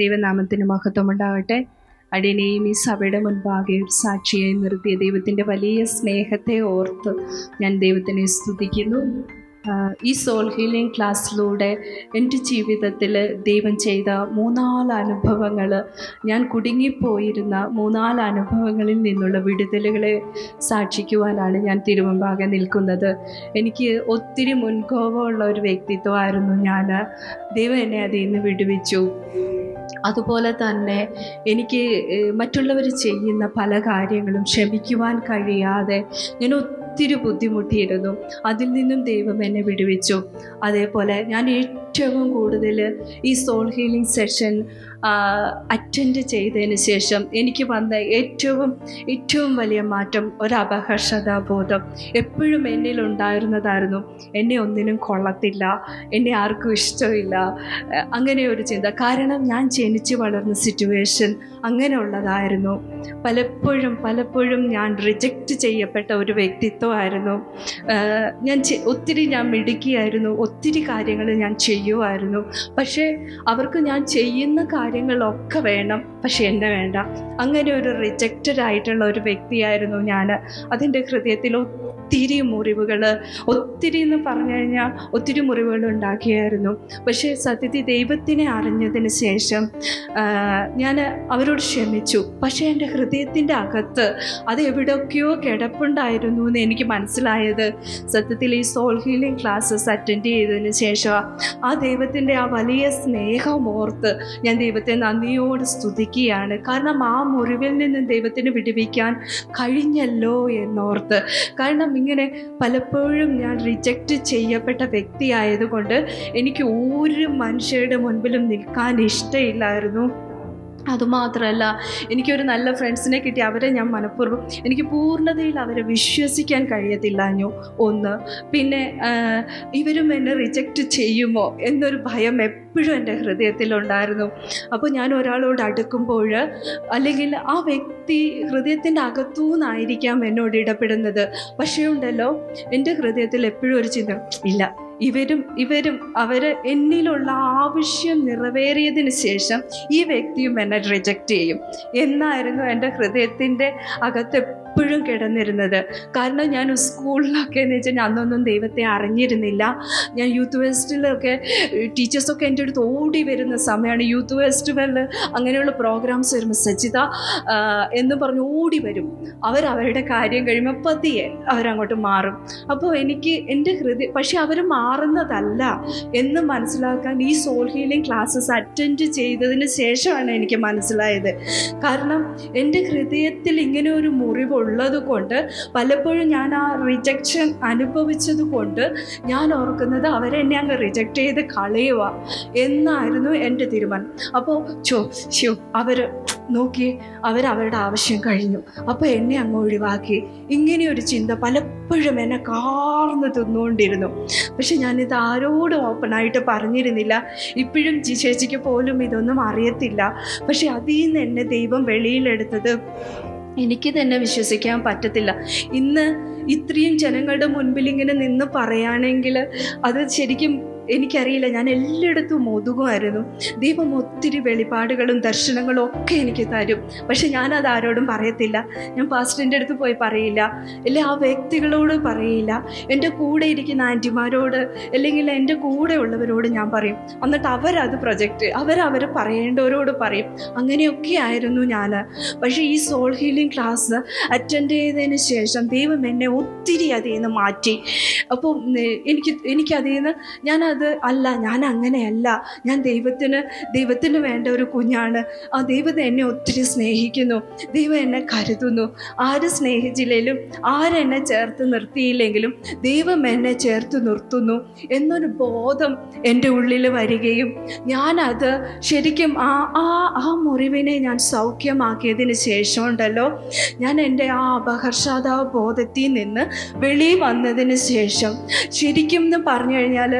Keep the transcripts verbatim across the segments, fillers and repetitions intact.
ദൈവനാമത്തിന് മഹത്വം ഉണ്ടാവട്ടെ. അടിയനെയും ഈ സഭയുടെ മുൻപാകെ ഒരു സാക്ഷിയായി നിർത്തിയ ദൈവത്തിൻ്റെ വലിയ സ്നേഹത്തെ ഓർത്ത് ഞാൻ ദൈവത്തിനെ സ്തുതിക്കുന്നു. ഈ സോൾ ഹീലിംഗ് ക്ലാസ്സിലൂടെ എൻ്റെ ജീവിതത്തിൽ ദൈവം ചെയ്ത മൂന്നാല് അനുഭവങ്ങൾ, ഞാൻ കുടുങ്ങിപ്പോയിരുന്ന മൂന്നാല് അനുഭവങ്ങളിൽ നിന്നുള്ള വിടുതലുകളെ സാക്ഷിക്കുവാനാണ് ഞാൻ തിരുമുമ്പാകെ നിൽക്കുന്നത്. എനിക്ക് ഒത്തിരി മുൻകോപമുള്ള ഒരു വ്യക്തിത്വമായിരുന്നു ഞാൻ. ദൈവം എന്നെ അതിൽ നിന്ന് വിടുവിച്ചു. അതുപോലെ തന്നെ എനിക്ക് മറ്റുള്ളവർ ചെയ്യുന്ന പല കാര്യങ്ങളും ക്ഷമിക്കുവാൻ കഴിയാതെ ഞാൻ ഒത്തിരി ബുദ്ധിമുട്ടിയിരുന്നു. അതിൽ നിന്നും ദൈവം എന്നെ വിടുവിച്ചു. അതേപോലെ ഞാൻ ഏറ്റവും കൂടുതൽ ഈ സോൾ ഹീലിംഗ് സെഷൻ അറ്റൻഡ് ചെയ്തതിന് ശേഷം എനിക്ക് വന്ന ഏറ്റവും ഏറ്റവും വലിയ മാറ്റം ഒരു അപകർഷതാബോധം എപ്പോഴും എന്നിലുണ്ടായിരുന്നതായിരുന്നു. എന്നെ ഒന്നിനും കൊള്ളത്തില്ല, എന്നെ ആർക്കും ഇഷ്ടമില്ല, അങ്ങനെ ഒരു ചിന്ത. കാരണം ഞാൻ ജനിച്ച് വളർന്ന സിറ്റുവേഷൻ അങ്ങനെയുള്ളതായിരുന്നു. പലപ്പോഴും പലപ്പോഴും ഞാൻ റിജക്റ്റ് ചെയ്യപ്പെട്ട ഒരു വ്യക്തിത്വമായിരുന്നു. ഞാൻ ഒത്തിരി ഞാൻ മിടുക്കിയായിരുന്നു, ഒത്തിരി കാര്യങ്ങൾ ഞാൻ ചെയ്യുമായിരുന്നു. പക്ഷേ അവർക്ക് ഞാൻ ചെയ്യുന്ന കാര്യങ്ങൾ കാര്യങ്ങളൊക്കെ വേണം, പക്ഷെ എന്നെ വേണ്ട. അങ്ങനെ ഒരു റിജക്റ്റഡ് ആയിട്ടുള്ള ഒരു വ്യക്തിയായിരുന്നു ഞാൻ. അതിൻ്റെ ഹൃദയത്തിൽ ഒത്തിരി മുറിവുകൾ, ഒത്തിരി എന്ന് പറഞ്ഞു കഴിഞ്ഞാൽ ഒത്തിരി മുറിവുകൾ ഉണ്ടാക്കിയായിരുന്നു. പക്ഷേ സത്യത്തിൽ ദൈവത്തിനെ അറിഞ്ഞതിന് ശേഷം ഞാൻ അവരോട് ക്ഷമിച്ചു. പക്ഷേ എൻ്റെ ഹൃദയത്തിൻ്റെ അകത്ത് അത് എവിടെയൊക്കെയോ കിടപ്പുണ്ടായിരുന്നു എന്ന് എനിക്ക് മനസ്സിലായത് സത്യത്തിൽ ഈ സോൾ ഹീലിംഗ് ക്ലാസ്സസ് അറ്റൻഡ് ചെയ്തതിന് ശേഷം. ആ ദൈവത്തിൻ്റെ ആ വലിയ സ്നേഹം ഓർത്ത് ഞാൻ ദൈവത്തെ നന്ദിയോട് സ്തുതിക്കുകയാണ്. കാരണം ആ മുറിവിൽ നിന്ന് ദൈവത്തിന് വിടുവിക്കാൻ കഴിഞ്ഞല്ലോ എന്നോർത്ത്. കാരണം ഇങ്ങനെ പലപ്പോഴും ഞാൻ റിജക്റ്റ് ചെയ്യപ്പെട്ട വ്യക്തിയായതുകൊണ്ട് എനിക്ക് ഒരു മനുഷ്യരുടെ മുൻപിലും നിൽക്കാൻ ഇഷ്ടമില്ലായിരുന്നു. അതുമാത്രമല്ല, എനിക്കൊരു നല്ല ഫ്രണ്ട്സിനെ കിട്ടി. അവരെ ഞാൻ മനഃപൂർവ്വം, എനിക്ക് പൂർണ്ണതയിൽ അവരെ വിശ്വസിക്കാൻ കഴിയത്തില്ലാഞ്ഞു ഒന്ന്. പിന്നെ ഇവരും എന്നെ റിജക്റ്റ് ചെയ്യുമോ എന്നൊരു ഭയം എപ്പോഴും എൻ്റെ ഹൃദയത്തിലുണ്ടായിരുന്നു. അപ്പോൾ ഞാൻ ഒരാളോട് അടുക്കുമ്പോൾ അല്ലെങ്കിൽ ആ വ്യക്തി ഹൃദയത്തിൻ്റെ അകത്തുനിന്നായിരിക്കാം എന്നോട് ഇടപെടുന്നത്. പക്ഷേ ഉണ്ടല്ലോ, എൻ്റെ ഹൃദയത്തിൽ എപ്പോഴും ഒരു ചിന്ത, ഇല്ല ഇവരും ഇവരും അവർ എന്നിലുള്ള ആവശ്യം നിറവേറിയതിന് ശേഷം ഈ വ്യക്തിയും എന്നെ റിജക്റ്റ് ചെയ്യും എന്നായിരുന്നു എൻ്റെ ഹൃദയത്തിൻ്റെ അകത്ത് എപ്പോഴും കിടന്നിരുന്നത്. കാരണം ഞാൻ സ്കൂളിലൊക്കെ എന്ന് വെച്ചാൽ ഞാൻ അന്നൊന്നും ദൈവത്തെ അറിഞ്ഞിരുന്നില്ല. ഞാൻ യൂത്ത് ഫെസ്റ്റിലൊക്കെ ടീച്ചേഴ്സൊക്കെ എൻ്റെ അടുത്ത് ഓടി വരുന്ന സമയമാണ്. യൂത്ത് ഫെസ്റ്റിവലിൽ അങ്ങനെയുള്ള പ്രോഗ്രാംസ് വരുമ്പോൾ സജിത എന്ന് പറഞ്ഞ് ഓടി വരും. അവരവരുടെ കാര്യം കഴിയുമ്പോൾ പതിയെ അവരങ്ങോട്ട് മാറും. അപ്പോൾ എനിക്ക് എൻ്റെ ഹൃദയം, പക്ഷേ അവർ മാറുന്നതല്ല എന്ന് മനസ്സിലാക്കാൻ ഈ സോൾ ഹീലിംഗ് ക്ലാസ്സസ് അറ്റൻഡ് ചെയ്തതിന് ശേഷമാണ് എനിക്ക് മനസ്സിലായത്. കാരണം എൻ്റെ ഹൃദയത്തിൽ ഇങ്ങനെ ഒരു മുറിവ് ഉള്ളത് കൊണ്ട്, പലപ്പോഴും ഞാൻ ആ റിജക്ഷൻ അനുഭവിച്ചത് കൊണ്ട് ഞാൻ ഓർക്കുന്നത് അവരെന്നെ അങ്ങ് റിജക്റ്റ് ചെയ്ത് കളയുക എന്നായിരുന്നു എൻ്റെ തീരുമാനം. അപ്പോൾ ചോ ശോ അവർ നോക്കി, അവരവരുടെ ആവശ്യം കഴിഞ്ഞു, അപ്പോൾ എന്നെ അങ്ങ് ഒഴിവാക്കി. ഇങ്ങനെയൊരു ചിന്ത പലപ്പോഴും എന്നെ കാർന്ന് തിന്നുകൊണ്ടിരുന്നു. പക്ഷെ ഞാനിത് ആരോടും ഓപ്പണായിട്ട് പറഞ്ഞിരുന്നില്ല. ഇപ്പോഴും ചേച്ചിക്ക് പോലും ഇതൊന്നും അറിയത്തില്ല. പക്ഷെ അതിൽ നിന്ന് എന്നെ ദൈവം വെളിയിലെടുത്തത് എനിക്ക് തന്നെ വിശ്വസിക്കാൻ പറ്റത്തില്ല. ഇന്ന് ഇത്രയും ജനങ്ങളുടെ മുൻപിൽ ഇങ്ങനെ നിന്ന് പറയുകയാണെങ്കിൽ അത് ശരിക്കും എനിക്കറിയില്ല. ഞാൻ എല്ലായിടത്തും ഒതുങ്ങുമായിരുന്നു. ദൈവം ഒത്തിരി വെളിപാടുകളും ദർശനങ്ങളും ഒക്കെ എനിക്ക് തരും. പക്ഷെ ഞാനത് ആരോടും പറയത്തില്ല. ഞാൻ പാസ്റ്ററിൻ്റെ അടുത്ത് പോയി പറയില്ല, അല്ലെങ്കിൽ ആ വ്യക്തികളോട് പറയില്ല. എൻ്റെ കൂടെ ഇരിക്കുന്ന ആൻറ്റിമാരോട് അല്ലെങ്കിൽ എൻ്റെ കൂടെ ഉള്ളവരോട് ഞാൻ പറയും. എന്നിട്ട് അവരത് പ്രൊജക്റ്റ് അവരവർ പറയേണ്ടവരോട് പറയും. അങ്ങനെയൊക്കെ ആയിരുന്നു ഞാൻ. പക്ഷേ ഈ സോൾ ഹീലിംഗ് ക്ലാസ് അറ്റൻഡ് ചെയ്തതിന് ശേഷം ദൈവം എന്നെ ഒത്തിരി അതിൽ നിന്ന് മാറ്റി. അപ്പോൾ എനിക്ക് എനിക്കതിൽ നിന്ന് ഞാൻ അത് അല്ല, ഞാൻ അങ്ങനെയല്ല, ഞാൻ ദൈവത്തിന് ദൈവത്തിന് വേണ്ട ഒരു കുഞ്ഞാണ്. ആ ദൈവം എന്നെ ഒത്തിരി സ്നേഹിക്കുന്നു, ദൈവം എന്നെ കരുതുന്നു. ആര് സ്നേഹിച്ചില്ലെങ്കിലും, ആരെന്നെ ചേർത്ത് നിർത്തിയില്ലെങ്കിലും ദൈവം എന്നെ ചേർത്ത് നിർത്തുന്നു എന്നൊരു ബോധം എൻ്റെ ഉള്ളിൽ വരികയും ഞാനത് ശരിക്കും ആ ആ ആ മുറിവിനെ ഞാൻ സൗഖ്യമാക്കിയതിന് ശേഷം ഉണ്ടല്ലോ, ഞാൻ എൻ്റെ ആ അപകർഷതാ ബോധത്തിൽ നിന്ന് വെളി വന്നതിന് ശേഷം ശരിക്കും എന്ന് പറഞ്ഞു കഴിഞ്ഞാൽ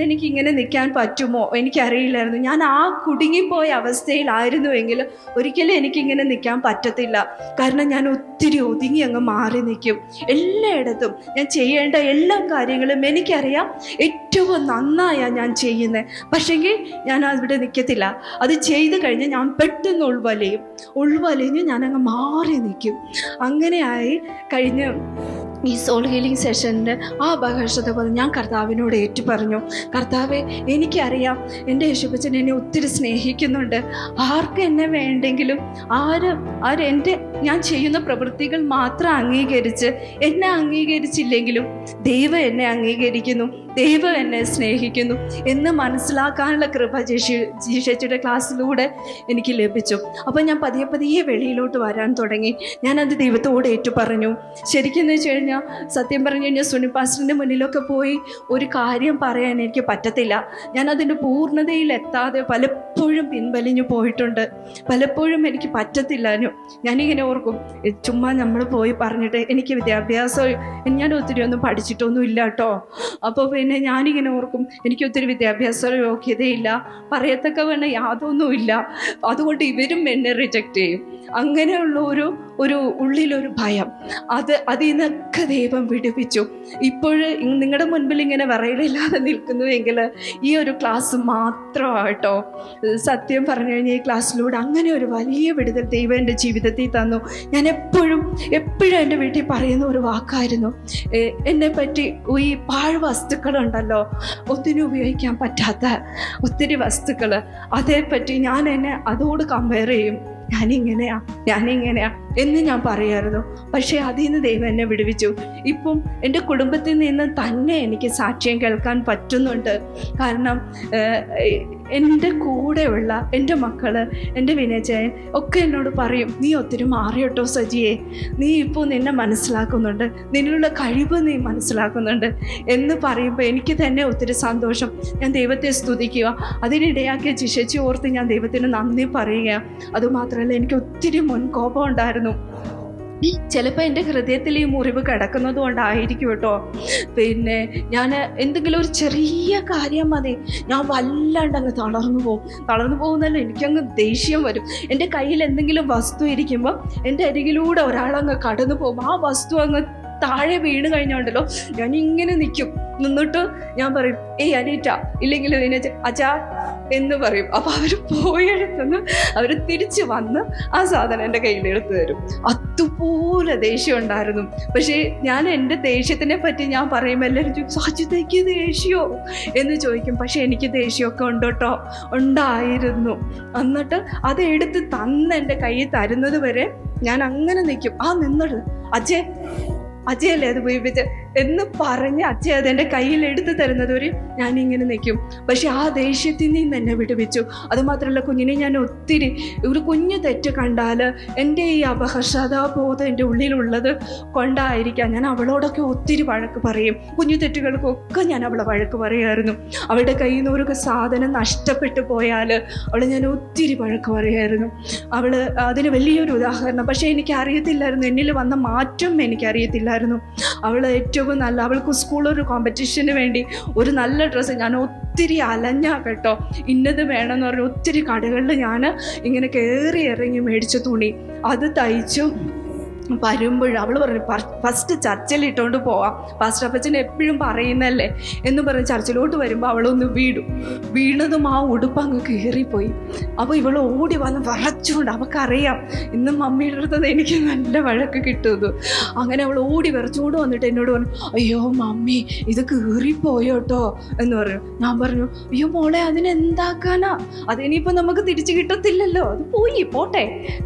ഇന്നെനിക്കിങ്ങനെ നിൽക്കാൻ പറ്റുമോ എനിക്കറിയില്ലായിരുന്നു. ഞാൻ ആ കുടി കുടുങ്ങിപ്പോയ അവസ്ഥയിലായിരുന്നുവെങ്കിൽ ഒരിക്കലും എനിക്കിങ്ങനെ നിൽക്കാൻ പറ്റത്തില്ല. കാരണം ഞാൻ ഒത്തിരി ഒതുങ്ങി അങ്ങ് മാറി നിൽക്കും. എല്ലായിടത്തും ഞാൻ ചെയ്യേണ്ട എല്ലാ കാര്യങ്ങളും എനിക്കറിയാം, ഏറ്റവും നന്നായാണ് ഞാൻ ചെയ്യുന്നത്. പക്ഷെങ്കിൽ ഞാൻ അവിടെ നിൽക്കത്തില്ല. അത് ചെയ്ത് കഴിഞ്ഞ് ഞാൻ പെട്ടെന്ന് ഉൾവലയും ഉൾവലിഞ്ഞ് ഞാനങ്ങ് മാറി നിൽക്കും. അങ്ങനെയായി കഴിഞ്ഞ് ഈ സോൾ ഹീലിംഗ് സെഷൻ്റെ ആ അവകാശത്തെ പോലെ ഞാൻ കർത്താവിനോട് ഏറ്റു പറഞ്ഞു, കർത്താവെ എനിക്കറിയാം എൻ്റെ യേശുപ്പച്ചൻ എന്നെ ഒത്തിരി സ്നേഹിക്കുന്നുണ്ട്. ആർക്ക് എന്നെ വേണ്ടെങ്കിലും ആര് ആരെൻ്റെ ഞാൻ ചെയ്യുന്ന പ്രവൃത്തികൾ മാത്രം അംഗീകരിച്ച് എന്നെ അംഗീകരിച്ചില്ലെങ്കിലും ദൈവം എന്നെ അംഗീകരിക്കുന്നു, ദൈവം എന്നെ സ്നേഹിക്കുന്നു എന്ന് മനസ്സിലാക്കാനുള്ള കൃപ ജേഷി ജീഷേച്ചിയുടെ ക്ലാസ്സിലൂടെ എനിക്ക് ലഭിച്ചു. അപ്പോൾ ഞാൻ പതിയെ പതിയെ വെളിയിലോട്ട് വരാൻ തുടങ്ങി. ഞാനത് ദൈവത്തോട് ഏറ്റു പറഞ്ഞു. ശരിക്കെന്ന് വെച്ച് കഴിഞ്ഞാൽ സത്യം പറഞ്ഞു കഴിഞ്ഞാൽ സുനിപ്പാസ്റ്ററിൻ്റെ മുന്നിലൊക്കെ പോയി ഒരു കാര്യം പറയാൻ എനിക്ക് പറ്റത്തില്ല. ഞാനതിൻ്റെ പൂർണ്ണതയിലെത്താതെ പലപ്പോഴും പിൻവലിഞ്ഞു പോയിട്ടുണ്ട്. പലപ്പോഴും എനിക്ക് പറ്റത്തില്ലാനും ഞാനിങ്ങനെ ഓർക്കും, ചുമ്മാ നമ്മൾ പോയി പറഞ്ഞിട്ട് എനിക്ക് വിദ്യാഭ്യാസം ഞാൻ ഒത്തിരി ഒന്നും പഠിച്ചിട്ടൊന്നും ഇല്ല കേട്ടോ. അപ്പോൾ പിന്നെ ഞാനിങ്ങനെ ഓർക്കും എനിക്ക് ഒത്തിരി വിദ്യാഭ്യാസ യോഗ്യതയില്ല, പറയത്തക്കവണ്ണ യാതൊന്നുമില്ല, അതുകൊണ്ട് ഇവരും എന്നെ റിജക്റ്റ് ചെയ്യും. അങ്ങനെയുള്ള ഒരു ഒരു ഉള്ളിലൊരു ഭയം, അത് അതിൽ നിന്നൊക്കെ ദൈവം വിടുവിച്ചു. ഇപ്പോഴ് നിങ്ങളുടെ മുൻപിൽ ഇങ്ങനെ വിറയിലില്ലാതെ നിൽക്കുന്നുവെങ്കിൽ ഈ ഒരു ക്ലാസ് മാത്രമാട്ടോ. സത്യം പറഞ്ഞു കഴിഞ്ഞാൽ ഈ ക്ലാസ്സിലൂടെ അങ്ങനെ ഒരു വലിയ വിടുതൽ ദൈവം എൻ്റെ ജീവിതത്തിൽ തന്നു. ഞാൻ എപ്പോഴും എപ്പോഴും എൻ്റെ വീട്ടിൽ പറയുന്ന ഒരു വാക്കായിരുന്നു, എന്നെപ്പറ്റി ഈ പാഴ്വസ്തുക്കളുണ്ടല്ലോ, ഒത്തിരി ഉപയോഗിക്കാൻ പറ്റാത്ത ഒത്തിരി വസ്തുക്കൾ, അതേപ്പറ്റി ഞാൻ എന്നെ അതോട് കമ്പയർ ചെയ്യും. ഞാനിങ്ങനെയാ ഞാനിങ്ങനെയാ എന്ന് ഞാൻ പറയായിരുന്നു. പക്ഷേ അതിൽ നിന്ന് ദൈവം എന്നെ വിടുവിച്ചു. ഇപ്പം എൻ്റെ കുടുംബത്തിൽ നിന്ന് തന്നെ എനിക്ക് സാക്ഷ്യം കേൾക്കാൻ പറ്റുന്നുണ്ട്. കാരണം എൻ്റെ കൂടെയുള്ള എൻ്റെ മക്കൾ, എൻ്റെ വിനയജയൻ ഒക്കെ എന്നോട് പറയും, നീ ഒത്തിരി മാറിയോട്ടോ സജിയെ, നീ ഇപ്പോൾ നിന്നെ മനസ്സിലാക്കുന്നുണ്ട്, നിന്നുള്ള കഴിവ് നീ മനസ്സിലാക്കുന്നുണ്ട് എന്ന് പറയുമ്പോൾ എനിക്ക് തന്നെ ഒത്തിരി സന്തോഷം. ഞാൻ ദൈവത്തെ സ്തുതിക്കുക, അതിനിടയാക്കിയ ജിഷേച്ചി ഓർത്ത് ഞാൻ ദൈവത്തിന് നന്ദി പറയുക. അതുമാത്രമല്ല എനിക്ക് ഒത്തിരി മുൻകോപം ഉണ്ടായിരുന്നു. ചിലപ്പോൾ എൻ്റെ ഹൃദയത്തിൽ ഈ മുറിവ് കിടക്കുന്നത് കൊണ്ടായിരിക്കും കേട്ടോ. പിന്നെ ഞാൻ എന്തെങ്കിലും ഒരു ചെറിയ കാര്യം മതി, ഞാൻ വല്ലാണ്ട് അങ്ങ് തളർന്നു പോകും. തളർന്നു പോകുന്നല്ല, എനിക്കങ്ങ് ദേഷ്യം വരും. എൻ്റെ കയ്യിൽ എന്തെങ്കിലും വസ്തു ഇരിക്കുമ്പോൾ എൻ്റെ അരികിലൂടെ ഒരാളങ്ങ് കടന്നു പോകും, ആ വസ്തു അങ്ങ് താഴെ വീണ് കഴിഞ്ഞുണ്ടല്ലോ ഞാനിങ്ങനെ നിൽക്കും. നിന്നിട്ട് ഞാൻ പറയും, ഏയ് അനീറ്റ, ഇല്ലെങ്കിൽ ഇതിനെ അച്ചാ എന്ന് പറയും. അപ്പോൾ അവർ പോയെടുത്തുനിന്ന് അവർ തിരിച്ച് വന്ന് ആ സാധനം എൻ്റെ കയ്യിലെടുത്ത് തരും. അതുപോലെ ദേഷ്യം ഉണ്ടായിരുന്നു. പക്ഷേ ഞാൻ എൻ്റെ ദേഷ്യത്തിനെ പറ്റി ഞാൻ പറയുമ്പോൾ എല്ലാവരും ചോദിക്കും, സാജിത്തേക്ക് ദേഷ്യമോ എന്ന് ചോദിക്കും. പക്ഷേ എനിക്ക് ദേഷ്യമൊക്കെ ഉണ്ട് കേട്ടോ, ഉണ്ടായിരുന്നു. എന്നിട്ട് അത് എടുത്ത് തന്ന് എൻ്റെ കയ്യിൽ തരുന്നത് വരെ ഞാൻ അങ്ങനെ നിൽക്കും. ആ നിന്നിട്ട് അജയ് അജയല്ലേ അത് ഉപയോഗിച്ച് എന്ന് പറഞ്ഞ് അച്ഛൻ അതെൻ്റെ കയ്യിൽ എടുത്ത് തരുന്നതുവരെ ഞാനിങ്ങനെ നിൽക്കും. പക്ഷെ ആ ദേഷ്യത്തിൽ നിന്ന് എന്നെ വിടുവിച്ചു. അതുമാത്രമല്ല കുഞ്ഞിനെ ഞാൻ ഒത്തിരി ഒരു കുഞ്ഞു തെറ്റ് കണ്ടാൽ എൻ്റെ ഈ അപഹർഷതാബോധം എൻ്റെ ഉള്ളിലുള്ളത് കൊണ്ടായിരിക്കാം ഞാൻ അവളോടൊക്കെ ഒത്തിരി വഴക്ക് പറയും. കുഞ്ഞു തെറ്റുകൾക്കൊക്കെ ഞാൻ അവളെ വഴക്ക് പറയുമായിരുന്നു. അവളുടെ കയ്യിൽ നിന്ന് ഒരു സാധനം നഷ്ടപ്പെട്ടു പോയാൽ അവളെ ഞാൻ ഒത്തിരി വഴക്ക് പറയുമായിരുന്നു. അവൾ അതിന് വലിയൊരു ഉദാഹരണം. പക്ഷേ എനിക്കറിയത്തില്ലായിരുന്നു, എന്നിൽ വന്ന മാറ്റം എനിക്കറിയത്തില്ലായിരുന്നു. അവൾ ഏറ്റവും നല്ല അവൾക്ക് സ്കൂളൊരു കോമ്പറ്റീഷന് വേണ്ടി ഒരു നല്ല ഡ്രസ്സ് ഞാൻ ഒത്തിരി അലഞ്ഞാ കേട്ടോ, ഇന്നത് വേണമെന്ന് പറഞ്ഞ് ഒത്തിരി കടകളിൽ ഞാൻ ഇങ്ങനെ കയറി ഇറങ്ങി മേടിച്ച തുണി അത് തയ്ച്ചു വരുമ്പോൾ അവൾ പറഞ്ഞു, ഫസ്റ്റ് ചർച്ചിൽ ഇട്ടുകൊണ്ട് പോവാം, പാസ്റ്റർ അപ്പച്ചൻ എപ്പോഴും പറയുന്നല്ലേ എന്ന് പറഞ്ഞ് ചർച്ചിലോട്ട് വരുമ്പോൾ അവളൊന്ന് വീടും വീണതും ആ ഉടുപ്പ് അങ്ങ് കീറിപ്പോയി. അപ്പോൾ ഇവൾ ഓടി വന്ന് വിറച്ചുകൊണ്ട്, അവൾക്കറിയാം ഇന്ന് മമ്മിയുടെ അടുത്തത് എനിക്ക് നല്ല വഴക്ക് കിട്ടുന്നു. അങ്ങനെ അവൾ ഓടി വിറച്ചുകൊണ്ട് വന്നിട്ട് എന്നോട് പറഞ്ഞു, അയ്യോ മമ്മി ഇത് കീറിപ്പോയോട്ടോ എന്ന് പറഞ്ഞു. ഞാൻ പറഞ്ഞു, അയ്യോ മോളെ അതിനെന്താക്കാനാ, അതിനിപ്പോൾ നമുക്ക് തിരിച്ചു കിട്ടത്തില്ലല്ലോ, അത് പോയി പോട്ടെ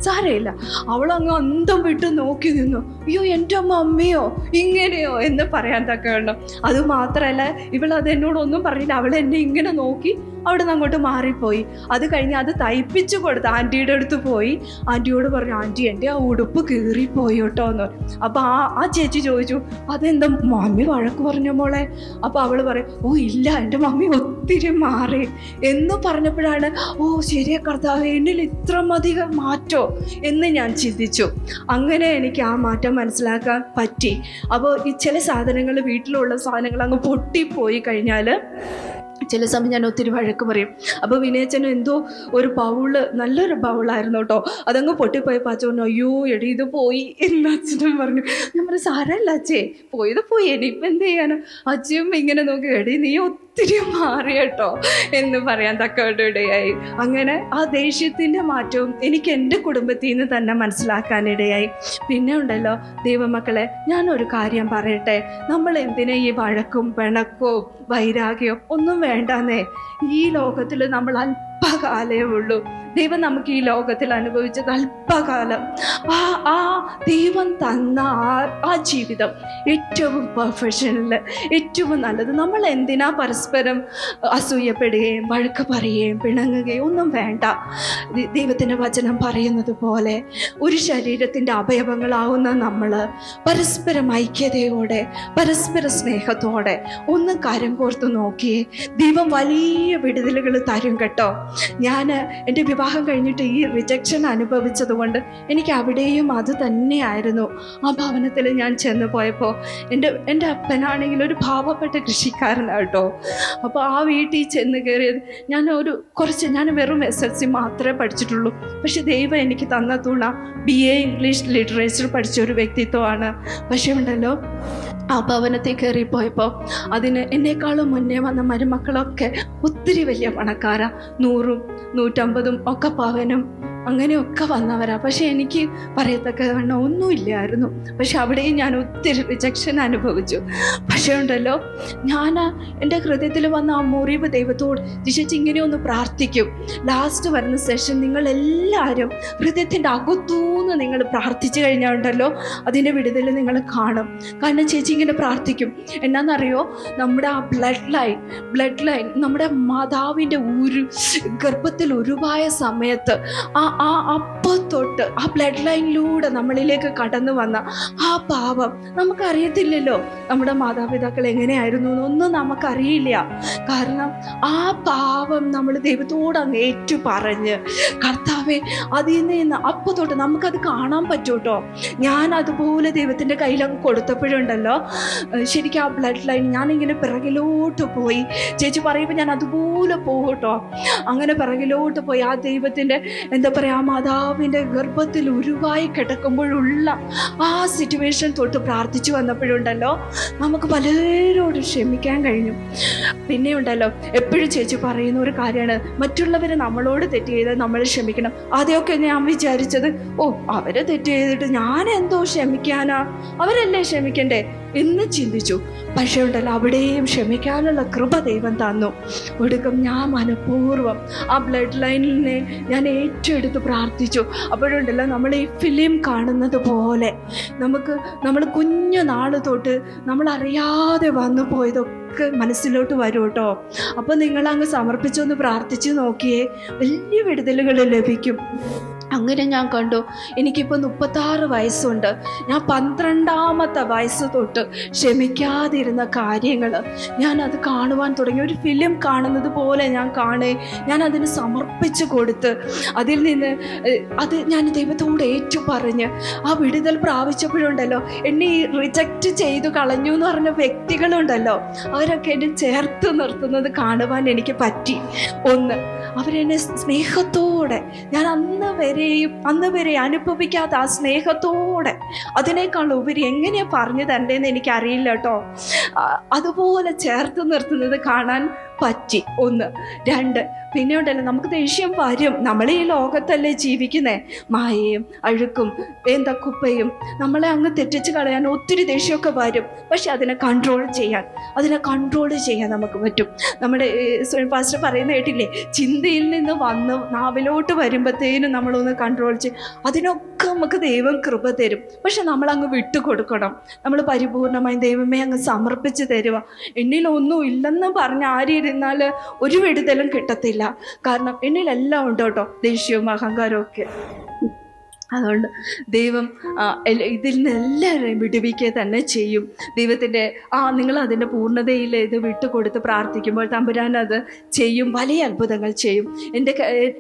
സാരമില്ല. അവളങ്ങ് അന്തം വിട്ടു നോക്കി നിന്നു, അയ്യോ എൻ്റെ മമ്മിയോ ഇങ്ങനെയോ എന്ന് പറയാൻ തക്കവണ്ണം. അത് മാത്രമല്ല ഇവളത് എന്നോടൊന്നും പറഞ്ഞില്ല, അവൾ എന്നെ ഇങ്ങനെ നോക്കി അവിടെ നിന്ന് അങ്ങോട്ട് മാറിപ്പോയി. അത് കഴിഞ്ഞ് അത് തയ്പ്പിച്ചു കൊടുത്ത് ആൻറ്റിയുടെ അടുത്ത് പോയി ആൻറ്റിയോട് പറഞ്ഞു, ആൻറ്റി എൻ്റെ ആ ഉടുപ്പ് കീറിപ്പോയി കേട്ടോ എന്ന് പറഞ്ഞു. അപ്പോൾ ആ ആ ചേച്ചി ചോദിച്ചു, അതെന്താ മമ്മി വഴക്ക് പറഞ്ഞ മോളെ? അപ്പോൾ അവൾ പറയും, ഓ ഇല്ല എൻ്റെ മമ്മി ഒത്തിരി മാറി എന്ന് പറഞ്ഞപ്പോഴാണ്, ഓ ശരിയാ കർത്താവേ എന്നിൽ ഇത്രമധികം മാറ്റോ എന്ന് ഞാൻ ചിന്തിച്ചു. അങ്ങനെ എനിക്ക് ആ മാറ്റം മനസ്സിലാക്കാൻ പറ്റി. അപ്പോൾ ഈ ചില സാധനങ്ങൾ വീട്ടിലുള്ള സാധനങ്ങൾ അങ്ങ് പൊട്ടിപ്പോയി കഴിഞ്ഞാൽ ചില സമയം ഞാൻ ഒത്തിരി വഴക്ക് പറയും. അപ്പോൾ വിനയച്ചനും എന്തോ ഒരു ബൗള്, നല്ലൊരു ബൗളായിരുന്നു കേട്ടോ, അതങ്ങ് പൊട്ടിപ്പോയപ്പോൾ അച്ഛൻ പറഞ്ഞു അയ്യോ എടി ഇത് പോയി എന്ന് അച്ഛനും പറഞ്ഞു. ഞാൻ പറഞ്ഞു സാരമല്ല അച്ഛേ, പോയത് പോയി, ഇനിയിപ്പോൾ എന്ത് ചെയ്യാനോ. അച്ഛനും ഇങ്ങനെ നോക്കി എടി നീ ഒത്തിരി മാറി കേട്ടോ എന്ന് പറയാൻ തക്കവട്ടയിടയായി. അങ്ങനെ ആ ദേഷ്യത്തിൻ്റെ മാറ്റവും എനിക്ക് എൻ്റെ കുടുംബത്തിൽ നിന്ന് തന്നെ മനസ്സിലാക്കാനിടയായി. പിന്നെ ഉണ്ടല്ലോ ദൈവമക്കളെ, ഞാനൊരു കാര്യം പറയട്ടെ, നമ്മൾ എന്തിനാ ഈ വഴക്കും പിണക്കവും വൈരാഗ്യവും ഒന്നും വേണ്ടെന്നേ. ഈ ലോകത്തിൽ നമ്മൾ അല്പകാലേ ഉള്ളൂ. ദൈവം നമുക്ക് ഈ ലോകത്തിൽ അനുഭവിച്ചത് അല്പകാലം. ആ ആ ദൈവം തന്ന ആ ആ ജീവിതം ഏറ്റവും പെർഫെക്ഷനിൽ ഏറ്റവും നല്ലത്. നമ്മൾ എന്തിനാ പരസ്പരം അസൂയപ്പെടുകയും വഴക്ക് പറയുകയും പിണങ്ങുകയും ഒന്നും വേണ്ട. ദൈവത്തിൻ്റെ വചനം പറയുന്നത് പോലെ ഒരു ശരീരത്തിൻ്റെ അവയവങ്ങളാവുന്ന നമ്മൾ പരസ്പരം ഐക്യതയോടെ പരസ്പര സ്നേഹത്തോടെ ഒന്നും കാര്യം കോർത്ത് നോക്കിയേ. ദൈവം വലിയ വിടുതലുകൾ തരും കേട്ടോ. ഞാൻ എൻ്റെ വിവാഹം കഴിഞ്ഞിട്ട് ഈ റിജക്ഷൻ അനുഭവിച്ചത് കൊണ്ട് എനിക്ക് അവിടെയും അത് തന്നെയായിരുന്നു. ആ ഭവനത്തിൽ ഞാൻ ചെന്ന് പോയപ്പോൾ എൻ്റെ എൻ്റെ അപ്പനാണെങ്കിൽ ഒരു പാവപ്പെട്ട കൃഷിക്കാരനാണ് കേട്ടോ. അപ്പോൾ ആ വീട്ടിൽ ചെന്ന് കയറിയത് ഞാൻ ഒരു കുറച്ച് ഞാൻ വെറും എസ് എൽ സി മാത്രമേ പഠിച്ചിട്ടുള്ളൂ. പക്ഷെ ദൈവം എനിക്ക് തന്ന തുണ ബി എ ഇംഗ്ലീഷ് ലിറ്ററേച്ചർ പഠിച്ച ഒരു വ്യക്തിത്വമാണ്. പക്ഷേ ഉണ്ടല്ലോ ആ ഭവനത്തിൽ കയറിപ്പോയപ്പോൾ അതിന് എന്നേക്കാളും മുന്നേ വന്ന മരുമക്കളൊക്കെ ഒത്തിരി വലിയ പണക്കാരാ, നൂറും നൂറ്റമ്പതും ഒക്കെ പവനും അങ്ങനെയൊക്കെ വന്നവരാ. പക്ഷേ എനിക്ക് പറയത്തക്കവണ്ണം ഒന്നുമില്ലായിരുന്നു. പക്ഷെ അവിടെയും ഞാൻ ഒത്തിരി റിജക്ഷൻ അനുഭവിച്ചു. പക്ഷേ ഉണ്ടല്ലോ ഞാൻ എൻ്റെ ഹൃദയത്തിൽ വന്ന ആ മുറിവ് ദൈവത്തോട് ദിശിച്ച് ഇങ്ങനെയൊന്ന് പ്രാർത്ഥിക്കും. ലാസ്റ്റ് വരുന്ന സെഷൻ നിങ്ങളെല്ലാവരും ഹൃദയത്തിൻ്റെ അകത്തൂന്ന് നിങ്ങൾ പ്രാർത്ഥിച്ചു കഴിഞ്ഞാൽ ഉണ്ടല്ലോ അതിൻ്റെ വിടുതൽ നിങ്ങൾ കാണും. കാരണം ചേച്ചി ഇങ്ങനെ പ്രാർത്ഥിക്കും, എന്നാന്നറിയോ, നമ്മുടെ ആ ബ്ലഡ് ലൈൻ ബ്ലഡ് ലൈൻ നമ്മുടെ മാതാവിൻ്റെ ഒരു ഗർഭത്തിൽ ഉരുവായ സമയത്ത് ആ ആ അപ്പോൾ തൊട്ട് ആ ബ്ലഡ് ലൈനിലൂടെ നമ്മളിലേക്ക് കടന്നു വന്ന ആ പാപം നമുക്കറിയത്തില്ലല്ലോ. നമ്മുടെ മാതാപിതാക്കൾ എങ്ങനെയായിരുന്നു എന്നൊന്നും നമുക്കറിയില്ല. കാരണം ആ പാപം നമ്മൾ ദൈവത്തോട് അങ്ങ് ഏറ്റു പറഞ്ഞ് കർത്താവെ അതിൽ നിന്ന് അപ്പോൾ തൊട്ട് നമുക്കത് കാണാൻ പറ്റും കേട്ടോ. ഞാൻ അതുപോലെ ദൈവത്തിൻ്റെ കയ്യിലങ്ങ് കൊടുത്തപ്പോഴുണ്ടല്ലോ ശരിക്കും ആ ബ്ലഡ് ലൈൻ ഞാനിങ്ങനെ പിറകിലോട്ട് പോയി. ചേച്ചി പറയുമ്പോൾ ഞാൻ അതുപോലെ പോകും കേട്ടോ. അങ്ങനെ പിറകിലോട്ട് പോയി ആ ദൈവത്തിൻ്റെ എന്താ പറയുക, ആ മാതാവിൻ്റെ ഗർഭത്തിൽ ഉരുവായി കിടക്കുമ്പോഴുള്ള ആ സിറ്റുവേഷൻ തൊട്ട് പ്രാർത്ഥിച്ചു വന്നപ്പോഴുണ്ടല്ലോ നമുക്ക് പലരോടും ക്ഷമിക്കാൻ കഴിഞ്ഞു. പിന്നെ ഉണ്ടല്ലോ എപ്പോഴും ചേച്ചി പറയുന്ന ഒരു കാര്യമാണ്, മറ്റുള്ളവർ നമ്മളോട് തെറ്റ് ചെയ്താൽ നമ്മൾ ക്ഷമിക്കണം. ആദ്യമൊക്കെ ഞാൻ വിചാരിച്ചത് ഓ അവരെ തെറ്റ് ചെയ്തിട്ട് ഞാൻ എന്തോ ക്ഷമിക്കാനാ, അവരല്ലേ ക്ഷമിക്കണ്ടേ എന്ന് ചിന്തിച്ചു. പക്ഷേ ഉണ്ടല്ലോ അവിടെയും ക്ഷമിക്കാനുള്ള കൃപ ദൈവം തന്നു. ഒടുക്കം ഞാൻ മനഃപൂർവ്വം ആ ബ്ലഡ് ലൈനിനെ ഞാൻ ഏറ്റെടുത്ത് പ്രാർത്ഥിച്ചു. അപ്പോഴുണ്ടല്ലോ നമ്മൾ ഈ ഫിലിം കാണുന്നത് പോലെ നമുക്ക് നമ്മൾ കുഞ്ഞു നാൾ തൊട്ട് നമ്മളറിയാതെ വന്നു പോയതൊക്കെ മനസ്സിലോട്ട് വരും കേട്ടോ. അപ്പം നിങ്ങളങ്ങ് സമർപ്പിച്ചൊന്ന് പ്രാർത്ഥിച്ചു നോക്കിയേ, വലിയ വിടുതലുകൾ ലഭിക്കും. അങ്ങനെ ഞാൻ കണ്ടു, എനിക്കിപ്പോൾ മുപ്പത്താറ് വയസ്സുണ്ട്. ഞാൻ പന്ത്രണ്ടാമത്തെ വയസ്സ് തൊട്ട് ക്ഷമിക്കാതിരുന്ന കാര്യങ്ങൾ ഞാനത് കാണുവാൻ തുടങ്ങി. ഒരു ഫിലിം കാണുന്നത് പോലെ ഞാൻ കാണേ, ഞാൻ അതിന് സമർപ്പിച്ച് കൊടുത്ത് അതിൽ നിന്ന് അത് ഞാൻ ദൈവത്തോട് ഏറ്റു പറഞ്ഞ് ആ വിടുതൽ പ്രാപിച്ചപ്പോഴുണ്ടല്ലോ എന്നെ ഈ റിജക്റ്റ് ചെയ്തു കളഞ്ഞു എന്ന് പറഞ്ഞ വ്യക്തികളുണ്ടല്ലോ അവരൊക്കെ എന്നെ ചേർത്ത് നിർത്തുന്നത് കാണുവാൻ എനിക്ക് പറ്റി. ഒന്ന്, അവരെന്നെ സ്നേഹത്തോടെ, ഞാൻ അന്ന് വരെയും അന്ന് വരെ അനുഭവിക്കാത്ത ആ സ്നേഹത്തോടെ, അതിനേക്കാൾ ഉപരി എങ്ങനെയാണ് പറഞ്ഞു തരേണ്ടതെന്ന് എനിക്കറിയില്ല കേട്ടോ, അതുപോലെ ചേർത്ത് നിർത്തുന്നത് കാണാൻ പറ്റി. ഒന്ന്. രണ്ട്, പിന്നെ ഉണ്ടല്ലോ നമുക്ക് ദേഷ്യം വരും. നമ്മൾ ഈ ലോകത്തല്ലേ ജീവിക്കുന്നത്, മായയും അഴുക്കും എന്താ കുപ്പയും നമ്മളെ അങ്ങ് തെറ്റിച്ച് കളയാൻ ഒത്തിരി ദേഷ്യമൊക്കെ വരും. പക്ഷെ അതിനെ കൺട്രോൾ ചെയ്യാൻ അതിനെ കൺട്രോൾ ചെയ്യാൻ നമുക്ക് പറ്റും. നമ്മുടെ പാസ്റ്റർ പറയുന്ന കേട്ടില്ലേ, ചിന്തയിൽ നിന്ന് വന്ന് നാവിലോട്ട് വരുമ്പോഴത്തേനും നമ്മളൊന്ന് കൺട്രോൾ ചെയ്യും. അതിനൊക്കെ നമുക്ക് ദൈവം കൃപ തരും. പക്ഷെ നമ്മളങ്ങ് വിട്ടുകൊടുക്കണം. നമ്മൾ പരിപൂർണമായും ദൈവമേ അങ്ങ് സമർപ്പിച്ച് തരുക, എന്നിലൊന്നും ഇല്ലെന്ന് പറഞ്ഞ ആരും ഇരുന്നാൽ ഒരു വിടുതലും കിട്ടത്തില്ല. കാരണം എന്നിലെല്ലാം ഉണ്ട് കേട്ടോ, ദേഷ്യവും അഹങ്കാരവും ഒക്കെ. അതുകൊണ്ട് ദൈവം ഇതിൽ നിന്നെല്ലാവരെയും വിടുവിക്കുക തന്നെ ചെയ്യും. ദൈവത്തിൻ്റെ ആ നിങ്ങൾ അതിൻ്റെ പൂർണ്ണതയിൽ ഇത് വിട്ടുകൊടുത്ത് പ്രാർത്ഥിക്കുമ്പോൾ തമ്പുരാനത് ചെയ്യും, വലിയ അത്ഭുതങ്ങൾ ചെയ്യും. എൻ്റെ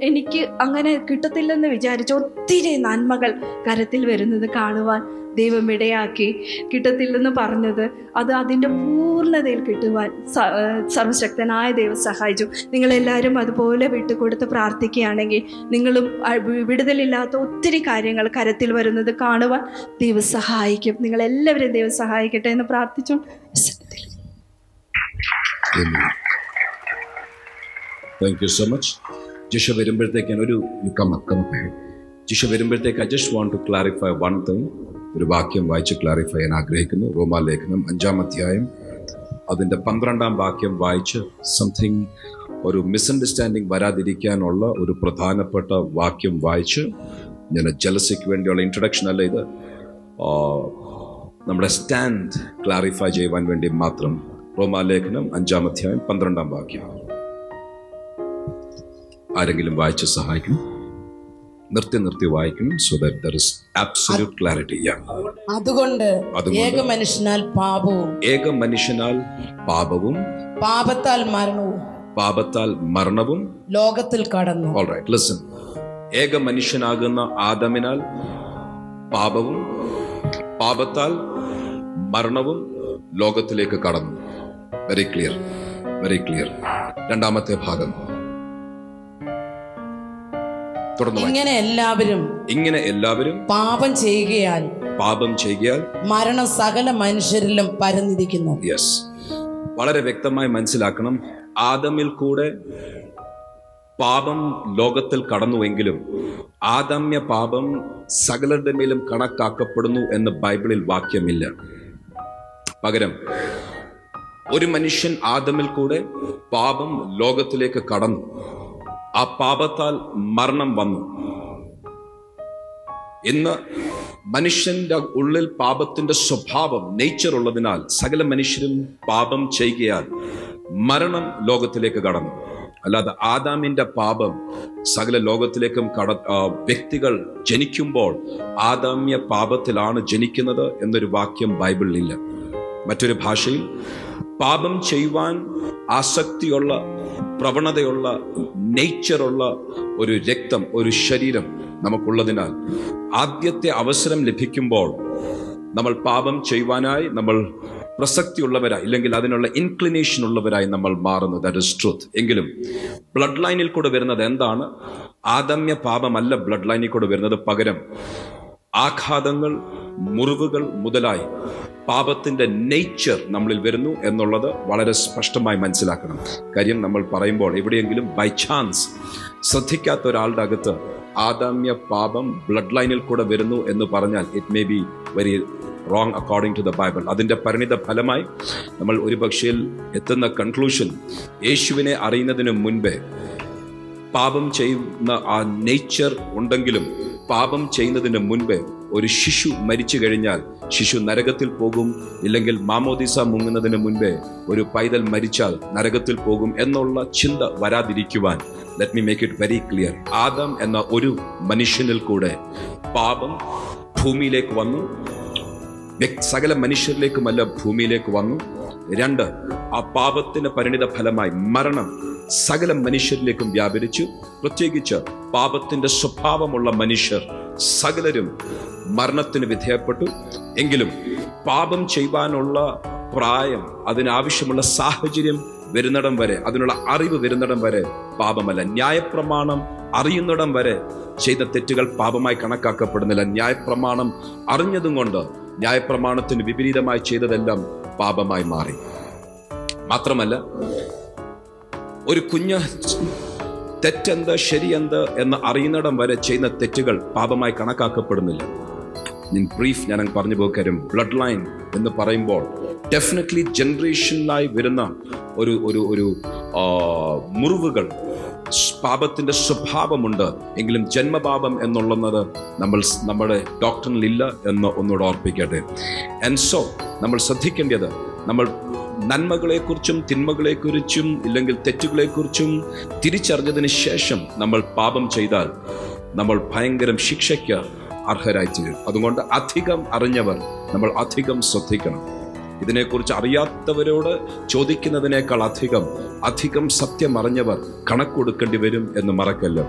എനിക്ക് അങ്ങനെ കിട്ടത്തില്ലെന്ന് വിചാരിച്ച ഒത്തിരി നന്മകൾ കരത്തിൽ വരുന്നത് കാണുവാൻ ദൈവം ഇടയാക്കി കിട്ടത്തില്ലെന്ന് പറഞ്ഞത് അത് അതിൻ്റെ പൂർണ്ണതയിൽ കിട്ടുവാൻ സർവശക്തനായ ദൈവം സഹായിച്ചു. നിങ്ങളെല്ലാവരും അതുപോലെ വിട്ടുകൊടുത്ത് പ്രാർത്ഥിക്കുകയാണെങ്കിൽ നിങ്ങളും വിടുതലില്ലാത്ത ഒത്തിരി കാര്യങ്ങൾ കരത്തിൽ വരുന്നത് കാണുവാൻ ദൈവം സഹായിക്കും. നിങ്ങളെല്ലാവരെയും ദൈവം സഹായിക്കട്ടെ എന്ന് പ്രാർത്ഥിച്ചു. Thank you so much. Jisha വരുമ്പോഴത്തേക്കാണ് ഒരു come up, come up. Jisha വരുമ്പോഴത്തേക്ക് I just want to clarify one thing. ഒരു വാക്യം വായിച്ച് ക്ലാരിഫൈ ചെയ്യാൻ ആഗ്രഹിക്കുന്നു. റോമാലേഖനം അഞ്ചാം അധ്യായം അതിൻ്റെ പന്ത്രണ്ടാം വാക്യം വായിച്ച് സംതിങ് ഒരു മിസ്അണ്ടർസ്റ്റാൻഡിങ് വരാതിരിക്കാനുള്ള ഒരു പ്രധാനപ്പെട്ട വാക്യം വായിച്ച് ഞാൻ ജലസയ്ക്ക് വേണ്ടിയുള്ള ഇൻട്രൊഡക്ഷൻ അല്ല ഇത്, നമ്മുടെ സ്റ്റാൻഡ് ക്ലാരിഫൈ ചെയ്യുവാൻ വേണ്ടി മാത്രം. റോമാലേഖനം അഞ്ചാം അധ്യായം പന്ത്രണ്ടാം വാക്യം ആരെങ്കിലും വായിച്ച് സഹായിക്കും. നിർത്തി നിർത്തി വായിക്കണം. So that there is absolute clarity. അതുകൊണ്ട് ഏക മനുഷ്യനാൽ പാപവും ഏക മനുഷ്യനാൽ പാപവും പാപത്താൽ മരണവും പാപത്താൽ മരണവും ലോകത്തിൽ കടന്നു. Alright, listen. ഏക മനുഷ്യനാകുന്ന ആദമിനാൽ പാപവും പാപത്താൽ മരണവും ലോകത്തിലേക്ക് കടന്നു. Very clear, very clear. രണ്ടാമത്തെ ഭാഗം ഇങ്ങനെ എല്ലാവരും ഇങ്ങനെ എല്ലാവരും പാപം ചെയ്യുകയാൽ പാപം ചെയ്യുകയാൽ മരണം സകല മനുഷ്യരിലും പരന്നിരിക്കുന്നു. യെസ്, വളരെ വ്യക്തമായി മനസ്സിലാക്കണം. ആദമിൽ കൂടെ പാപം ലോകത്തിൽ കടന്നുവെങ്കിലും ആദമ്യ പാപം സകലരുടെ മേലും കണക്കാക്കപ്പെടുന്നു എന്ന് ബൈബിളിൽ വാക്യമില്ല. പകരം ഒരു മനുഷ്യൻ ആദമിൽ കൂടെ പാപം ലോകത്തിലേക്ക് കടന്നു, ആ പാപത്താൽ മരണം വന്നു. ഇന്ന് മനുഷ്യന്റെ ഉള്ളിൽ പാപത്തിന്റെ സ്വഭാവം, നേച്ചർ ഉള്ളതിനാൽ സകല മനുഷ്യരും പാപം ചെയ്യുകയാൽ മരണം ലോകത്തിലേക്ക് കടന്നു. അല്ലാതെ ആദാമിന്റെ പാപം സകല ലോകത്തിലേക്കും കട വ്യക്തികൾ ജനിക്കുമ്പോൾ ആദാമ്യ പാപത്തിലാണ് ജനിക്കുന്നത് എന്നൊരു വാക്യം ബൈബിളിലില്ല. മറ്റൊരു ഭാഷയിൽ പാപം ചെയ്യുവാൻ ആസക്തിയുള്ള, പ്രവണതയുള്ള, നേച്ചറുള്ള ഒരു രക്തം, ഒരു ശരീരം നമുക്കുള്ളതിനാൽ ആദ്യത്തെ അവസരം ലഭിക്കുമ്പോൾ നമ്മൾ പാപം ചെയ്യുവാനായി നമ്മൾ പ്രസക്തിയുള്ളവരായി, ഇല്ലെങ്കിൽ അതിനുള്ള ഇൻക്ലിനേഷൻ ഉള്ളവരായി നമ്മൾ മാറുന്നു. That is truth. എങ്കിലും ബ്ലഡ് ലൈനിൽ കൂടെ വരുന്നത് എന്താണ്? ആദമ്യ പാപമല്ല ബ്ലഡ് ലൈനിൽ കൂടെ വരുന്നത്. പകരം ആഘാതങ്ങൾ, മുറിവുകൾ മുതലായി പാപത്തിന്റെ നേച്ചർ നമ്മളിൽ വരുന്നു എന്നുള്ളത് വളരെ സ്പഷ്ടമായി മനസ്സിലാക്കണം. കാര്യം നമ്മൾ പറയുമ്പോൾ എവിടെയെങ്കിലും ബൈ ചാൻസ് ശ്രദ്ധിക്കാത്ത ഒരാളുടെ അകത്ത് ആദാമ്യ പാപം ബ്ലഡ് ലൈനിൽ കൂടെ വരുന്നു എന്ന് പറഞ്ഞാൽ it may be very wrong according to the Bible. അതിൻ്റെ പരിണിത ഫലമായി നമ്മൾ ഒരുപക്ഷേ എത്തുന്ന കൺക്ലൂഷൻ, യേശുവിനെ അറിയുന്നതിന് മുൻപേ പാപം ചെയ്യുന്ന ആ നേച്ചർ ഉണ്ടെങ്കിലും പാപം ചെയ്യുന്നതിന് മുൻപേ ഒരു ശിശു മരിച്ചു കഴിഞ്ഞാൽ ശിശു നരകത്തിൽ പോകും, ഇല്ലെങ്കിൽ മാമോദിസ മുങ്ങുന്നതിന് മുൻപേ ഒരു പൈതൽ മരിച്ചാൽ നരകത്തിൽ പോകും എന്നുള്ള ചിന്ത വരാതിരിക്കുവാൻ, let me make it very clear, Adam എന്ന ഒരു മനുഷ്യനിൽ കൂടെ പാപം ഭൂമിയിലേക്ക് വന്നു. സകല മനുഷ്യരിലേക്കുമല്ല, ഭൂമിയിലേക്ക് വന്നു. രണ്ട്, ആ പാപത്തിന് പരിണിത ഫലമായി മരണം സകല മനുഷ്യരിലേക്കും വ്യാപരിച്ചു. പ്രത്യേകിച്ച് പാപത്തിന്റെ സ്വഭാവമുള്ള മനുഷ്യർ സകലരും മരണത്തിന് വിധേയപ്പെട്ടു. എങ്കിലും പാപം ചെയ്യുവാനുള്ള പ്രായം, അതിനാവശ്യമുള്ള സാഹചര്യം വരുന്നിടം വരെ, അതിനുള്ള അറിവ് വരുന്നിടം വരെ പാപമല്ല. ന്യായപ്രമാണം അറിയുന്നിടം വരെ ചെയ്ത തെറ്റുകൾ പാപമായി കണക്കാക്കപ്പെടുന്നില്ല. ന്യായപ്രമാണം അറിഞ്ഞതും കൊണ്ട് ന്യായപ്രമാണത്തിന് വിപരീതമായി ചെയ്തതെല്ലാം പാപമായി മാറി. മാത്രമല്ല, ഒരു കുഞ്ഞ് തെറ്റെന്ത് ശരിയെന്ത് എന്ന് അറിയുന്നിടം വരെ ചെയ്യുന്ന തെറ്റുകൾ പാപമായി കണക്കാക്കപ്പെടുന്നില്ല. ഞാൻ ബ്രീഫ് ഞാൻ പറഞ്ഞു പോകാരും. ബ്ലഡ് ലൈൻ എന്ന് പറയുമ്പോൾ ഡെഫിനറ്റ്ലി ജനറേഷനിലായി വരുന്ന ഒരു ഒരു ഒരു മുറിവുകൾ, പാപത്തിൻ്റെ സ്വഭാവമുണ്ട്. എങ്കിലും ജന്മപാപം എന്നുള്ളത് നമ്മൾ നമ്മുടെ ഡോക്ടറിനില്ല എന്ന് ഒന്നുകൂടെ ഓർപ്പിക്കട്ടെ. ആൻഡ് സോ നമ്മൾ ശ്രദ്ധിക്കേണ്ടത് നമ്മൾ നന്മകളെക്കുറിച്ചും തിന്മകളെക്കുറിച്ചും ഇല്ലെങ്കിൽ തെറ്റുകളെക്കുറിച്ചും തിരിച്ചറിഞ്ഞതിന് ശേഷം നമ്മൾ പാപം ചെയ്താൽ നമ്മൾ ഭയങ്കരം ശിക്ഷയ്ക്ക് അർഹരായി തീരും. അതുകൊണ്ട് അധികം അറിഞ്ഞവർ നമ്മൾ അധികം ശ്രദ്ധിക്കണം. ഇതിനെക്കുറിച്ച് അറിയാത്തവരോട് ചോദിക്കുന്നതിനേക്കാൾ അധികം അധികം സത്യം അറിഞ്ഞവർ കണക്കൊടുക്കേണ്ടി വരും എന്ന് മറക്കല്ല.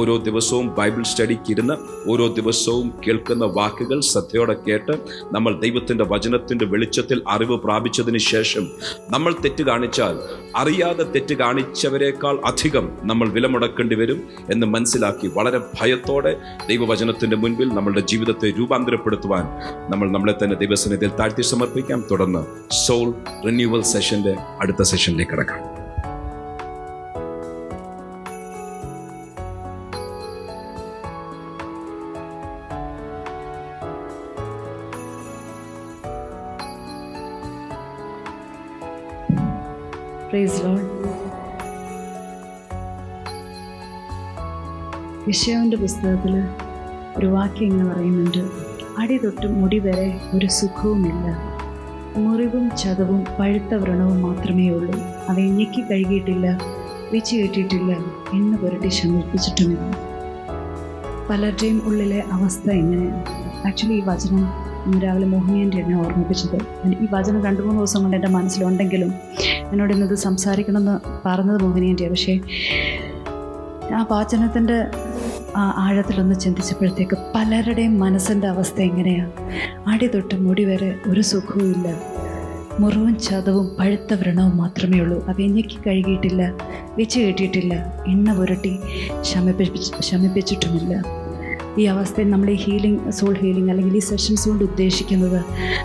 ഓരോ ദിവസവും ബൈബിൾ സ്റ്റഡിക്കിരുന്ന് ഓരോ ദിവസവും കേൾക്കുന്ന വാക്കുകൾ ശ്രദ്ധയോടെ കേട്ട് നമ്മൾ ദൈവത്തിൻ്റെ വചനത്തിൻ്റെ വെളിച്ചത്തിൽ അറിവ് പ്രാപിച്ചതിന് ശേഷം നമ്മൾ തെറ്റ് കാണിച്ചാൽ അറിയാതെ തെറ്റ് കാണിച്ചവരെക്കാൾ അധികം നമ്മൾ വിലമുടക്കേണ്ടി വരും എന്ന് മനസ്സിലാക്കി വളരെ ഭയത്തോടെ ദൈവവചനത്തിൻ്റെ മുൻപിൽ നമ്മളുടെ ജീവിതത്തെ രൂപാന്തരപ്പെടുത്തുവാൻ നമ്മൾ നമ്മളെ തന്നെ ദൈവസന്നിധിയിൽ താഴ്ത്തി സമർപ്പിക്കാം. തുടർന്ന് സോൾ റിന്യൂവൽ സെഷൻ്റെ അടുത്ത സെഷനിലേക്ക് കടക്കാം. Praise Lord. യെശയ്യാവിൻ്റെ പുസ്തകത്തിൽ ഒരു വാക്യം എന്ന് പറയുന്നുണ്ട്, അടി തൊട്ട് മുടി വരെ ഒരു സുഖവുമില്ല, മുറിവും ചതവും പഴുത്ത വ്രണവും മാത്രമേ ഉള്ളൂ, അവയെ ഞെക്കി കഴുകിയിട്ടില്ല, വീച്ചു കെട്ടിയിട്ടില്ല, എന്ന് പുരട്ടി ശമിപ്പിച്ചിട്ടുമില്ല. പലരുടെയും ഉള്ളിലെ അവസ്ഥ എങ്ങനെയാണ്? ആക്ച്വലി ഈ വചനം ഇന്ന് രാവിലെ മോഹിനിയാൻ്റെ എന്നെ ഓർമ്മിപ്പിച്ചത്. ഈ വചനം രണ്ട് മൂന്ന് ദിവസം കൊണ്ട് എൻ്റെ മനസ്സിലുണ്ടെങ്കിലും എന്നോട് ഇന്നത് സംസാരിക്കണമെന്ന് പറഞ്ഞത് മോഹിനിയാൻ്റെ. പക്ഷേ ആ വാചനത്തിൻ്റെ ആ ആഴത്തിലൊന്ന് ചിന്തിച്ചപ്പോഴത്തേക്ക് പലരുടെയും മനസ്സിൻ്റെ അവസ്ഥ എങ്ങനെയാണ്? അടി തൊട്ട് മുടി വരെ ഒരു സുഖവുമില്ല, മുറിവും ചതവും പഴുത്ത വ്രണവും മാത്രമേ ഉള്ളൂ, അവയെ ഞെക്കി കഴുകിയിട്ടില്ല, വെച്ച് കെട്ടിയിട്ടില്ല, എണ്ണ പുരട്ടി ശമിപ്പിച്ച് ശമിപ്പിച്ചിട്ടുമില്ല. ഈ അവസ്ഥയിൽ നമ്മൾ ഈ ഹീലിംഗ്, സോൾ ഹീലിംഗ് അല്ലെങ്കിൽ ഈ സെഷൻസ് കൊണ്ട് ഉദ്ദേശിക്കുന്നത്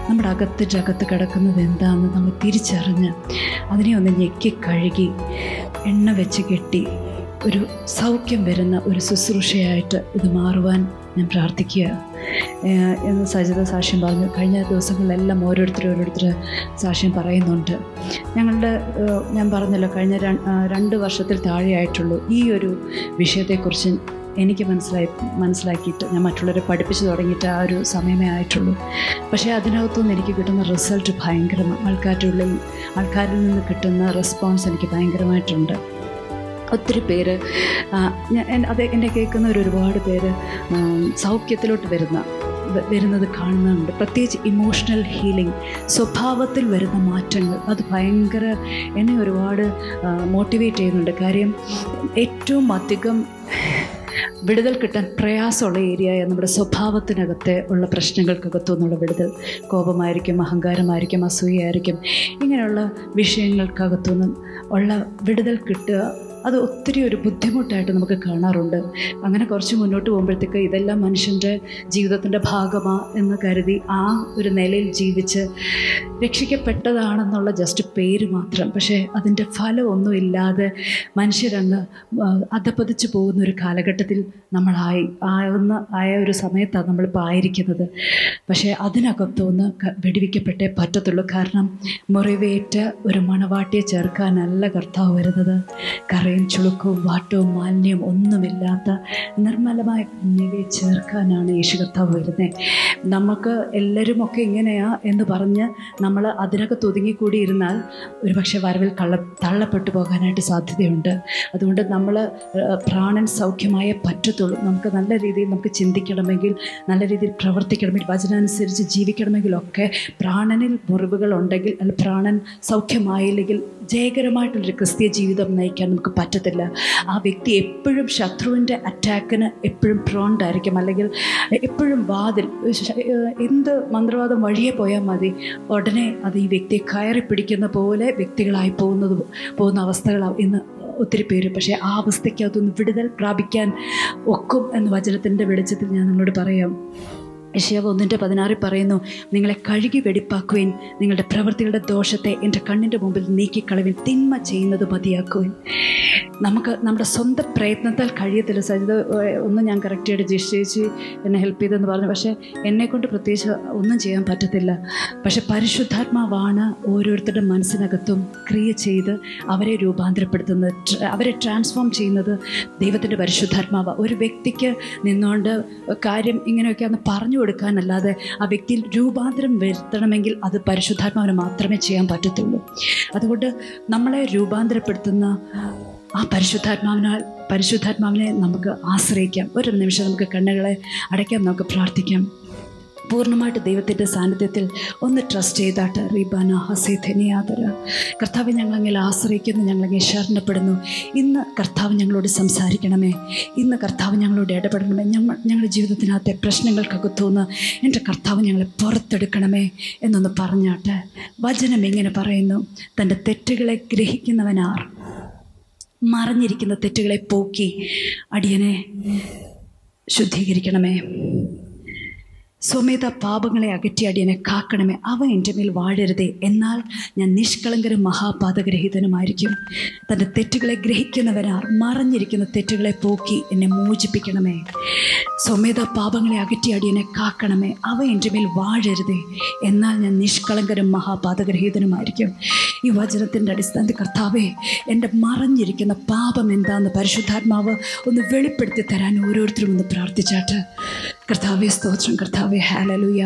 നമ്മുടെ അകത്ത് അകത്ത് കിടക്കുന്നത് എന്താണെന്ന് നമ്മൾ തിരിച്ചറിഞ്ഞ് അതിനെ ഒന്ന് ഞെക്കി കഴുകി എണ്ണ വെച്ച് കെട്ടി ഒരു സൗഖ്യം വരുന്ന ഒരു ശുശ്രൂഷയായിട്ട് ഇത് മാറുവാൻ ഞാൻ പ്രാർത്ഥിക്കുക എന്ന് സജിത സാക്ഷ്യം പറഞ്ഞു. കഴിഞ്ഞ ദിവസങ്ങളിലെല്ലാം ഓരോരുത്തർ ഓരോരുത്തർ സാക്ഷ്യം പറയുന്നുണ്ട്. ഞങ്ങളുടെ ഞാൻ പറഞ്ഞല്ലോ, കഴിഞ്ഞ രണ്ട് വർഷത്തിൽ താഴെയായിട്ടുള്ളൂ ഈ ഒരു വിഷയത്തെക്കുറിച്ച് എനിക്ക് മനസ്സിലായി മനസ്സിലാക്കിയിട്ട് ഞാൻ മറ്റുള്ളവരെ പഠിപ്പിച്ചു തുടങ്ങിയിട്ട് ആ ഒരു സമയമേ ആയിട്ടുള്ളൂ. പക്ഷേ അതിനകത്തുനിന്ന് എനിക്ക് കിട്ടുന്ന റിസൾട്ട് ഭയങ്കരമാണ്. ആൾക്കാരുടെ ഉള്ളിൽ ആൾക്കാരിൽ നിന്ന് കിട്ടുന്ന റെസ്പോൺസ് എനിക്ക് ഭയങ്കരമായിട്ടുണ്ട്. ഒത്തിരി പേര് ഞാൻ അത് എന്നെ കേൾക്കുന്നവർ ഒരുപാട് പേര് സൗഖ്യത്തിലോട്ട് വരുന്ന വരുന്നത് കാണുന്നുണ്ട്. പ്രത്യേകിച്ച് ഇമോഷണൽ ഹീലിംഗ്, സ്വഭാവത്തിൽ വരുന്ന മാറ്റങ്ങൾ, അത് ഭയങ്കര എന്നെ ഒരുപാട് മോട്ടിവേറ്റ് ചെയ്യുന്നുണ്ട്. കാര്യം ഏറ്റവും അധികം വിടുതൽ കിട്ടാൻ പ്രയാസമുള്ള ഏരിയയായ നമ്മുടെ സ്വഭാവത്തിനകത്തെ ഉള്ള പ്രശ്നങ്ങൾക്കകത്തു നിന്നുള്ള വിടുതൽ, കോപമായിരിക്കും, അഹങ്കാരമായിരിക്കും, അസൂയയായിരിക്കും, ഇങ്ങനെയുള്ള വിഷയങ്ങൾക്കകത്തു നിന്നും ഉള്ള വിടുതൽ കിട്ടുക അത് ഒത്തിരി ഒരു ബുദ്ധിമുട്ടായിട്ട് നമുക്ക് കാണാറുണ്ട്. അങ്ങനെ കുറച്ച് മുന്നോട്ട് പോകുമ്പോഴത്തേക്ക് ഇതെല്ലാം മനുഷ്യൻ്റെ ജീവിതത്തിൻ്റെ ഭാഗമാണ് എന്ന് കരുതി ആ ഒരു നിലയിൽ ജീവിച്ച് രക്ഷിക്കപ്പെട്ടതാണെന്നുള്ള ജസ്റ്റ് പേര് മാത്രം, പക്ഷേ അതിൻ്റെ ഫലമൊന്നുമില്ലാതെ മനുഷ്യരങ്ങ് അധപ്പതിച്ചു പോകുന്ന ഒരു കാലഘട്ടത്തിൽ നമ്മളായി ആവുന്ന ആയ ഒരു സമയത്താണ് നമ്മളിപ്പോൾ ആയിരിക്കുന്നത്. പക്ഷേ അതിനകത്തൊന്ന് വെടിവെക്കപ്പെട്ടേ പറ്റത്തുള്ളൂ. കാരണം മുറിവേറ്റ ഒരു മണവാട്ടിയെ ചേർക്കാനല്ല കർത്താവ് വരുന്നത്. കറയും ചുളുക്കവും വാട്ടവും മാലിന്യവും ഒന്നുമില്ലാത്ത നിർമ്മലമായ കന്യകയെ ചേർക്കാനാണ് യേശു കർത്താവ് വരുന്നത്. നമുക്ക് എല്ലാവരുമൊക്കെ ഇങ്ങനെയാണ് എന്ന് പറഞ്ഞ് നമ്മൾ അതിനകത്ത് ഒതുങ്ങിക്കൂടിയിരുന്നാൽ ഒരു പക്ഷേ വരവിൽ കള്ള തള്ളപ്പെട്ടു പോകാനായിട്ട് സാധ്യതയുണ്ട്. അതുകൊണ്ട് നമ്മൾ പ്രാണൻ സൗഖ്യമായേ പറ്റത്തുള്ളൂ. നമുക്ക് നല്ല രീതിയിൽ നമുക്ക് ചിന്തിക്കണമെങ്കിൽ, നല്ല രീതിയിൽ പ്രവർത്തിക്കണമെങ്കിൽ, വചനാനുസരിച്ച് ജീവിക്കണമെങ്കിലൊക്കെ പ്രാണനിൽ മുറിവുകൾ ഉണ്ടെങ്കിൽ, അല്ല പ്രാണൻ സൗഖ്യമായില്ലെങ്കിൽ ജയകരമായിട്ടുള്ളൊരു ക്രിസ്തീയ ജീവിതം നയിക്കാൻ നമുക്ക് പറ്റത്തില്ല. ആ വ്യക്തി എപ്പോഴും ശത്രുവിൻ്റെ അറ്റാക്കിന് എപ്പോഴും പ്രോണ്ടായിരിക്കും. അല്ലെങ്കിൽ എപ്പോഴും വാതിൽ, എന്ത് മന്ത്രവാദം വഴിയെ പോയാൽ മതി, ഉടനെ അത് ഈ വ്യക്തിയെ കയറി പിടിക്കുന്ന പോലെ വ്യക്തികളായി പോകുന്നത് പോകുന്ന അവസ്ഥകളാണ് ഇന്ന് ഒത്തിരി പേര്. പക്ഷേ ആ അവസ്ഥയ്ക്ക് അതൊന്ന് വിടുതൽ പ്രാപിക്കാൻ ഒക്കും എന്ന് വചനത്തിൻ്റെ വെളിച്ചത്തിൽ ഞാൻ നിങ്ങളോട് പറയാം. യെശയ്യാവ് ഒന്നിൻ്റെ പതിനാറിൽ പറയുന്നു, നിങ്ങളെ കഴുകി വെടിപ്പാക്കുവിൻ, നിങ്ങളുടെ പ്രവൃത്തികളുടെ ദോഷത്തെ എൻ്റെ കണ്ണിൻ്റെ മുമ്പിൽ നീക്കിക്കളവിൻ, തിന്മ ചെയ്യുന്നത് മതിയാക്കുവിൻ. നമുക്ക് നമ്മുടെ സ്വന്തം പ്രയത്നത്താൽ കഴിയത്തില്ല. സജിത ഒന്നും ഞാൻ കറക്റ്റായിട്ട് ജിഷ്ടിച്ച് എന്നെ ഹെൽപ്പ് ചെയ്തെന്ന് പറഞ്ഞു, പക്ഷേ എന്നെക്കൊണ്ട് പ്രത്യേകിച്ച് ഒന്നും ചെയ്യാൻ പറ്റത്തില്ല. പക്ഷേ പരിശുദ്ധാത്മാവാണ് ഓരോരുത്തരുടെ മനസ്സിനകത്തും ക്രിയ ചെയ്ത് അവരെ രൂപാന്തരപ്പെടുത്തുന്നത്, അവരെ ട്രാൻസ്ഫോം ചെയ്യുന്നത് ദൈവത്തിൻ്റെ പരിശുദ്ധാത്മാവ്. ഒരു വ്യക്തിക്ക് നിന്നുകൊണ്ട് കാര്യം ഇങ്ങനെയൊക്കെ അന്ന് പറഞ്ഞു കൊടുക്കാനല്ലാതെ ആ വ്യക്തിയിൽ രൂപാന്തരം വരുത്തണമെങ്കിൽ അത് പരിശുദ്ധാത്മാവിന് മാത്രമേ ചെയ്യാൻ പറ്റത്തുള്ളൂ. അതുകൊണ്ട് നമ്മളെ രൂപാന്തരപ്പെടുത്തുന്ന ആ പരിശുദ്ധാത്മാവിനാൽ പരിശുദ്ധാത്മാവിനെ നമുക്ക് ആശ്രയിക്കാം. ഒരു നിമിഷം നമുക്ക് കണ്ണുകളെ അടയ്ക്കാം, നമുക്ക് പ്രാർത്ഥിക്കാം. പൂർണ്ണമായിട്ട് ദൈവത്തിൻ്റെ സാന്നിധ്യത്തിൽ ഒന്ന് ട്രസ്റ്റ് ചെയ്താട്ട് റീബാന ഹസീധനിയാദര. കർത്താവ്, ഞങ്ങളെങ്കിൽ ആശ്രയിക്കുന്നു, ഞങ്ങളെങ്കിൽ ശരണപ്പെടുന്നു. ഇന്ന് കർത്താവ് ഞങ്ങളോട് സംസാരിക്കണമേ, ഇന്ന് കർത്താവ് ഞങ്ങളോട് ഇടപെടണമേ. ഞങ്ങൾ ഞങ്ങളുടെ ജീവിതത്തിനകത്തെ പ്രശ്നങ്ങൾക്കകത്തുനിന്ന് എൻ്റെ കർത്താവ് ഞങ്ങളെ പുറത്തെടുക്കണമേ എന്നൊന്ന് പറഞ്ഞാട്ടെ. വചനം ഇങ്ങനെ പറയുന്നു, തൻ്റെ തെറ്റുകളെ ഗ്രഹിക്കുന്നവനാർ മറിഞ്ഞിരിക്കുന്ന തെറ്റുകളെ പോക്കി അടിയനെ ശുദ്ധീകരിക്കണമേ. സ്വമേധ പാപങ്ങളെ അകറ്റി അടിയനെ കാക്കണമേ. അവ എൻ്റെ മേൽ വാഴരുതേ, എന്നാൽ ഞാൻ നിഷ്കളങ്കരും മഹാപാതഗ്രഹീതനുമായിരിക്കും. തൻ്റെ തെറ്റുകളെ ഗ്രഹിക്കുന്നവരാർ മറഞ്ഞിരിക്കുന്ന തെറ്റുകളെ പോക്കി എന്നെ മോചിപ്പിക്കണമേ. സ്വമേധ പാപങ്ങളെ അകറ്റി അടിയനെ കാക്കണമേ. അവ എൻ്റെ മേൽ വാഴരുതേ, എന്നാൽ ഞാൻ നിഷ്കളങ്കരും മഹാപാതഗ്രഹീതനുമായിരിക്കും. ഈ വചനത്തിൻ്റെ അടിസ്ഥാനത്തിൽ കർത്താവേ, എൻ്റെ മറഞ്ഞിരിക്കുന്ന പാപം എന്താണെന്ന് പരിശുദ്ധാത്മാവ് ഒന്ന് വെളിപ്പെടുത്തി തരാൻ ഓരോരുത്തരും ഒന്ന് പ്രാർത്ഥിച്ചാട്ട്. കർത്താവേ സ്തോത്രം, കർത്താവേ ഹല്ലേലൂയ.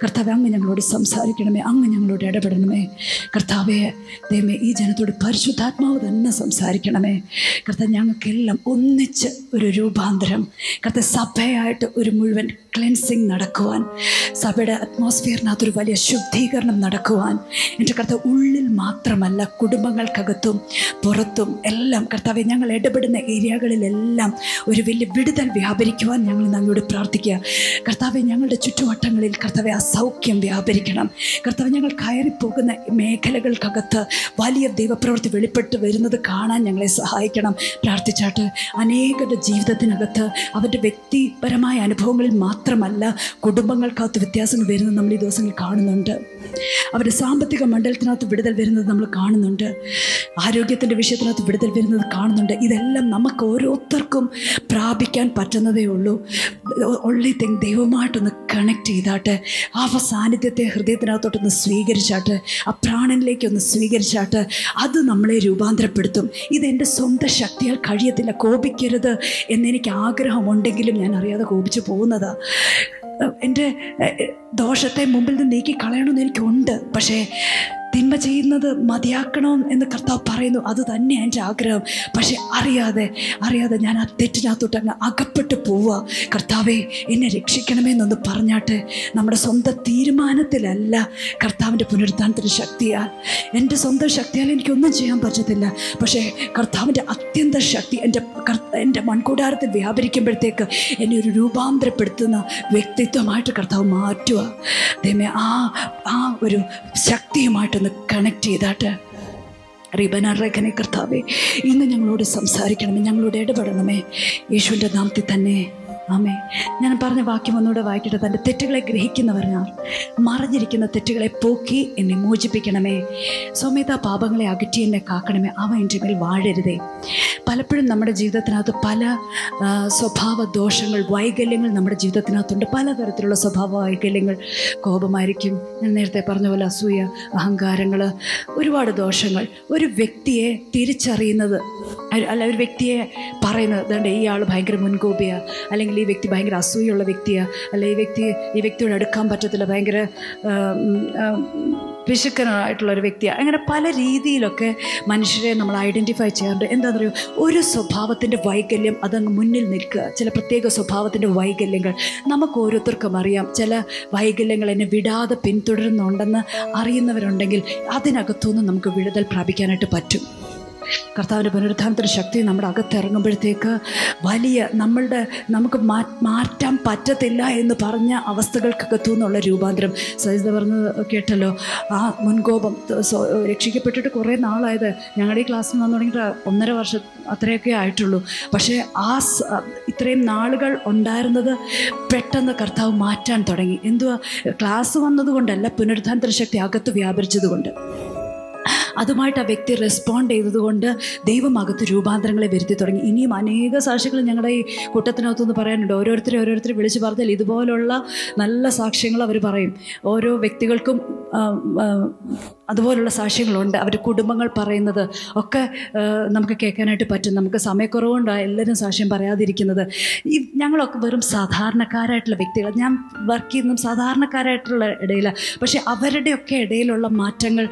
കർത്താവേ, അങ്ങ് ഞങ്ങളോട് സംസാരിക്കണമേ, അങ്ങ് ഞങ്ങളോട് ഇടപെടണമേ. കർത്താവേ ദൈവമേ, ഈ ജനത്തോട് പരിശുദ്ധാത്മാവ് തന്നെ സംസാരിക്കണമേ. കർത്താവ്, ഞങ്ങൾക്കെല്ലാം ഒന്നിച്ച് ഒരു രൂപാന്തരം, കർത്താവ് സഭയായിട്ട് ഒരു മുഴുവൻ ക്ലെൻസിങ് നടക്കുവാൻ, സഭയുടെ അറ്റ്മോസ്ഫിയറിനകത്തൊരു വലിയ ശുദ്ധീകരണം നടക്കുവാൻ, എൻ്റെ കർത്താവ് ഉള്ളിൽ മാത്രമല്ല കുടുംബങ്ങൾക്കകത്തും പുറത്തും എല്ലാം കർത്താവെ ഞങ്ങൾ ഇടപെടുന്ന ഏരിയകളിലെല്ലാം ഒരു വലിയ വിടുതൽ വ്യാപരിക്കുവാൻ ഞങ്ങൾ ഞങ്ങളോട് പ്രാർത്ഥിക്കുക. കർത്താവെ, ഞങ്ങളുടെ ചുറ്റുവട്ടങ്ങളിൽ കർത്താവെ അസൗഖ്യം വ്യാപരിക്കണം. കർത്താവ്, ഞങ്ങൾ കയറിപ്പോകുന്ന മേഖലകൾക്കകത്ത് വലിയ ദൈവപ്രവൃത്തി വെളിപ്പെട്ട് വരുന്നത് കാണാൻ ഞങ്ങളെ സഹായിക്കണം. പ്രാർത്ഥിച്ചാട്ട് അനേകരുടെ ജീവിതത്തിനകത്ത് അവരുടെ വ്യക്തിപരമായ അനുഭവങ്ങളിൽ മാത്രമല്ല കുടുംബങ്ങൾക്കകത്ത് വ്യത്യാസങ്ങൾ വരുന്നത് നമ്മൾ ഈ ദിവസങ്ങൾ കാണുന്നുണ്ട്. അവരുടെ സാമ്പത്തിക മണ്ഡലത്തിനകത്ത് വിടുതൽ വരുന്നത് നമ്മൾ കാണുന്നുണ്ട്. ആരോഗ്യത്തിൻ്റെ വിഷയത്തിനകത്ത് വിടുതൽ വരുന്നത് കാണുന്നുണ്ട്. ഇതെല്ലാം നമുക്ക് ഓരോരുത്തർക്കും പ്രാപിക്കാൻ പറ്റുന്നതേ ഉള്ളൂ. ഉള്ളി തിങ് ദൈവമായിട്ടൊന്ന് കണക്ട് ചെയ്താട്ട് അവ സാന്നിധ്യത്തെ ഹൃദയത്തിനകത്തോട്ടൊന്ന് സ്വീകരിച്ചാട്ട് ആ പ്രാണനിലേക്കൊന്ന് സ്വീകരിച്ചാട്ട് അത് നമ്മളെ രൂപാന്തരപ്പെടുത്തും. ഇതെൻ്റെ സ്വന്തം ശക്തിയാൽ കഴിയത്തില്ല, കോപിക്കരുത് എന്നെനിക്ക് ആഗ്രഹമുണ്ടെങ്കിലും ഞാൻ അറിയാതെ കോപിച്ച് പോകുന്നതാണ്. എൻ്റെ ദോഷത്തെ മുമ്പിൽ നിന്ന് നീക്കി കളയണമെന്ന് എനിക്കുണ്ട്, പക്ഷേ തിന്മ ചെയ്യുന്നത് മതിയാക്കണം എന്ന് കർത്താവ് പറയുന്നു. അത് തന്നെയാണ് എൻ്റെ ആഗ്രഹം, പക്ഷെ അറിയാതെ അറിയാതെ ഞാൻ ആ തെറ്റിനകത്തോട്ട് അങ്ങ് അകപ്പെട്ട് പോവുക. കർത്താവെ, എന്നെ രക്ഷിക്കണമെന്നൊന്ന് പറഞ്ഞാട്ട് നമ്മുടെ സ്വന്തം തീരുമാനത്തിലല്ല, കർത്താവിൻ്റെ പുനരുദ്ധാനത്തിൻ്റെ ശക്തിയാൽ. എൻ്റെ സ്വന്തം ശക്തിയാൽ എനിക്കൊന്നും ചെയ്യാൻ പറ്റത്തില്ല, പക്ഷേ കർത്താവിൻ്റെ അത്യന്ത ശക്തി എൻ്റെ എൻ്റെ മൺകൂടാരത്തിൽ വ്യാപരിക്കുമ്പോഴത്തേക്ക് എന്നെ ഒരു രൂപാന്തരപ്പെടുത്തുന്ന വ്യക്തിത്വമായിട്ട് കർത്താവ് മാറ്റുക. അതേമേ ആ ആ ഒരു ശക്തിയുമായിട്ട് ഒന്ന് കണക്ട് ചെയ്താട്ട് റിബന റേഖനെ കർത്താവേ ഇന്ന് ഞങ്ങളോട് സംസാരിക്കണമേ, ഞങ്ങളോട് ഇടപെടണമേ, യേശുവിൻ്റെ നാമത്തിൽ തന്നെ ആമേ. ഞാൻ പറഞ്ഞ വാക്യം ഒന്നുകൂടെ വായിക്കട്ടെ. തൻ്റെ തെറ്റുകളെ ഗ്രഹിക്കുന്നവരാൽ മറഞ്ഞിരിക്കുന്ന തെറ്റുകളെ പോക്കി എന്നെ മോചിപ്പിക്കണമേ. സ്വമേധ പാപങ്ങളെ അകറ്റി എന്നെ കാക്കണമേ. അവ എൻ്റെ മേൽ വാഴരുതേ. പലപ്പോഴും നമ്മുടെ ജീവിതത്തിനകത്ത് പല സ്വഭാവ ദോഷങ്ങൾ, വൈകല്യങ്ങൾ നമ്മുടെ ജീവിതത്തിനകത്തുണ്ട്. പലതരത്തിലുള്ള സ്വഭാവ വൈകല്യങ്ങൾ, കോപമായിരിക്കും, ഞാൻ നേരത്തെ പറഞ്ഞ പോലെ അസൂയ, അഹങ്കാരങ്ങൾ, ഒരുപാട് ദോഷങ്ങൾ. ഒരു വ്യക്തിയെ തിരിച്ചറിയുന്നത് അല്ല, ഒരു വ്യക്തിയെ പറയുന്നത് അതുകൊണ്ട് ഈ ആൾ ഭയങ്കര മുൻകോപിയാണ്, അല്ലെങ്കിൽ ഈ വ്യക്തി ഭയങ്കര അസൂയുള്ള വ്യക്തിയാണ്, അല്ലെ ഈ വ്യക്തി ഈ വ്യക്തിയോട് അടുക്കാൻ പറ്റത്തില്ല, ഭയങ്കര പിശുക്കനായിട്ടുള്ളൊരു വ്യക്തിയാണ്. അങ്ങനെ പല രീതിയിലൊക്കെ മനുഷ്യരെ നമ്മൾ ഐഡൻറ്റിഫൈ ചെയ്യാറുണ്ട്. എന്താണെന്ന് പറയുക, ഒരു സ്വഭാവത്തിൻ്റെ വൈകല്യം അതങ്ങ് മുന്നിൽ നിൽക്കുക. ചില പ്രത്യേക സ്വഭാവത്തിൻ്റെ വൈകല്യങ്ങൾ നമുക്ക് ഓരോരുത്തർക്കും അറിയാം. ചില വൈകല്യങ്ങൾ എന്നെ വിടാതെ പിന്തുടരുന്നുണ്ടെന്ന് അറിയുന്നവരുണ്ടെങ്കിൽ അതിനകത്തുനിന്ന് നമുക്ക് വിടുതൽ പ്രാപിക്കാനായിട്ട് പറ്റും. കർത്താവിൻ്റെ പുനരുദ്ധാനത്തിൻ്റെ ശക്തി നമ്മുടെ അകത്തിറങ്ങുമ്പോഴത്തേക്ക് വലിയ നമ്മളുടെ നമുക്ക് മാറ്റാൻ പറ്റത്തില്ല എന്ന് പറഞ്ഞ അവസ്ഥകൾക്കകത്തു നിന്നുള്ള രൂപാന്തരം. സജിത പറഞ്ഞത് കേട്ടല്ലോ, ആ മുൻകോപം. രക്ഷിക്കപ്പെട്ടിട്ട് കുറേ നാളായത്, ഞങ്ങളുടെ ഈ ക്ലാസ്സിൽ നിന്ന് തുടങ്ങിയിട്ട് ഒന്നര വർഷം അത്രയൊക്കെ ആയിട്ടുള്ളൂ. പക്ഷേ ആ ഇത്രയും നാളുകൾ ഉണ്ടായിരുന്നത് പെട്ടെന്ന് കർത്താവ് മാറ്റാൻ തുടങ്ങി. എന്തുവാ, ക്ലാസ് വന്നതുകൊണ്ടല്ല, പുനരുദ്ധാനത്തിൻ്റെ ശക്തി അകത്ത് വ്യാപരിച്ചതുകൊണ്ട്, അതുമായിട്ട് ആ വ്യക്തി റെസ്പോണ്ട് ചെയ്തതുകൊണ്ട് ദൈവമകത്ത് രൂപാന്തരങ്ങളെ വരുത്തി തുടങ്ങി. ഇനിയും അനേക സാക്ഷികൾ ഞങ്ങളുടെ ഈ കൂട്ടത്തിനകത്തുനിന്ന് പറയാനുണ്ട്. ഓരോരുത്തരും ഓരോരുത്തരും വിളിച്ച് പറഞ്ഞാൽ ഇതുപോലുള്ള നല്ല സാക്ഷ്യങ്ങൾ അവർ പറയും. ഓരോ വ്യക്തികൾക്കും അതുപോലുള്ള സാക്ഷ്യങ്ങളുണ്ട്. അവർ കുടുംബങ്ങൾ പറയുന്നത് ഒക്കെ നമുക്ക് കേൾക്കാനായിട്ട് പറ്റും. നമുക്ക് സമയക്കുറവുകൊണ്ടാണ് എല്ലാവരും സാക്ഷ്യം പറയാതിരിക്കുന്നത്. ഈ ഞങ്ങളൊക്കെ വെറും സാധാരണക്കാരായിട്ടുള്ള വ്യക്തികൾ, ഞാൻ വർക്ക് ചെയ്യുന്നതും സാധാരണക്കാരായിട്ടുള്ള ഇടയിലാണ്. പക്ഷേ അവരുടെയൊക്കെ ഇടയിലുള്ള മാറ്റങ്ങൾ,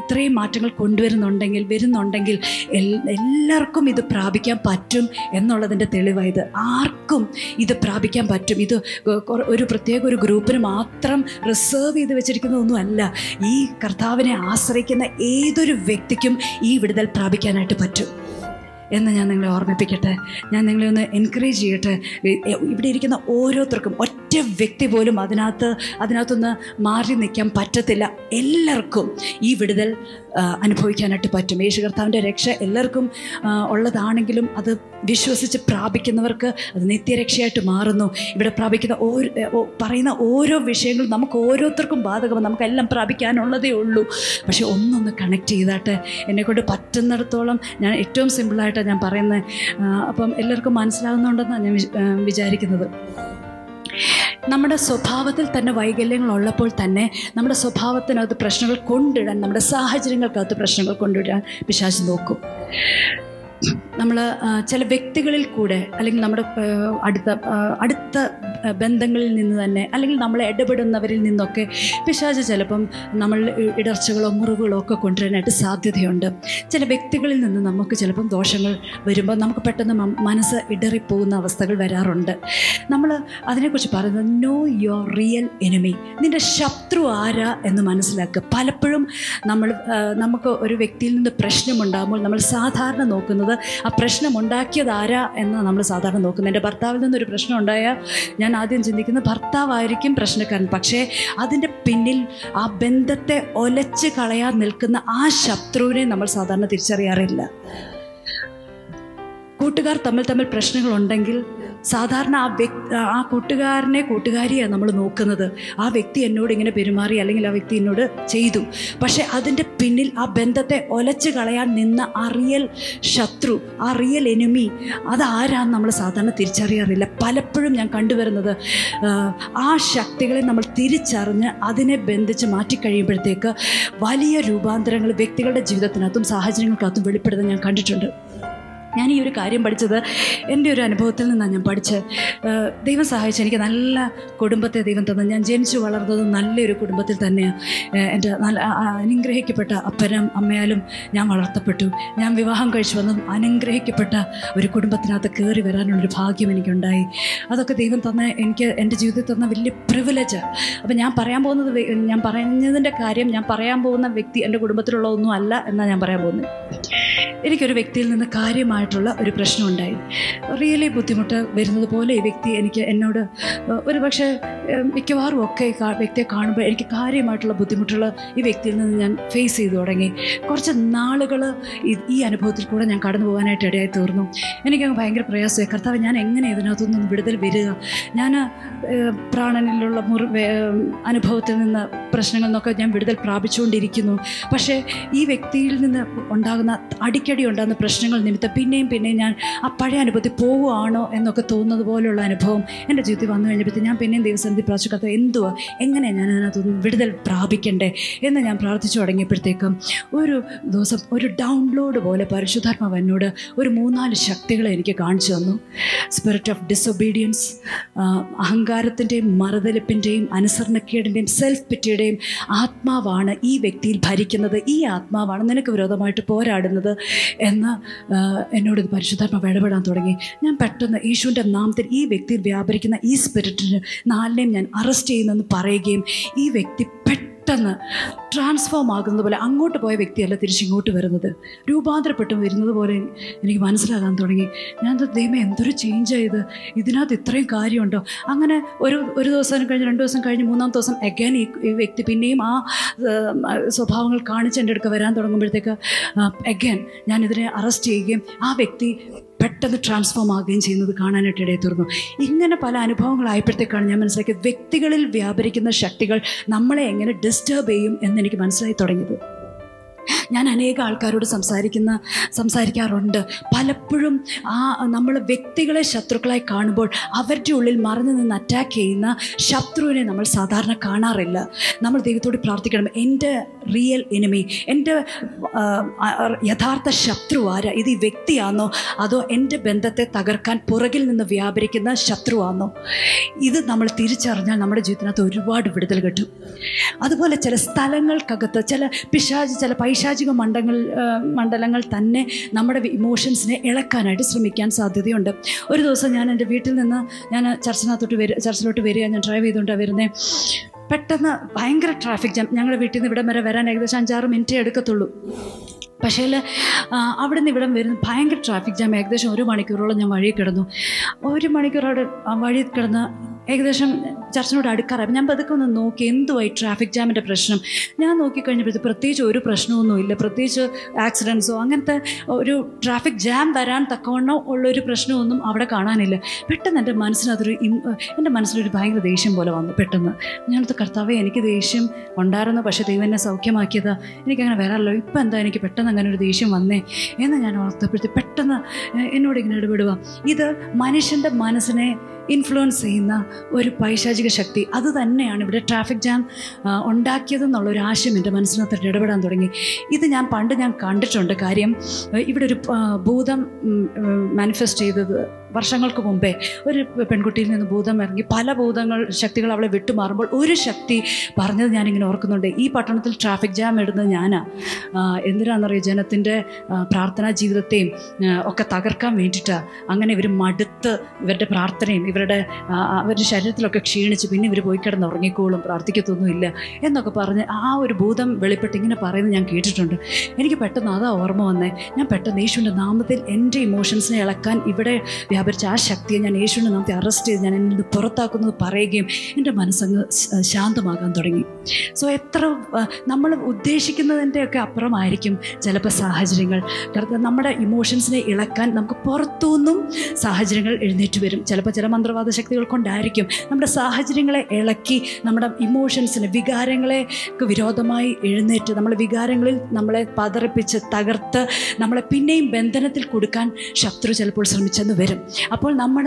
ഇത്രയും മാറ്റങ്ങൾ കൊണ്ടുവരുന്നുണ്ടെങ്കിൽ വരുന്നുണ്ടെങ്കിൽ എല്ലാവർക്കും ഇത് പ്രാപിക്കാൻ പറ്റും എന്നുള്ളതിൻ്റെ തെളിവായത്. ആർക്കും ഇത് പ്രാപിക്കാൻ പറ്റും. ഇത് ഒരു പ്രത്യേക ഒരു ഗ്രൂപ്പിന് മാത്രം റിസർവ് ചെയ്ത് വെച്ചിരിക്കുന്നതൊന്നുമല്ല. ഈ കർത്താവിനെ ആശ്രയിക്കുന്ന ഏതൊരു വ്യക്തിക്കും ഈ വിടുതൽ പ്രാപിക്കാനായിട്ട് പറ്റും എന്ന് ഞാൻ നിങ്ങളെ ഓർമ്മിപ്പിക്കട്ടെ. ഞാൻ നിങ്ങളെ ഒന്ന് എൻകറേജ് ചെയ്യട്ടെ. ഇവിടെ ഇരിക്കുന്ന ഓരോരുത്തർക്കും ഒറ്റ വ്യക്തി പോലും അതിനകത്ത് അതിനകത്തൊന്ന് മാറി നിൽക്കാൻ പറ്റത്തില്ല. എല്ലാവർക്കും ഈ വിടുതൽ അനുഭവിക്കാനായിട്ട് പറ്റും. യേശു കർത്താവിൻ്റെ രക്ഷ എല്ലാവർക്കും ഉള്ളതാണെങ്കിലും അത് വിശ്വസിച്ച് പ്രാപിക്കുന്നവർക്ക് അത് നിത്യരക്ഷയായിട്ട് മാറുന്നു. ഇവിടെ പ്രാപിക്കുന്ന ഓരോ പറയുന്ന ഓരോ വിഷയങ്ങളും നമുക്ക് ഓരോരുത്തർക്കും ബാധകമാണ്. നമുക്കെല്ലാം പ്രാപിക്കാനുള്ളതേ ഉള്ളൂ. പക്ഷെ ഒന്നൊന്ന് കണക്ട് ചെയ്താട്ടെ. എന്നെക്കൊണ്ട് പറ്റുന്നിടത്തോളം ഞാൻ ഏറ്റവും സിമ്പിളായിട്ട് ഞാൻ പറയുന്നത്. അപ്പം എല്ലാവർക്കും മനസ്സിലാകുന്നുണ്ടെന്നാണ് ഞാൻ വിചാരിക്കുന്നത്. നമ്മുടെ സ്വഭാവത്തിൽ തന്നെ വൈകല്യങ്ങളുള്ളപ്പോൾ തന്നെ നമ്മുടെ സ്വഭാവത്തിനകത്ത് പ്രശ്നങ്ങൾ കൊണ്ടിടാൻ, നമ്മുടെ സാഹചര്യങ്ങൾക്കകത്ത് പ്രശ്നങ്ങൾ കൊണ്ടിടാൻ പിശാച് നോക്കും. നമ്മൾ ചില വ്യക്തികളിൽ കൂടെ, അല്ലെങ്കിൽ നമ്മുടെ അടുത്ത അടുത്ത ബന്ധങ്ങളിൽ നിന്ന് തന്നെ, അല്ലെങ്കിൽ നമ്മളെ ഇടപെടുന്നവരിൽ നിന്നൊക്കെ പിശാച് ചിലപ്പം നമ്മൾ ഇടർച്ചകളോ മുറിവുകളോ ഒക്കെ കൊണ്ടുവരാനായിട്ട് സാധ്യതയുണ്ട്. ചില വ്യക്തികളിൽ നിന്ന് നമുക്ക് ചിലപ്പം ദോഷങ്ങൾ വരുമ്പോൾ നമുക്ക് പെട്ടെന്ന് മനസ്സ് ഇടറിപ്പോകുന്ന അവസ്ഥകൾ വരാറുണ്ട്. നമ്മൾ അതിനെക്കുറിച്ച് പറയുന്നത് നോ യുവർ റിയൽ എനിമി, നിൻ്റെ ശത്രു ആരാ എന്ന് മനസ്സിലാക്കുക. പലപ്പോഴും നമ്മൾ നമുക്ക് ഒരു വ്യക്തിയിൽ നിന്ന് പ്രശ്നമുണ്ടാകുമ്പോൾ നമ്മൾ സാധാരണ നോക്കുന്നത് ആ പ്രശ്നം ഉണ്ടാക്കിയത് ആരാ എന്ന് നമ്മൾ സാധാരണ നോക്കുന്നത്. എൻ്റെ ഭർത്താവിൽ നിന്നൊരു പ്രശ്നം ഉണ്ടായാൽ ഞാൻ ആദ്യം ചിന്തിക്കുന്നത് ഭർത്താവായിരിക്കും പ്രശ്നക്കാരൻ. പക്ഷേ അതിൻ്റെ പിന്നിൽ ആ ബന്ധത്തെ ഒലച്ച് കളയാൻ നിൽക്കുന്ന ആ ശത്രുവിനെ നമ്മൾ സാധാരണ തിരിച്ചറിയാറില്ല. കൂട്ടുകാർ തമ്മിൽ തമ്മിൽ പ്രശ്നങ്ങളുണ്ടെങ്കിൽ സാധാരണ ആ വ്യക്തി ആ കൂട്ടുകാരനെ കൂട്ടുകാരിയാണ് നമ്മൾ നോക്കുന്നത്. ആ വ്യക്തി എന്നോട് ഇങ്ങനെ പെരുമാറി, അല്ലെങ്കിൽ ആ വ്യക്തി എന്നോട് ചെയ്തു. പക്ഷേ അതിൻ്റെ പിന്നിൽ ആ ബന്ധത്തെ ഒലച്ച് കളയാൻ നിന്ന ആ റിയൽ ശത്രു, ആ റിയൽ എനിമി, അതാരാന്ന് നമ്മൾ സാധാരണ തിരിച്ചറിയാറില്ല. പലപ്പോഴും ഞാൻ കണ്ടുവരുന്നത് ആ ശക്തികളെ നമ്മൾ തിരിച്ചറിഞ്ഞ് അതിനെ ബന്ധിച്ച് മാറ്റിക്കഴിയുമ്പോഴത്തേക്ക് വലിയ രൂപാന്തരങ്ങൾ വ്യക്തികളുടെ ജീവിതത്തിനകത്തും സാഹചര്യങ്ങൾക്കകത്തും വെളിപ്പെടുന്നത് ഞാൻ കണ്ടിട്ടുണ്ട്. ഞാൻ ഈ ഒരു കാര്യം പഠിച്ചത് എൻ്റെ ഒരു അനുഭവത്തിൽ നിന്നാണ് ഞാൻ പഠിച്ചത്. ദൈവം സഹായിച്ചു. എനിക്ക് നല്ല കുടുംബത്തെ ദൈവം തന്നു. ഞാൻ ജനിച്ചു വളർന്നത് നല്ലൊരു കുടുംബത്തിൽ തന്നെയാണ്. എൻ്റെ നല്ല അനുഗ്രഹിക്കപ്പെട്ട അപ്പനും അമ്മയാലും ഞാൻ വളർത്തപ്പെട്ടു. ഞാൻ വിവാഹം കഴിച്ചു വന്നതും അനുഗ്രഹിക്കപ്പെട്ട ഒരു കുടുംബത്തിനകത്ത് കയറി വരാനുള്ളൊരു ഭാഗ്യം എനിക്കുണ്ടായി. അതൊക്കെ ദൈവം തന്ന എനിക്ക് എൻ്റെ ജീവിതത്തിൽ തന്ന വലിയ പ്രിവിലേജ്. അപ്പം ഞാൻ പറയാൻ പോകുന്നത് ഞാൻ പറഞ്ഞതിൻ്റെ കാര്യം ഞാൻ പറയാൻ പോകുന്ന വ്യക്തി എൻ്റെ കുടുംബത്തിലുള്ളതൊന്നും അല്ല എന്നാണ് ഞാൻ പറയാൻ പോകുന്നത്. എനിക്കൊരു വ്യക്തിയിൽ നിന്ന് കാര്യമായി ട്ടുള്ള ഒരു പ്രശ്നമുണ്ടായി. റിയലി ബുദ്ധിമുട്ട് വരുന്നത് പോലെ ഈ വ്യക്തി എനിക്ക് എന്നോട് ഒരു പക്ഷേ മിക്കവാറും ഒക്കെ വ്യക്തിയെ കാണുമ്പോൾ എനിക്ക് കാര്യമായിട്ടുള്ള ബുദ്ധിമുട്ടുകൾ ഈ വ്യക്തിയിൽ നിന്ന് ഞാൻ ഫേസ് ചെയ്ത് തുടങ്ങി. കുറച്ച് നാളുകൾ ഈ അനുഭവത്തിൽ കൂടെ ഞാൻ കടന്നു പോകാനായിട്ട് ഇടയായി തീർന്നു. എനിക്കങ്ങ് ഭയങ്കര പ്രയാസമായി. കർത്താവ്, ഞാൻ എങ്ങനെ ഇതിനകത്തുനിന്ന് വിടുതൽ വരിക? ഞാൻ പ്രാണനിലുള്ള മുറി അനുഭവത്തിൽ നിന്ന്, പ്രശ്നങ്ങളിൽ നിന്നൊക്കെ ഞാൻ വിടുതൽ പ്രാപിച്ചുകൊണ്ടിരിക്കുന്നു. പക്ഷേ ഈ വ്യക്തിയിൽ നിന്ന് ഉണ്ടാകുന്ന അടിക്കടി ഉണ്ടാകുന്ന പ്രശ്നങ്ങൾ നിമിത്തം പിന്നെയും പിന്നെയും ഞാൻ ആ പഴയ അനുഭവത്തിൽ പോവുകയാണോ എന്നൊക്കെ തോന്നുന്നത് പോലുള്ള അനുഭവം എൻ്റെ ജീവിതത്തിൽ വന്നു കഴിഞ്ഞപ്പോഴത്തേക്ക് ഞാൻ പിന്നെയും ദൈവസന്നിധി പ്രാർത്ഥിച്ചു. കർത്താവ്, എന്തുവാ, എങ്ങനെയാണ് ഞാൻ അതിനകത്ത് വിടുതൽ പ്രാപിക്കണ്ടേ എന്ന് ഞാൻ പ്രാർത്ഥിച്ചു തുടങ്ങിയപ്പോഴത്തേക്കും ഒരു ദിവസം ഒരു ഡൗൺലോഡ് പോലെ പരിശുദ്ധാത്മാവ് എന്നോട് ഒരു മൂന്നാല് ശക്തികളെ എനിക്ക് കാണിച്ചു തന്നു. സ്പിരിറ്റ് ഓഫ് ഡിസൊബീഡിയൻസ്, അഹങ്കാരത്തിൻ്റെയും മറുതലിപ്പിൻ്റെയും അനുസരണക്കേടിൻ്റെയും സെൽഫ് പിറ്റിയുടെയും ആത്മാവാണ് ഈ വ്യക്തിയിൽ ഭരിക്കുന്നത്. ഈ ആത്മാവാണ് നിനക്ക് വിരോധമായിട്ട് പോരാടുന്നത് എന്ന് എന്നോട് ഇത് പരിശുദ്ധാത്മാവ് ഇടപെടാൻ തുടങ്ങി. ഞാൻ പെട്ടെന്ന് യേശുവിൻ്റെ നാമത്തിൽ ഈ വ്യക്തിയിൽ വ്യാപരിക്കുന്ന ഈ സ്പിരിറ്റിന് നാലിനെയും ഞാൻ അറസ്റ്റ് ചെയ്യുന്നെന്ന് പറയുകയും ഈ വ്യക്തി പെട്ടെന്ന് ട്രാൻസ്ഫോം ആകുന്നത് പോലെ, അങ്ങോട്ട് പോയ വ്യക്തിയല്ല തിരിച്ചിങ്ങോട്ട് വരുന്നത്, രൂപാന്തരപ്പെട്ട് വരുന്നത് പോലെ എനിക്ക് മനസ്സിലാകാൻ തുടങ്ങി. ഞാൻ ദൈവമേ, എന്തൊരു ചേഞ്ചായത്, ഇതിനകത്ത് ഇത്രയും കാര്യമുണ്ടോ? അങ്ങനെ ഒരു ഒരു ദിവസം കഴിഞ്ഞ്, രണ്ട് ദിവസം കഴിഞ്ഞ്, മൂന്നാം ദിവസം അഗൈൻ ഈ വ്യക്തി പിന്നെയും ആ സ്വഭാവങ്ങൾ കാണിച്ച് എൻ്റെ അടുക്ക വരാൻ തുടങ്ങുമ്പോഴത്തേക്ക് അഗൈൻ ഞാൻ ഇതിനെ അറസ്റ്റ് ചെയ്യുകയും ആ വ്യക്തി പെട്ടെന്ന് ട്രാൻസ്ഫോം ആകുകയും ചെയ്യുന്നത് കാണാനായിട്ട് ഇടയിൽ തീർന്നു. ഇങ്ങനെ പല അനുഭവങ്ങളായപ്പോഴത്തേക്കാണ് ഞാൻ മനസ്സിലാക്കിയത് വ്യക്തികളിൽ വ്യാപരിക്കുന്ന ശക്തികൾ നമ്മളെ എങ്ങനെ ഡിസ്റ്റർബ് ചെയ്യും എന്നെനിക്ക് മനസ്സിലായി തുടങ്ങിയത്. ഞാൻ അനേക ആൾക്കാരോട് സംസാരിക്കുന്ന സംസാരിക്കാറുണ്ട്. പലപ്പോഴും ആ നമ്മൾ വ്യക്തികളെ ശത്രുക്കളായി കാണുമ്പോൾ അവരുടെ ഉള്ളിൽ മറന്നു നിന്ന് അറ്റാക്ക് ചെയ്യുന്ന ശത്രുവിനെ നമ്മൾ സാധാരണ കാണാറില്ല. നമ്മൾ ദൈവത്തോട് പ്രാർത്ഥിക്കണം, എൻ്റെ റിയൽ എനിമി, എൻ്റെ യഥാർത്ഥ ശത്രു ആരാ? ഇത് ഈ വ്യക്തിയാണോ അതോ എൻ്റെ ബന്ധത്തെ തകർക്കാൻ പുറകിൽ നിന്ന് വ്യാപരിക്കുന്ന ശത്രുവാണോ? ഇത് നമ്മൾ തിരിച്ചറിഞ്ഞാൽ നമ്മുടെ ജീവിതത്തിനകത്ത് ഒരുപാട് വിടുതൽ കിട്ടും. അതുപോലെ ചില സ്ഥലങ്ങൾക്കകത്ത് ചില പിശാച് ചില പൈശാചിക മണ്ഡങ്ങൾ മണ്ഡലങ്ങൾ തന്നെ നമ്മുടെ ഇമോഷൻസിനെ ഇളക്കാനായിട്ട് ശ്രമിക്കാൻ സാധ്യതയുണ്ട്. ഒരു ദിവസം ഞാൻ എൻ്റെ വീട്ടിൽ നിന്ന് ഞാൻ ചർച്ചിനകത്തോട്ട് വരിക ചർച്ചിലോട്ട് വരിക ഞാൻ ഡ്രൈവ് ചെയ്തുകൊണ്ടാണ് വരുന്നത്. പെട്ടെന്ന് ഭയങ്കര ട്രാഫിക് ജാം. ഞങ്ങളുടെ വീട്ടിൽ നിന്ന് ഇവിടം വരെ വരാൻ ഏകദേശം അഞ്ചാറ് മിനിറ്റേ എടുക്കത്തുള്ളൂ. പക്ഷേ അവിടെ നിന്ന് ഇവിടം വരുന്ന ഭയങ്കര ട്രാഫിക് ജാം. ഏകദേശം ഒരു മണിക്കൂറോളം ഞാൻ വഴിയിൽ കിടന്നു. ഒരു മണിക്കൂർ അവിടെ വഴിയിൽ കിടന്ന് ഏകദേശം ചർച്ചിനോട് അടുക്കാറായി. ഞാൻ പതുക്കെ ഒന്ന് നോക്കി എന്തുവായി ട്രാഫിക് ജാമിൻ്റെ പ്രശ്നം. ഞാൻ നോക്കിക്കഴിഞ്ഞപ്പോഴത്തേക്ക് പ്രത്യേകിച്ച് ഒരു പ്രശ്നമൊന്നുമില്ല. പ്രത്യേകിച്ച് ആക്സിഡൻസോ അങ്ങനത്തെ ഒരു ട്രാഫിക് ജാം വരാൻ തക്കവണ്ണം ഉള്ളൊരു പ്രശ്നമൊന്നും അവിടെ കാണാനില്ല. പെട്ടെന്ന് എൻ്റെ മനസ്സിനകത്തൊരു എൻ്റെ മനസ്സിലൊരു ഭയങ്കര ദേഷ്യം പോലെ വന്നു. പെട്ടെന്ന് ഞാനത് കർത്താവേ, എനിക്ക് ദേഷ്യം ഉണ്ടായിരുന്നു, പക്ഷേ ദൈവം എന്നെ സൗഖ്യമാക്കിയതാ, എനിക്കങ്ങനെ വരാമല്ലോ, ഇപ്പം എന്താ എനിക്ക് പെട്ടെന്ന് അങ്ങനെ ഒരു ദേഷ്യം വന്നേ എന്ന് ഞാൻ ഓർത്തപ്പോഴത്തേക്ക് പെട്ടെന്ന് എന്നോട് ഇങ്ങനെ ഇടപെടുക. ഇത് മനുഷ്യൻ്റെ മനസ്സിനെ ഇൻഫ്ലുവൻസ് ചെയ്യുന്ന ഒരു പൈശാചിക ശക്തി. അത് തന്നെയാണ് ഇവിടെ ട്രാഫിക് ജാം ഉണ്ടാക്കിയതെന്നുള്ളൊരു ആശയം എൻ്റെ മനസ്സിനകത്ത് ഇടപെടാൻ തുടങ്ങി. ഇത് ഞാൻ പണ്ട് ഞാൻ കണ്ടിട്ടുണ്ട്. കാര്യം ഇവിടെ ഒരു ഭൂതം മാനിഫെസ്റ്റ് ചെയ്തത് വർഷങ്ങൾക്ക് മുമ്പേ ഒരു പെൺകുട്ടിയിൽ നിന്ന് ഭൂതം ഇറങ്ങി പല ഭൂതങ്ങൾ ശക്തികൾ അവളെ വിട്ടുമാറുമ്പോൾ ഒരു ശക്തി പറഞ്ഞത് ഞാനിങ്ങനെ ഓർക്കുന്നുണ്ട്, ഈ പട്ടണത്തിൽ ട്രാഫിക് ജാം ഇടുന്നത് ഞാനാ, എന്തിനാണെന്നറിയാം, ജനത്തിൻ്റെ പ്രാർത്ഥനാ ജീവിതത്തെയും ഒക്കെ തകർക്കാൻ വേണ്ടിയിട്ടാണ്. അങ്ങനെ ഇവർ മടുത്ത് ഇവരുടെ പ്രാർത്ഥനയും ഇവരുടെ അവരുടെ ശരീരത്തിലൊക്കെ ക്ഷീണിച്ച് പിന്നെ ഇവർ പോയി കിടന്നുറങ്ങിക്കോളും, പ്രാർത്ഥിക്കത്തൊന്നുമില്ല എന്നൊക്കെ പറഞ്ഞ് ആ ഒരു ഭൂതം വെളിപ്പെട്ട് ഇങ്ങനെ പറയുന്നത് ഞാൻ കേട്ടിട്ടുണ്ട്. എനിക്ക് പെട്ടെന്ന് അതാ ഓർമ്മ വന്നേ. ഞാൻ പെട്ടെന്ന് യേശുവിൻ്റെ നാമത്തിൽ എൻ്റെ ഇമോഷൻസിനെ ഇളക്കാൻ ഇവിടെ വ്യാപരിച്ച ആ ശക്തിയെ ഞാൻ യേശുവിൻ്റെ നാമത്തിൽ അറസ്റ്റ് ചെയ്ത് ഞാൻ എന്നെ പുറത്താക്കുന്നത് പറയുകയും എൻ്റെ മനസ്സങ്ങ് ശാന്തമാകാൻ തുടങ്ങി. സോ എത്ര നമ്മൾ ഉദ്ദേശിക്കുന്നതിൻ്റെയൊക്കെ അപ്പുറമായിരിക്കും ചിലപ്പോൾ സാഹചര്യങ്ങൾ. കാരണം നമ്മുടെ ഇമോഷൻസിനെ ഇളക്കാൻ നമുക്ക് പുറത്തുനിന്നും സാഹചര്യങ്ങൾ എഴുന്നേറ്റ് വരും. ചിലപ്പോൾ ചില മന്ത്രവാദ ശക്തികൾ കൊണ്ടായിരിക്കും നമ്മുടെ സാഹചര്യങ്ങളെ ഇളക്കി നമ്മുടെ ഇമോഷൻസിന് വികാരങ്ങളെക്ക് വിരോധമായി എഴുന്നേറ്റ് നമ്മുടെ വികാരങ്ങളിൽ നമ്മളെ പതറിപ്പിച്ച് തകർത്ത് നമ്മളെ പിന്നെയും ബന്ധനത്തിൽ കൊടുക്കാൻ ശത്രു ചിലപ്പോൾ ശ്രമിച്ചെന്ന് വരും. അപ്പോൾ നമ്മൾ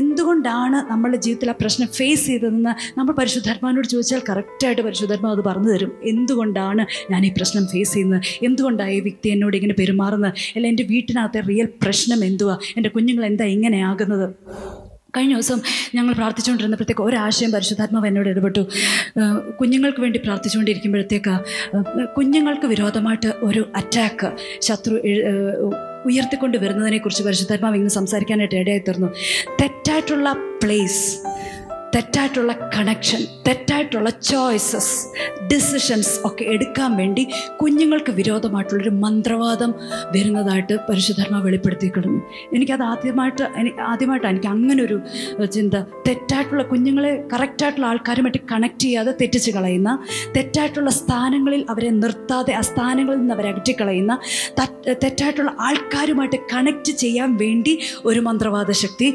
എന്തുകൊണ്ടാണ് നമ്മുടെ ജീവിതത്തിൽ ആ പ്രശ്നം ഫേസ് ചെയ്തതെന്ന് നമ്മൾ പരിശുദ്ധാത്മാവിനോട് ചോദിച്ചാൽ കറക്റ്റായിട്ട് പരിശുദ്ധാത്മാവ് അത് പറഞ്ഞു തരും. എന്തുകൊണ്ടാണ് ഞാൻ ഈ പ്രശ്നം ഫേസ് ചെയ്യുന്നത്, എന്തുകൊണ്ടാണ് ഈ വ്യക്തി എന്നോട് ഇങ്ങനെ പെരുമാറുന്നത്, അല്ല എൻ്റെ വീട്ടിനകത്തെ റിയൽ പ്രശ്നം എന്തുവാ, എൻ്റെ കുഞ്ഞുങ്ങൾ എന്താ ഇങ്ങനെയാകുന്നത്. കഴിഞ്ഞ ദിവസം ഞങ്ങൾ പ്രാർത്ഥിച്ചുകൊണ്ടിരുന്നപ്പോഴത്തേക്ക് ഒരാശയം പരിശുദ്ധാത്മാവ് എന്നോട് ഇടപെട്ടു. കുഞ്ഞുങ്ങൾക്ക് വേണ്ടി പ്രാർത്ഥിച്ചുകൊണ്ടിരിക്കുമ്പോഴത്തേക്ക് കുഞ്ഞുങ്ങൾക്ക് വിരോധമായിട്ട് ഒരു അറ്റാക്ക് ശത്രു ഉയർത്തിക്കൊണ്ട് വരുന്നതിനെക്കുറിച്ച് പരിശുദ്ധാത്മാവ് ഇങ്ങനെ സംസാരിക്കാനായിട്ട് ഇടയായി തീർന്നു. തെറ്റായിട്ടുള്ള പ്ലേസ്, തെറ്റായിട്ടുള്ള കണക്ഷൻ, തെറ്റായിട്ടുള്ള ചോയ്സസ്, ഡിസിഷൻസ് ഒക്കെ എടുക്കാൻ വേണ്ടി കുഞ്ഞുങ്ങൾക്ക് വിരോധമായിട്ടുള്ളൊരു മന്ത്രവാദം വരുന്നതായിട്ട് പരിശുദ്ധാത്മാവ് വെളിപ്പെടുത്തി കിടന്നു. എനിക്കത് ആദ്യമായിട്ട് ആദ്യമായിട്ടാണ് എനിക്ക് അങ്ങനൊരു ചിന്ത. തെറ്റായിട്ടുള്ള കുഞ്ഞുങ്ങളെ കറക്റ്റായിട്ടുള്ള ആൾക്കാരുമായിട്ട് കണക്ട് ചെയ്യാതെ തെറ്റിച്ച് കളയുന്ന, തെറ്റായിട്ടുള്ള സ്ഥാനങ്ങളിൽ അവരെ നിർത്താതെ ആ സ്ഥാനങ്ങളിൽ നിന്ന് അവരെ അകറ്റിക്കളയുന്ന, തെറ്റായിട്ടുള്ള ആൾക്കാരുമായിട്ട് കണക്റ്റ് ചെയ്യാൻ വേണ്ടി ഒരു മന്ത്രവാദ ശക്തി,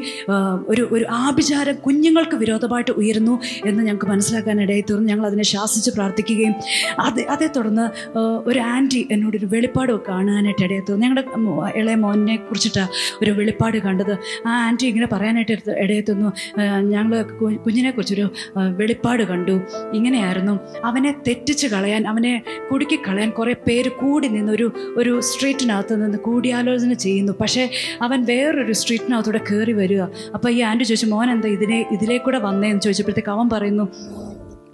ഒരു ഒരു ആഭിചാരം കുഞ്ഞുങ്ങൾക്ക് വിരോധം ായിട്ട് ഉയരുന്നു എന്ന് ഞങ്ങൾക്ക് മനസ്സിലാക്കാനിടയായി തീർന്നു. ഞങ്ങൾ അതിനെ ശാസിച്ച് പ്രാർത്ഥിക്കുകയും അത് അതേ തുടർന്ന് ഒരു ആൻറ്റി എന്നോടൊരു വെളിപ്പാടൊക്കെ കാണാനായിട്ട് ഇടയായി തീർന്നു. ഞങ്ങളുടെ ഇളയ മോനെ കുറിച്ചിട്ടാണ് ഒരു വെളിപ്പാട് കണ്ടത്. ആ ആൻറ്റി ഇങ്ങനെ പറയാനായിട്ട് ഇടയായി തീർന്നു, ഞങ്ങൾ കുഞ്ഞിനെക്കുറിച്ചൊരു വെളിപ്പാട് കണ്ടു, ഇങ്ങനെയായിരുന്നു അവനെ തെറ്റിച്ച് കളയാൻ, അവനെ കുടുക്കിക്കളയാൻ കുറേ പേര് കൂടി നിന്നൊരു ഒരു സ്ട്രീറ്റിനകത്ത് നിന്ന് കൂടിയാലോചന ചെയ്യുന്നു, പക്ഷേ അവൻ വേറൊരു സ്ട്രീറ്റിനകത്തൂടെ കയറി വരിക. അപ്പോൾ ഈ ആൻറ്റി ചോദിച്ചു, മോൻ എന്താ ഇതിനെ ഇതിലേക്കൂടെ വന്നേന്ന് ചോദിച്ചപ്പോഴത്തേക്ക് അവൻ പറയുന്നു,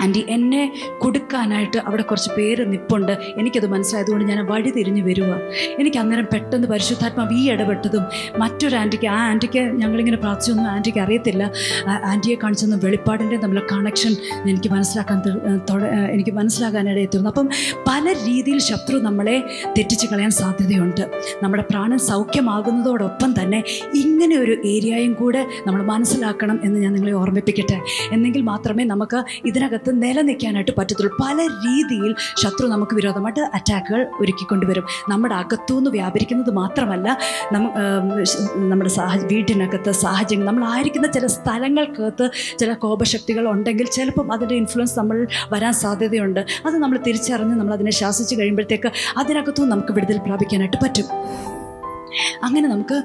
ആൻറ്റി എന്നെ കൊടുക്കാനായിട്ട് അവിടെ കുറച്ച് പേര് നിപ്പുണ്ട്, എനിക്കത് മനസ്സിലായതുകൊണ്ട് ഞാൻ വഴി തിരിഞ്ഞ് വരിക. എനിക്ക് അന്നേരം പെട്ടെന്ന് പരിശുദ്ധാത്മാവ് ഈ ഇടപെട്ടതും മറ്റൊരു ആൻറ്റിക്ക്, ആ ആൻറ്റിക്ക് ഞങ്ങളിങ്ങനെ പ്രാർത്ഥിച്ചൊന്നും ആൻറ്റിക്ക് അറിയത്തില്ല, ആൻറ്റിയെ കാണിച്ചൊന്നും വെളിപ്പാടിൻ്റെ തമ്മിലുള്ള കണക്ഷൻ എനിക്ക് മനസ്സിലാക്കാൻ എനിക്ക് മനസ്സിലാക്കാനിടയായി തീർന്നു. അപ്പം പല രീതിയിൽ ശത്രു നമ്മളെ തെറ്റിച്ച് കളയാൻ സാധ്യതയുണ്ട്. നമ്മുടെ പ്രാണൻ സൗഖ്യമാകുന്നതോടൊപ്പം തന്നെ ഇങ്ങനെ ഒരു ഏരിയയും കൂടെ നമ്മൾ മനസ്സിലാക്കണം എന്ന് ഞാൻ നിങ്ങളെ ഓർമ്മിപ്പിക്കട്ടെ. എന്നെങ്കിൽ മാത്രമേ നമുക്ക് ഇതിനകത്ത് നിലനിൽക്കാനായിട്ട് പറ്റത്തുള്ളൂ. പല രീതിയിൽ ശത്രു നമുക്ക് വിരോധമായിട്ട് അറ്റാക്കുകൾ ഒരുക്കിക്കൊണ്ടുവരും. നമ്മുടെ അകത്തുനിന്ന് വ്യാപരിക്കുന്നത് മാത്രമല്ല, നമ്മുടെ സാഹചര്യം, വീട്ടിനകത്ത് സാഹചര്യം, നമ്മളായിരിക്കുന്ന ചില സ്ഥലങ്ങൾക്കകത്ത് ചില കോപശക്തികൾ ഉണ്ടെങ്കിൽ ചിലപ്പം അതിൻ്റെ ഇൻഫ്ലുവൻസ് നമ്മൾ വരാൻ സാധ്യതയുണ്ട്. അത് നമ്മൾ തിരിച്ചറിഞ്ഞ് നമ്മളതിനെ ശാസിച്ച് കഴിയുമ്പോഴത്തേക്ക് അതിനകത്തും നമുക്ക് വിടുതൽ പ്രാപിക്കാനായിട്ട് പറ്റും. അങ്ങനെ നമുക്ക്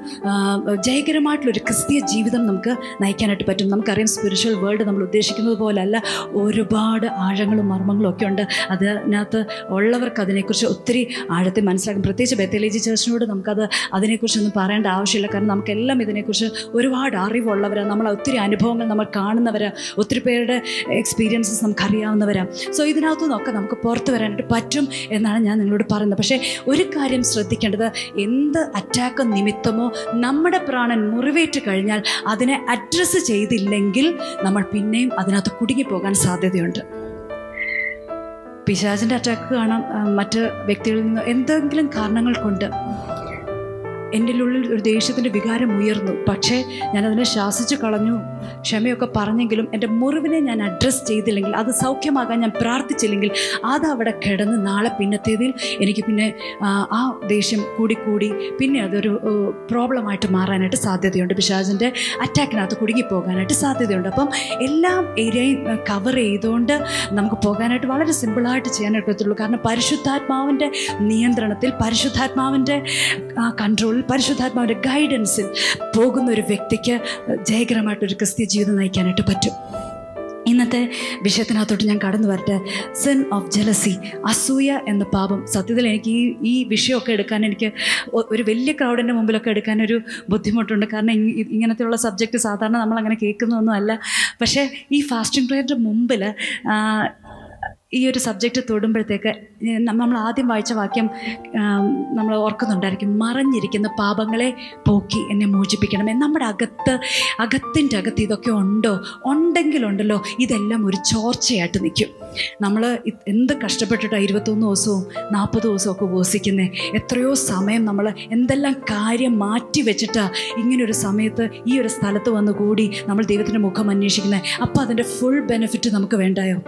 ജയകരമായിട്ടുള്ളൊരു ക്രിസ്തീയ ജീവിതം നമുക്ക് നയിക്കാനായിട്ട് പറ്റും. നമുക്കറിയാം, സ്പിരിച്വൽ വേൾഡ് നമ്മൾ ഉദ്ദേശിക്കുന്നത് പോലെയല്ല, ഒരുപാട് ആഴങ്ങളും മർമ്മങ്ങളും ഒക്കെ ഉണ്ട്. അതിനകത്ത് ഉള്ളവർക്ക് അതിനെക്കുറിച്ച് ഒത്തിരി ആഴത്തെ മനസ്സിലാക്കും. പ്രത്യേകിച്ച് ബെത്തലേജി ചേർച്ചിനോട് നമുക്കത് അതിനെക്കുറിച്ചൊന്നും പറയേണ്ട ആവശ്യമില്ല. കാരണം നമുക്കെല്ലാം ഇതിനെക്കുറിച്ച് ഒരുപാട് അറിവുള്ളവരാണ്, നമ്മൾ ഒത്തിരി അനുഭവങ്ങൾ നമ്മൾ കാണുന്നവരാണ്, ഒത്തിരി പേരുടെ എക്സ്പീരിയൻസസ് നമുക്കറിയാവുന്നവരാണ്. സോ ഇതിനകത്തു നിന്നൊക്കെ നമുക്ക് പുറത്ത് വരാനായിട്ട് പറ്റും എന്നാണ് ഞാൻ നിങ്ങളോട് പറയുന്നത്. പക്ഷേ ഒരു കാര്യം ശ്രദ്ധിക്കേണ്ടത്, എന്ത് അറ്റാക്ക് നിമിത്തമോ നമ്മുടെ പ്രാണൻ മുറിവേറ്റ് കഴിഞ്ഞാൽ അതിനെ അഡ്രസ്സ് ചെയ്തില്ലെങ്കിൽ നമ്മൾ പിന്നെയും അതിനകത്ത് കുടുങ്ങിപ്പോകാൻ സാധ്യതയുണ്ട്. പിശാചിൻ്റെ അറ്റാക്ക് കാണാം, മറ്റ് വ്യക്തികളിൽ നിന്ന് എന്തെങ്കിലും കാരണങ്ങൾ കൊണ്ട് എൻ്റെ ഉള്ളിൽ ഒരു ദേഷ്യത്തിൻ്റെ വികാരം ഉയർന്നു, പക്ഷേ ഞാനതിനെ ശാസിച്ച് കളഞ്ഞു, ക്ഷമയൊക്കെ പറഞ്ഞെങ്കിലും എൻ്റെ മുറിവിനെ ഞാൻ അഡ്രസ്സ് ചെയ്തില്ലെങ്കിൽ, അത് സൗഖ്യമാകാൻ ഞാൻ പ്രാർത്ഥിച്ചില്ലെങ്കിൽ, അതവിടെ കിടന്ന് നാളെ പിന്നത്തേതിൽ എനിക്ക് പിന്നെ ആ ദേഷ്യം കൂടിക്കൂടി പിന്നെ അതൊരു പ്രോബ്ലമായിട്ട് മാറാനായിട്ട് സാധ്യതയുണ്ട്. പിശാചിൻ്റെ അറ്റാക്കിനകത്ത് കുടുങ്ങിപ്പോകാനായിട്ട് സാധ്യതയുണ്ട്. അപ്പം എല്ലാ ഏരിയയും കവർ ചെയ്തുകൊണ്ട് നമുക്ക് പോകാനായിട്ട് വളരെ സിമ്പിളായിട്ട് ചെയ്യാനായിട്ട് പറ്റുള്ളൂ. കാരണം പരിശുദ്ധാത്മാവിൻ്റെ നിയന്ത്രണത്തിൽ, പരിശുദ്ധാത്മാവിൻ്റെ കൺട്രോൾ, പരിശുദ്ധാത്മാവിൻ്റെ ഗൈഡൻസിൽ പോകുന്ന ഒരു വ്യക്തിക്ക് ജയകരമായിട്ടൊരു ക്രിസ്തീയ ജീവിതം നയിക്കാനായിട്ട് പറ്റും. ഇന്നത്തെ വിഷയത്തിനകത്തോട്ട് ഞാൻ കടന്നു വരട്ടെ. സിൻ ഓഫ് ജലസി, അസൂയ എന്ന പാപം. സത്യത്തിൽ എനിക്ക് ഈ ഈ വിഷയമൊക്കെ എടുക്കാൻ എനിക്ക് ഒരു വലിയ ക്രൗഡിൻ്റെ മുമ്പിലൊക്കെ എടുക്കാനൊരു ബുദ്ധിമുട്ടുണ്ട്. കാരണം ഇങ്ങനത്തെയുള്ള സബ്ജക്റ്റ് സാധാരണ നമ്മളങ്ങനെ കേൾക്കുന്നൊന്നും അല്ല. പക്ഷേ ഈ ഫാസ്റ്റിംഗ് പ്രയറിൻ്റെ മുമ്പിൽ ഈ ഒരു സബ്ജക്റ്റ് തൊടുമ്പോഴത്തേക്ക് നമ്മൾ ആദ്യം വായിച്ച വാക്യം നമ്മൾ ഓർക്കുന്നുണ്ടായിരിക്കും, മറഞ്ഞിരിക്കുന്ന പാപങ്ങളെ പോക്കി എന്നെ മോചിപ്പിക്കണമേ. നമ്മുടെ അകത്ത്, അകത്തിൻ്റെ അകത്ത് ഇതൊക്കെ ഉണ്ടോ? ഉണ്ടെങ്കിലുണ്ടല്ലോ ഇതെല്ലാം ഒരു ചോർച്ചയായിട്ട് നിൽക്കും. നമ്മൾ എന്ത് കഷ്ടപ്പെട്ടിട്ടാണ് ഇരുപത്തൊന്ന് ദിവസവും നാൽപ്പത് ദിവസവും ഒക്കെ ഉപവസിക്കുന്നത്? എത്രയോ സമയം നമ്മൾ എന്തെല്ലാം കാര്യം മാറ്റി വെച്ചിട്ടാണ് ഇങ്ങനൊരു സമയത്ത് ഈ ഒരു സ്ഥലത്ത് വന്നു കൂടി നമ്മൾ ദൈവത്തിൻ്റെ മുഖം അന്വേഷിക്കുന്നത്. അപ്പോൾ അതിൻ്റെ ഫുൾ ബെനിഫിറ്റ് നമുക്ക് വേണ്ടായോ?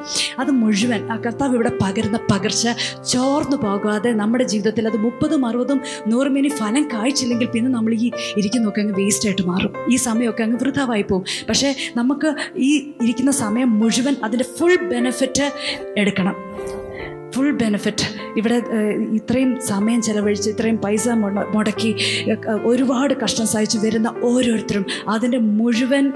അത് മുഴുവൻ ആ കർത്താവ് ഇവിടെ പകരുന്ന പകർച്ച ചോർന്നു പോകാതെ നമ്മുടെ ജീവിതത്തിൽ അത് മുപ്പതും അറുപതും നൂറും ഇനി ഫലം കാഴ്ചില്ലെങ്കിൽ പിന്നെ നമ്മൾ ഈ ഇരിക്കുന്നതൊക്കെ അങ്ങ് വേസ്റ്റായിട്ട് മാറും, ഈ സമയമൊക്കെ അങ്ങ് വൃഥാവായി പോകും. പക്ഷേ നമുക്ക് ഈ ഇരിക്കുന്ന സമയം മുഴുവൻ അതിൻ്റെ ഫുൾ ബെനിഫിറ്റ് എടുക്കണം. ഫുൾ ബെനിഫിറ്റ് ഇവിടെ ഇത്രയും സമയം ചെലവഴിച്ച്, ഇത്രയും പൈസ മുടക്കി, ഒരുപാട് കഷ്ടം സഹിച്ച് വരുന്ന ഓരോരുത്തരും അതിൻ്റെ മുഴുവൻ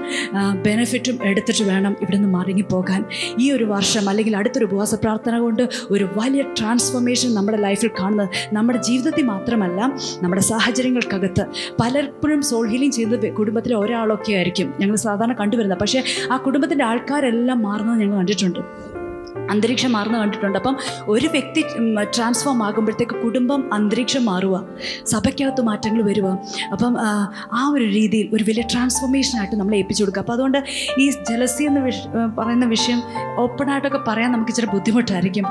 ബെനിഫിറ്റും എടുത്തിട്ട് വേണം ഇവിടെ നിന്ന് മടങ്ങിപ്പോകാൻ. ഈ ഒരു വർഷം അല്ലെങ്കിൽ അടുത്തൊരു ഉപവാസ പ്രാർത്ഥന കൊണ്ട് ഒരു വലിയ ട്രാൻസ്ഫോർമേഷൻ നമ്മുടെ ലൈഫിൽ കാണുന്നത്, നമ്മുടെ ജീവിതത്തിൽ മാത്രമല്ല, നമ്മുടെ സാഹചര്യങ്ങൾക്കകത്ത്. പലപ്പോഴും സോൾ ഹീലിംഗ് ചെയ്ത കുടുംബത്തിലെ ഒരാളൊക്കെ ആയിരിക്കും ഞങ്ങൾ സാധാരണ കണ്ടുവരുന്നത്. പക്ഷേ ആ കുടുംബത്തിൻ്റെ ആൾക്കാരെല്ലാം മാറുന്നത് ഞങ്ങൾ കണ്ടിട്ടുണ്ട്, അന്തരീക്ഷം മാറുന്നത് കണ്ടിട്ടുണ്ട്. അപ്പം ഒരു വ്യക്തി ട്രാൻസ്ഫോം ആകുമ്പോഴത്തേക്ക് കുടുംബം, അന്തരീക്ഷം മാറുക, സഭയ്ക്കകത്ത് മാറ്റങ്ങൾ വരിക. അപ്പം ആ ഒരു രീതിയിൽ ഒരു വലിയ ട്രാൻസ്ഫോർമേഷനായിട്ട് നമ്മൾ ഏൽപ്പിച്ചു കൊടുക്കുക. അപ്പോൾ അതുകൊണ്ട് ഈ ജലസി എന്ന് പറയുന്ന വിഷയം ഓപ്പണായിട്ടൊക്കെ പറയാൻ നമുക്ക് ഇച്ചിരി ബുദ്ധിമുട്ടായിരിക്കും.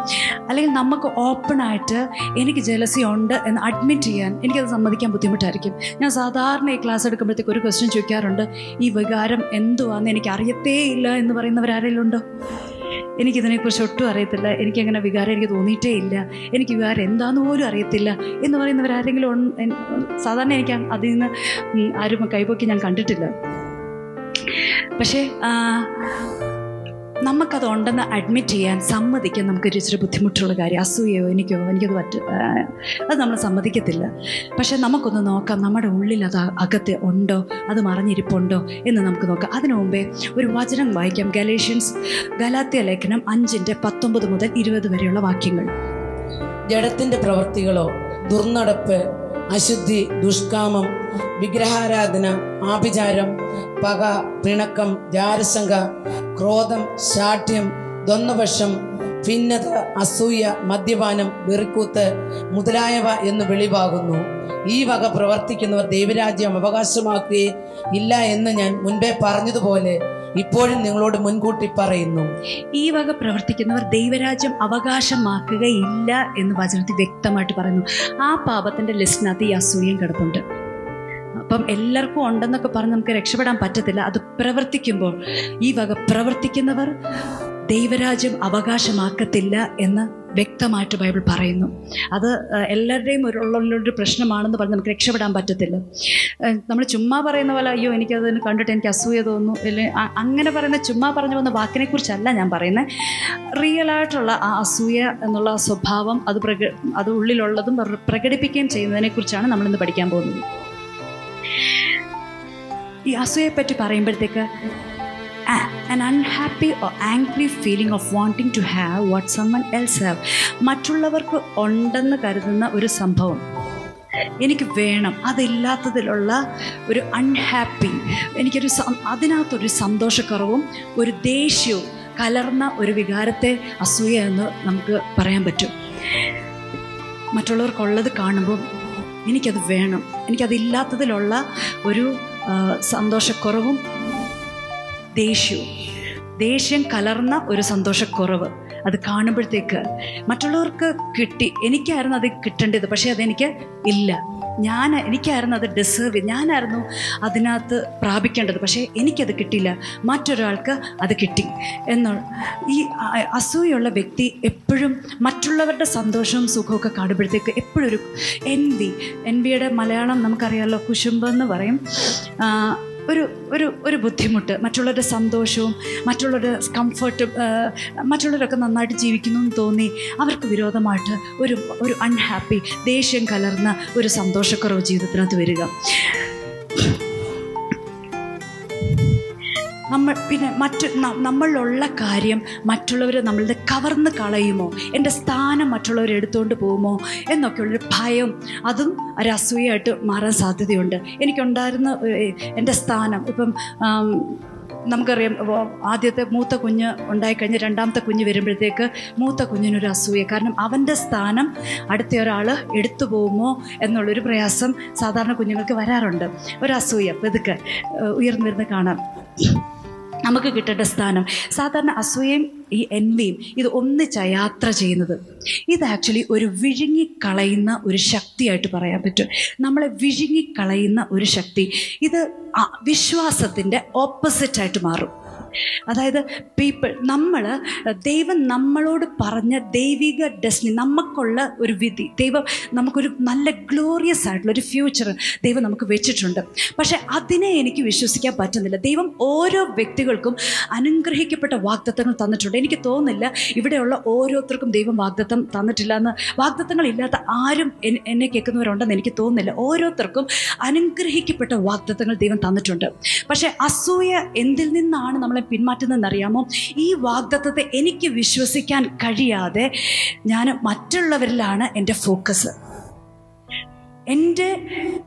അല്ലെങ്കിൽ നമുക്ക് ഓപ്പണായിട്ട് എനിക്ക് ജലസി ഉണ്ട് എന്ന് അഡ്മിറ്റ് ചെയ്യാൻ, എനിക്കത് സമ്മതിക്കാൻ ബുദ്ധിമുട്ടായിരിക്കും. ഞാൻ സാധാരണ ഈ ക്ലാസ് എടുക്കുമ്പോഴത്തേക്ക് ഒരു ക്വസ്റ്റ്യൻ ചോദിക്കാറുണ്ട്, ഈ വികാരം എന്തുവാന്ന് എനിക്ക് അറിയത്തേ ഇല്ല എന്ന് പറയുന്നവരാരെങ്കിലും ഉണ്ടോ? എനിക്കിതിനെക്കുറിച്ച് ഒട്ടും അറിയത്തില്ല, എനിക്കങ്ങനെ വികാരം എനിക്ക് തോന്നിയിട്ടേ ഇല്ല, എനിക്ക് വികാരം എന്താണെന്ന് പോലും അറിയത്തില്ല എന്ന് പറയുന്നവരാരെങ്കിലും സാധാരണ എനിക്ക് അതിൽ നിന്ന് ആരും കൈപൊക്കി ഞാൻ കണ്ടിട്ടില്ല. പക്ഷേ നമുക്കത് ഉണ്ടെന്ന് അഡ്മിറ്റ് ചെയ്യാൻ, സമ്മതിക്കാൻ നമുക്കൊരു ഇച്ചിരി ബുദ്ധിമുട്ടുള്ള കാര്യം. അസൂയയോ എനിക്കോ എനിക്കത് പറ്റ അത് നമ്മൾ സമ്മതിക്കത്തില്ല. പക്ഷേ നമുക്കൊന്ന് നോക്കാം, നമ്മുടെ ഉള്ളിൽ അത് അകത്ത് ഉണ്ടോ, അത് മറഞ്ഞിരിപ്പുണ്ടോ എന്ന് നമുക്ക് നോക്കാം. അതിനു മുമ്പേ ഒരു വചനം വായിക്കാം. ഗലേഷ്യൻസ്, ഗലാത്യ ലേഖനം അഞ്ചിൻ്റെ പത്തൊമ്പത് മുതൽ ഇരുപത് വരെയുള്ള വാക്യങ്ങൾ. ജഡത്തിൻ്റെ പ്രവൃത്തികളോ ദുർനടപ്പ്, അശുദ്ധി, ദുഷ്കാമം, വിഗ്രഹാരാധന, ആഭിചാരം, പക, പിണക്കം, ജാരശങ്ക, ക്രോധം, ശാഠ്യം, ദ്വന്ദ്വവശം, ഭിന്നത, അസൂയ, മദ്യപാനം, വെറിക്കൂത്ത് മുതലായവ എന്ന് വെളിവാകുന്നു. ഈ വക പ്രവർത്തിക്കുന്നവർ ദൈവരാജ്യം അവകാശമാക്കുകയേ ഇല്ല എന്ന് ഞാൻ മുൻപേ പറഞ്ഞതുപോലെ ഇപ്പോഴും നിങ്ങളോട് മുൻകൂട്ടി പറയുന്നു. ഈ വക പ്രവർത്തിക്കുന്നവർ ദൈവരാജ്യം അവകാശമാക്കുകയില്ല എന്ന് വചനത്തിൽ വ്യക്തമായിട്ട് പറയുന്നു. ആ പാപത്തിൻ്റെ ലിസ്റ്റിനകത്ത് ഈ അസൂയയും കിടപ്പുണ്ട്. അപ്പം എല്ലാവർക്കും ഉണ്ടെന്നൊക്കെ പറഞ്ഞ് നമുക്ക് രക്ഷപ്പെടാൻ പറ്റത്തില്ല. അത് പ്രവർത്തിക്കുമ്പോൾ ഈ വക പ്രവർത്തിക്കുന്നവർ ദൈവരാജ്യം അവകാശമാക്കത്തില്ല എന്ന് വ്യക്തമായിട്ട് ബൈബിൾ പറയുന്നു. അത് എല്ലാവരുടെയും ഒരു ഉള്ളൊരു പ്രശ്നമാണെന്ന് പറഞ്ഞ് നമുക്ക് രക്ഷപ്പെടാൻ പറ്റത്തില്ല. നമ്മൾ ചുമ്മാ പറയുന്ന പോലെ അയ്യോ എനിക്കത് കണ്ടിട്ട് എനിക്ക് അസൂയ തോന്നുന്നു അല്ലെ, അങ്ങനെ പറയുന്ന ചുമ്മാ പറഞ്ഞു പോകുന്ന വാക്കിനെക്കുറിച്ചല്ല ഞാൻ പറയുന്നത്. റിയലായിട്ടുള്ള ആ അസൂയ എന്നുള്ള സ്വഭാവം അത് പ്രക അത് ഉള്ളിലുള്ളതും പ്രകടിപ്പിക്കുകയും ചെയ്യുന്നതിനെക്കുറിച്ചാണ് നമ്മളിന്ന് പഠിക്കാൻ പോകുന്നത്. ഈ അസൂയെപ്പറ്റി പറയുമ്പോഴത്തേക്ക് an unhappy or angry feeling of wanting to have what someone else have, മറ്റുള്ളവർക്ക് ഉണ്ടെന്ന് കരുതുന്ന ഒരു സംഭവം എനിക്ക് വേണം, അതില്ലാത്തതിലുള്ള ഒരു അൺഹാപ്പി, എനിക്കൊരു അതിനകത്തൊരു സന്തോഷക്കുറവും ഒരു ദേഷ്യവും കലർന്ന ഒരു വികാരത്തെ അസൂയ എന്ന് നമുക്ക് പറയാൻ പറ്റും. മറ്റുള്ളവർക്കുള്ളത് കാണുമ്പം എനിക്കത് വേണം, എനിക്കതില്ലാത്തതിലുള്ള ഒരു സന്തോഷക്കുറവും ദേഷ്യവും, ദേഷ്യം കലർന്ന ഒരു സന്തോഷക്കുറവ് അത് കാണുമ്പോഴത്തേക്ക് മറ്റുള്ളവർക്ക് കിട്ടി, എനിക്കായിരുന്നു അത് കിട്ടേണ്ടത്, പക്ഷേ അതെനിക്ക് ഇല്ല, ഞാൻ എനിക്കായിരുന്നു അത് ഡിസേർവ്, ഞാനായിരുന്നു അതിനകത്ത് പ്രാപിക്കേണ്ടത്, പക്ഷേ എനിക്കത് കിട്ടിയില്ല, മറ്റൊരാൾക്ക് അത് കിട്ടി എന്നുള്ള ഈ അസൂയുള്ള വ്യക്തി എപ്പോഴും മറ്റുള്ളവരുടെ സന്തോഷവും സുഖമൊക്കെ കാണുമ്പോഴത്തേക്ക് എപ്പോഴും ഒരു എൻവി, എൻവിയുടെ മലയാളം നമുക്കറിയാമല്ലോ, കുശുമ്പ് എന്ന് പറയും. ഒരു ഒരു ഒരു ബുദ്ധിമുട്ട്, മറ്റുള്ളവരുടെ സന്തോഷവും മറ്റുള്ളവരുടെ കംഫർട്ടും മറ്റുള്ളവരൊക്കെ നന്നായിട്ട് ജീവിക്കുന്നു എന്ന് തോന്നി അവർക്ക് വിരോധമായിട്ട് ഒരു ഒരു അൺഹാപ്പി, ദേഷ്യം കലർന്ന ഒരു സന്തോഷക്കുറവ് ജീവിതത്തിനകത്ത് വരിക. നമ്മൾ പിന്നെ മറ്റ് നമ്മളിലുള്ള കാര്യം മറ്റുള്ളവർ നമ്മളുടെ കവർന്ന് കളയുമോ, എൻ്റെ സ്ഥാനം മറ്റുള്ളവർ എടുത്തുകൊണ്ട് പോകുമോ എന്നൊക്കെയുള്ളൊരു ഭയം, അതും ഒരു അസൂയയായിട്ട് മാറാൻ സാധ്യതയുണ്ട്. എനിക്കുണ്ടായിരുന്ന എൻ്റെ സ്ഥാനം, ഇപ്പം നമുക്കറിയാം ആദ്യത്തെ മൂത്ത കുഞ്ഞ് ഉണ്ടായിക്കഴിഞ്ഞ് രണ്ടാമത്തെ കുഞ്ഞ് വരുമ്പോഴത്തേക്ക് മൂത്ത കുഞ്ഞിനൊരു അസൂയ, കാരണം അവൻ്റെ സ്ഥാനം അടുത്ത ഒരാൾ എടുത്തു പോകുമോ എന്നുള്ളൊരു പ്രയാസം സാധാരണ കുഞ്ഞുങ്ങൾക്ക് വരാറുണ്ട്. ഒരു അസൂയ പതുക്കെ ഉയർന്നു വരുന്ന കാണാം, നമുക്ക് കിട്ടേണ്ട സ്ഥാനം. സാധാരണ അസൂയയും ഈ എൻവിയും ഇത് ഒന്നിച്ചാണ് യാത്ര ചെയ്യുന്നത്. ഇത് ആക്ച്വലി ഒരു വിഴുങ്ങിക്കളയുന്ന ഒരു ശക്തിയായിട്ട് പറയാൻ പറ്റും, നമ്മളെ വിഴുങ്ങിക്കളയുന്ന ഒരു ശക്തി. ഇത് വിശ്വാസത്തിൻ്റെ ഓപ്പോസിറ്റായിട്ട് മാറും. അതായത് പീപ്പിൾ, നമ്മൾ ദൈവം നമ്മളോട് പറഞ്ഞ ദൈവിക ഡെസ്റ്റിനി, നമുക്കുള്ള ഒരു വിധി, ദൈവം നമുക്കൊരു നല്ല ഗ്ലോറിയസ് ആയിട്ടുള്ളൊരു ഫ്യൂച്ചർ ദൈവം നമുക്ക് വെച്ചിട്ടുണ്ട്, പക്ഷേ അതിനെ എനിക്ക് വിശ്വസിക്കാൻ പറ്റുന്നില്ല. ദൈവം ഓരോ വ്യക്തികൾക്കും അനുഗ്രഹിക്കപ്പെട്ട വാഗ്ദത്തങ്ങൾ തന്നിട്ടുണ്ട്. എനിക്ക് തോന്നുന്നില്ല ഇവിടെയുള്ള ഓരോരുത്തർക്കും ദൈവം വാഗ്ദത്തം തന്നിട്ടില്ല എന്ന്. വാഗ്ദത്തങ്ങൾ ഇല്ലാത്ത ആരും എന്നെ കേൾക്കുന്നവരുണ്ടെന്ന് എനിക്ക് തോന്നുന്നില്ല. ഓരോരുത്തർക്കും അനുഗ്രഹിക്കപ്പെട്ട വാഗ്ദത്തങ്ങൾ ദൈവം തന്നിട്ടുണ്ട്. പക്ഷേ അസൂയ എന്തിൽ നിന്നാണ് നമ്മളെ പിന്മാറ്റുന്നതെന്നറിയാമോ? ഈ വാഗ്ദത്തത്തെ എനിക്ക് വിശ്വസിക്കാൻ കഴിയാതെ ഞാൻ മറ്റുള്ളവരിലാണ് എൻ്റെ ഫോക്കസ്. എൻ്റെ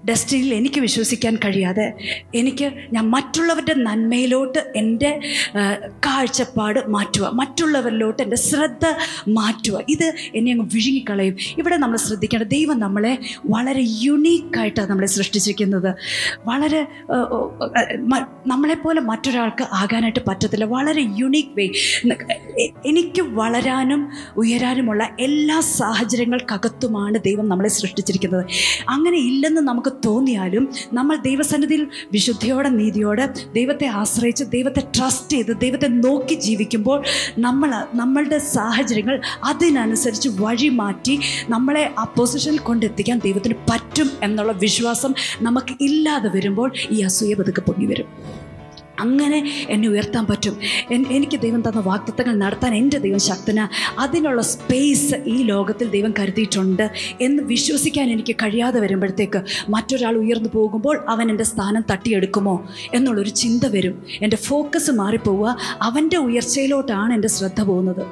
ഡെസ്റ്റിനിയിൽ എനിക്ക് വിശ്വസിക്കാൻ കഴിയാതെ എനിക്ക് ഞാൻ മറ്റുള്ളവരുടെ നന്മയിലോട്ട് എൻ്റെ കാഴ്ചപ്പാട് മാറ്റുക, മറ്റുള്ളവരിലോട്ട് എൻ്റെ ശ്രദ്ധ മാറ്റുക. ഇത് എന്നെ അങ്ങ് വിഴുങ്ങിക്കളയും. ഇവിടെ നമ്മൾ ശ്രദ്ധിക്കേണ്ട, ദൈവം നമ്മളെ വളരെ യുണീക്കായിട്ടാണ് നമ്മളെ സൃഷ്ടിച്ചിരിക്കുന്നത്. വളരെ നമ്മളെപ്പോലെ മറ്റൊരാൾക്ക് ആകാനായിട്ട് പറ്റത്തില്ല. വളരെ യുണീക്ക് വേ, എനിക്ക് വളരാനും ഉയരാനുമുള്ള എല്ലാ സാഹചര്യങ്ങൾക്കകത്തുമാണ് ദൈവം നമ്മളെ സൃഷ്ടിച്ചിരിക്കുന്നത്. അങ്ങനെ ഇല്ലെന്ന് നമുക്ക് തോന്നിയാലും നമ്മൾ ദൈവസന്നിധിയിൽ വിശുദ്ധിയോടെ നീതിയോടെ ദൈവത്തെ ആശ്രയിച്ച് ദൈവത്തെ ട്രസ്റ്റ് ചെയ്ത് ദൈവത്തെ നോക്കി ജീവിക്കുമ്പോൾ നമ്മൾ നമ്മളുടെ സാഹചര്യങ്ങൾ അതിനനുസരിച്ച് വഴിമാറ്റി നമ്മളെ ആ പൊസിഷനിൽ കൊണ്ടെത്തിക്കാൻ ദൈവത്തിന് പറ്റും എന്നുള്ള വിശ്വാസം നമുക്ക് ഇല്ലാതെ വരുമ്പോൾ ഈ അസൂയ പതുക്കെ പൊങ്ങി വരും. അങ്ങനെ എന്നെ ഉയർത്താൻ പറ്റും, എനിക്ക് ദൈവം തന്ന വാഗ്ദത്തങ്ങൾ നടത്താൻ എൻ്റെ ദൈവം ശക്തനാണ്, അതിനുള്ള സ്പേസ് ഈ ലോകത്തിൽ ദൈവം കരുതിയിട്ടുണ്ട് എന്ന് വിശ്വസിക്കാൻ എനിക്ക് കഴിയാതെ വരുമ്പോഴത്തേക്ക് മറ്റൊരാൾ ഉയർന്നു പോകുമ്പോൾ അവൻ എൻ്റെ സ്ഥാനം തട്ടിയെടുക്കുമോ എന്നുള്ളൊരു ചിന്ത വരും. എൻ്റെ ഫോക്കസ് മാറിപ്പോവുക, അവൻ്റെ ഉയർച്ചയിലോട്ടാണ് എൻ്റെ ശ്രദ്ധ പോകുന്നത്.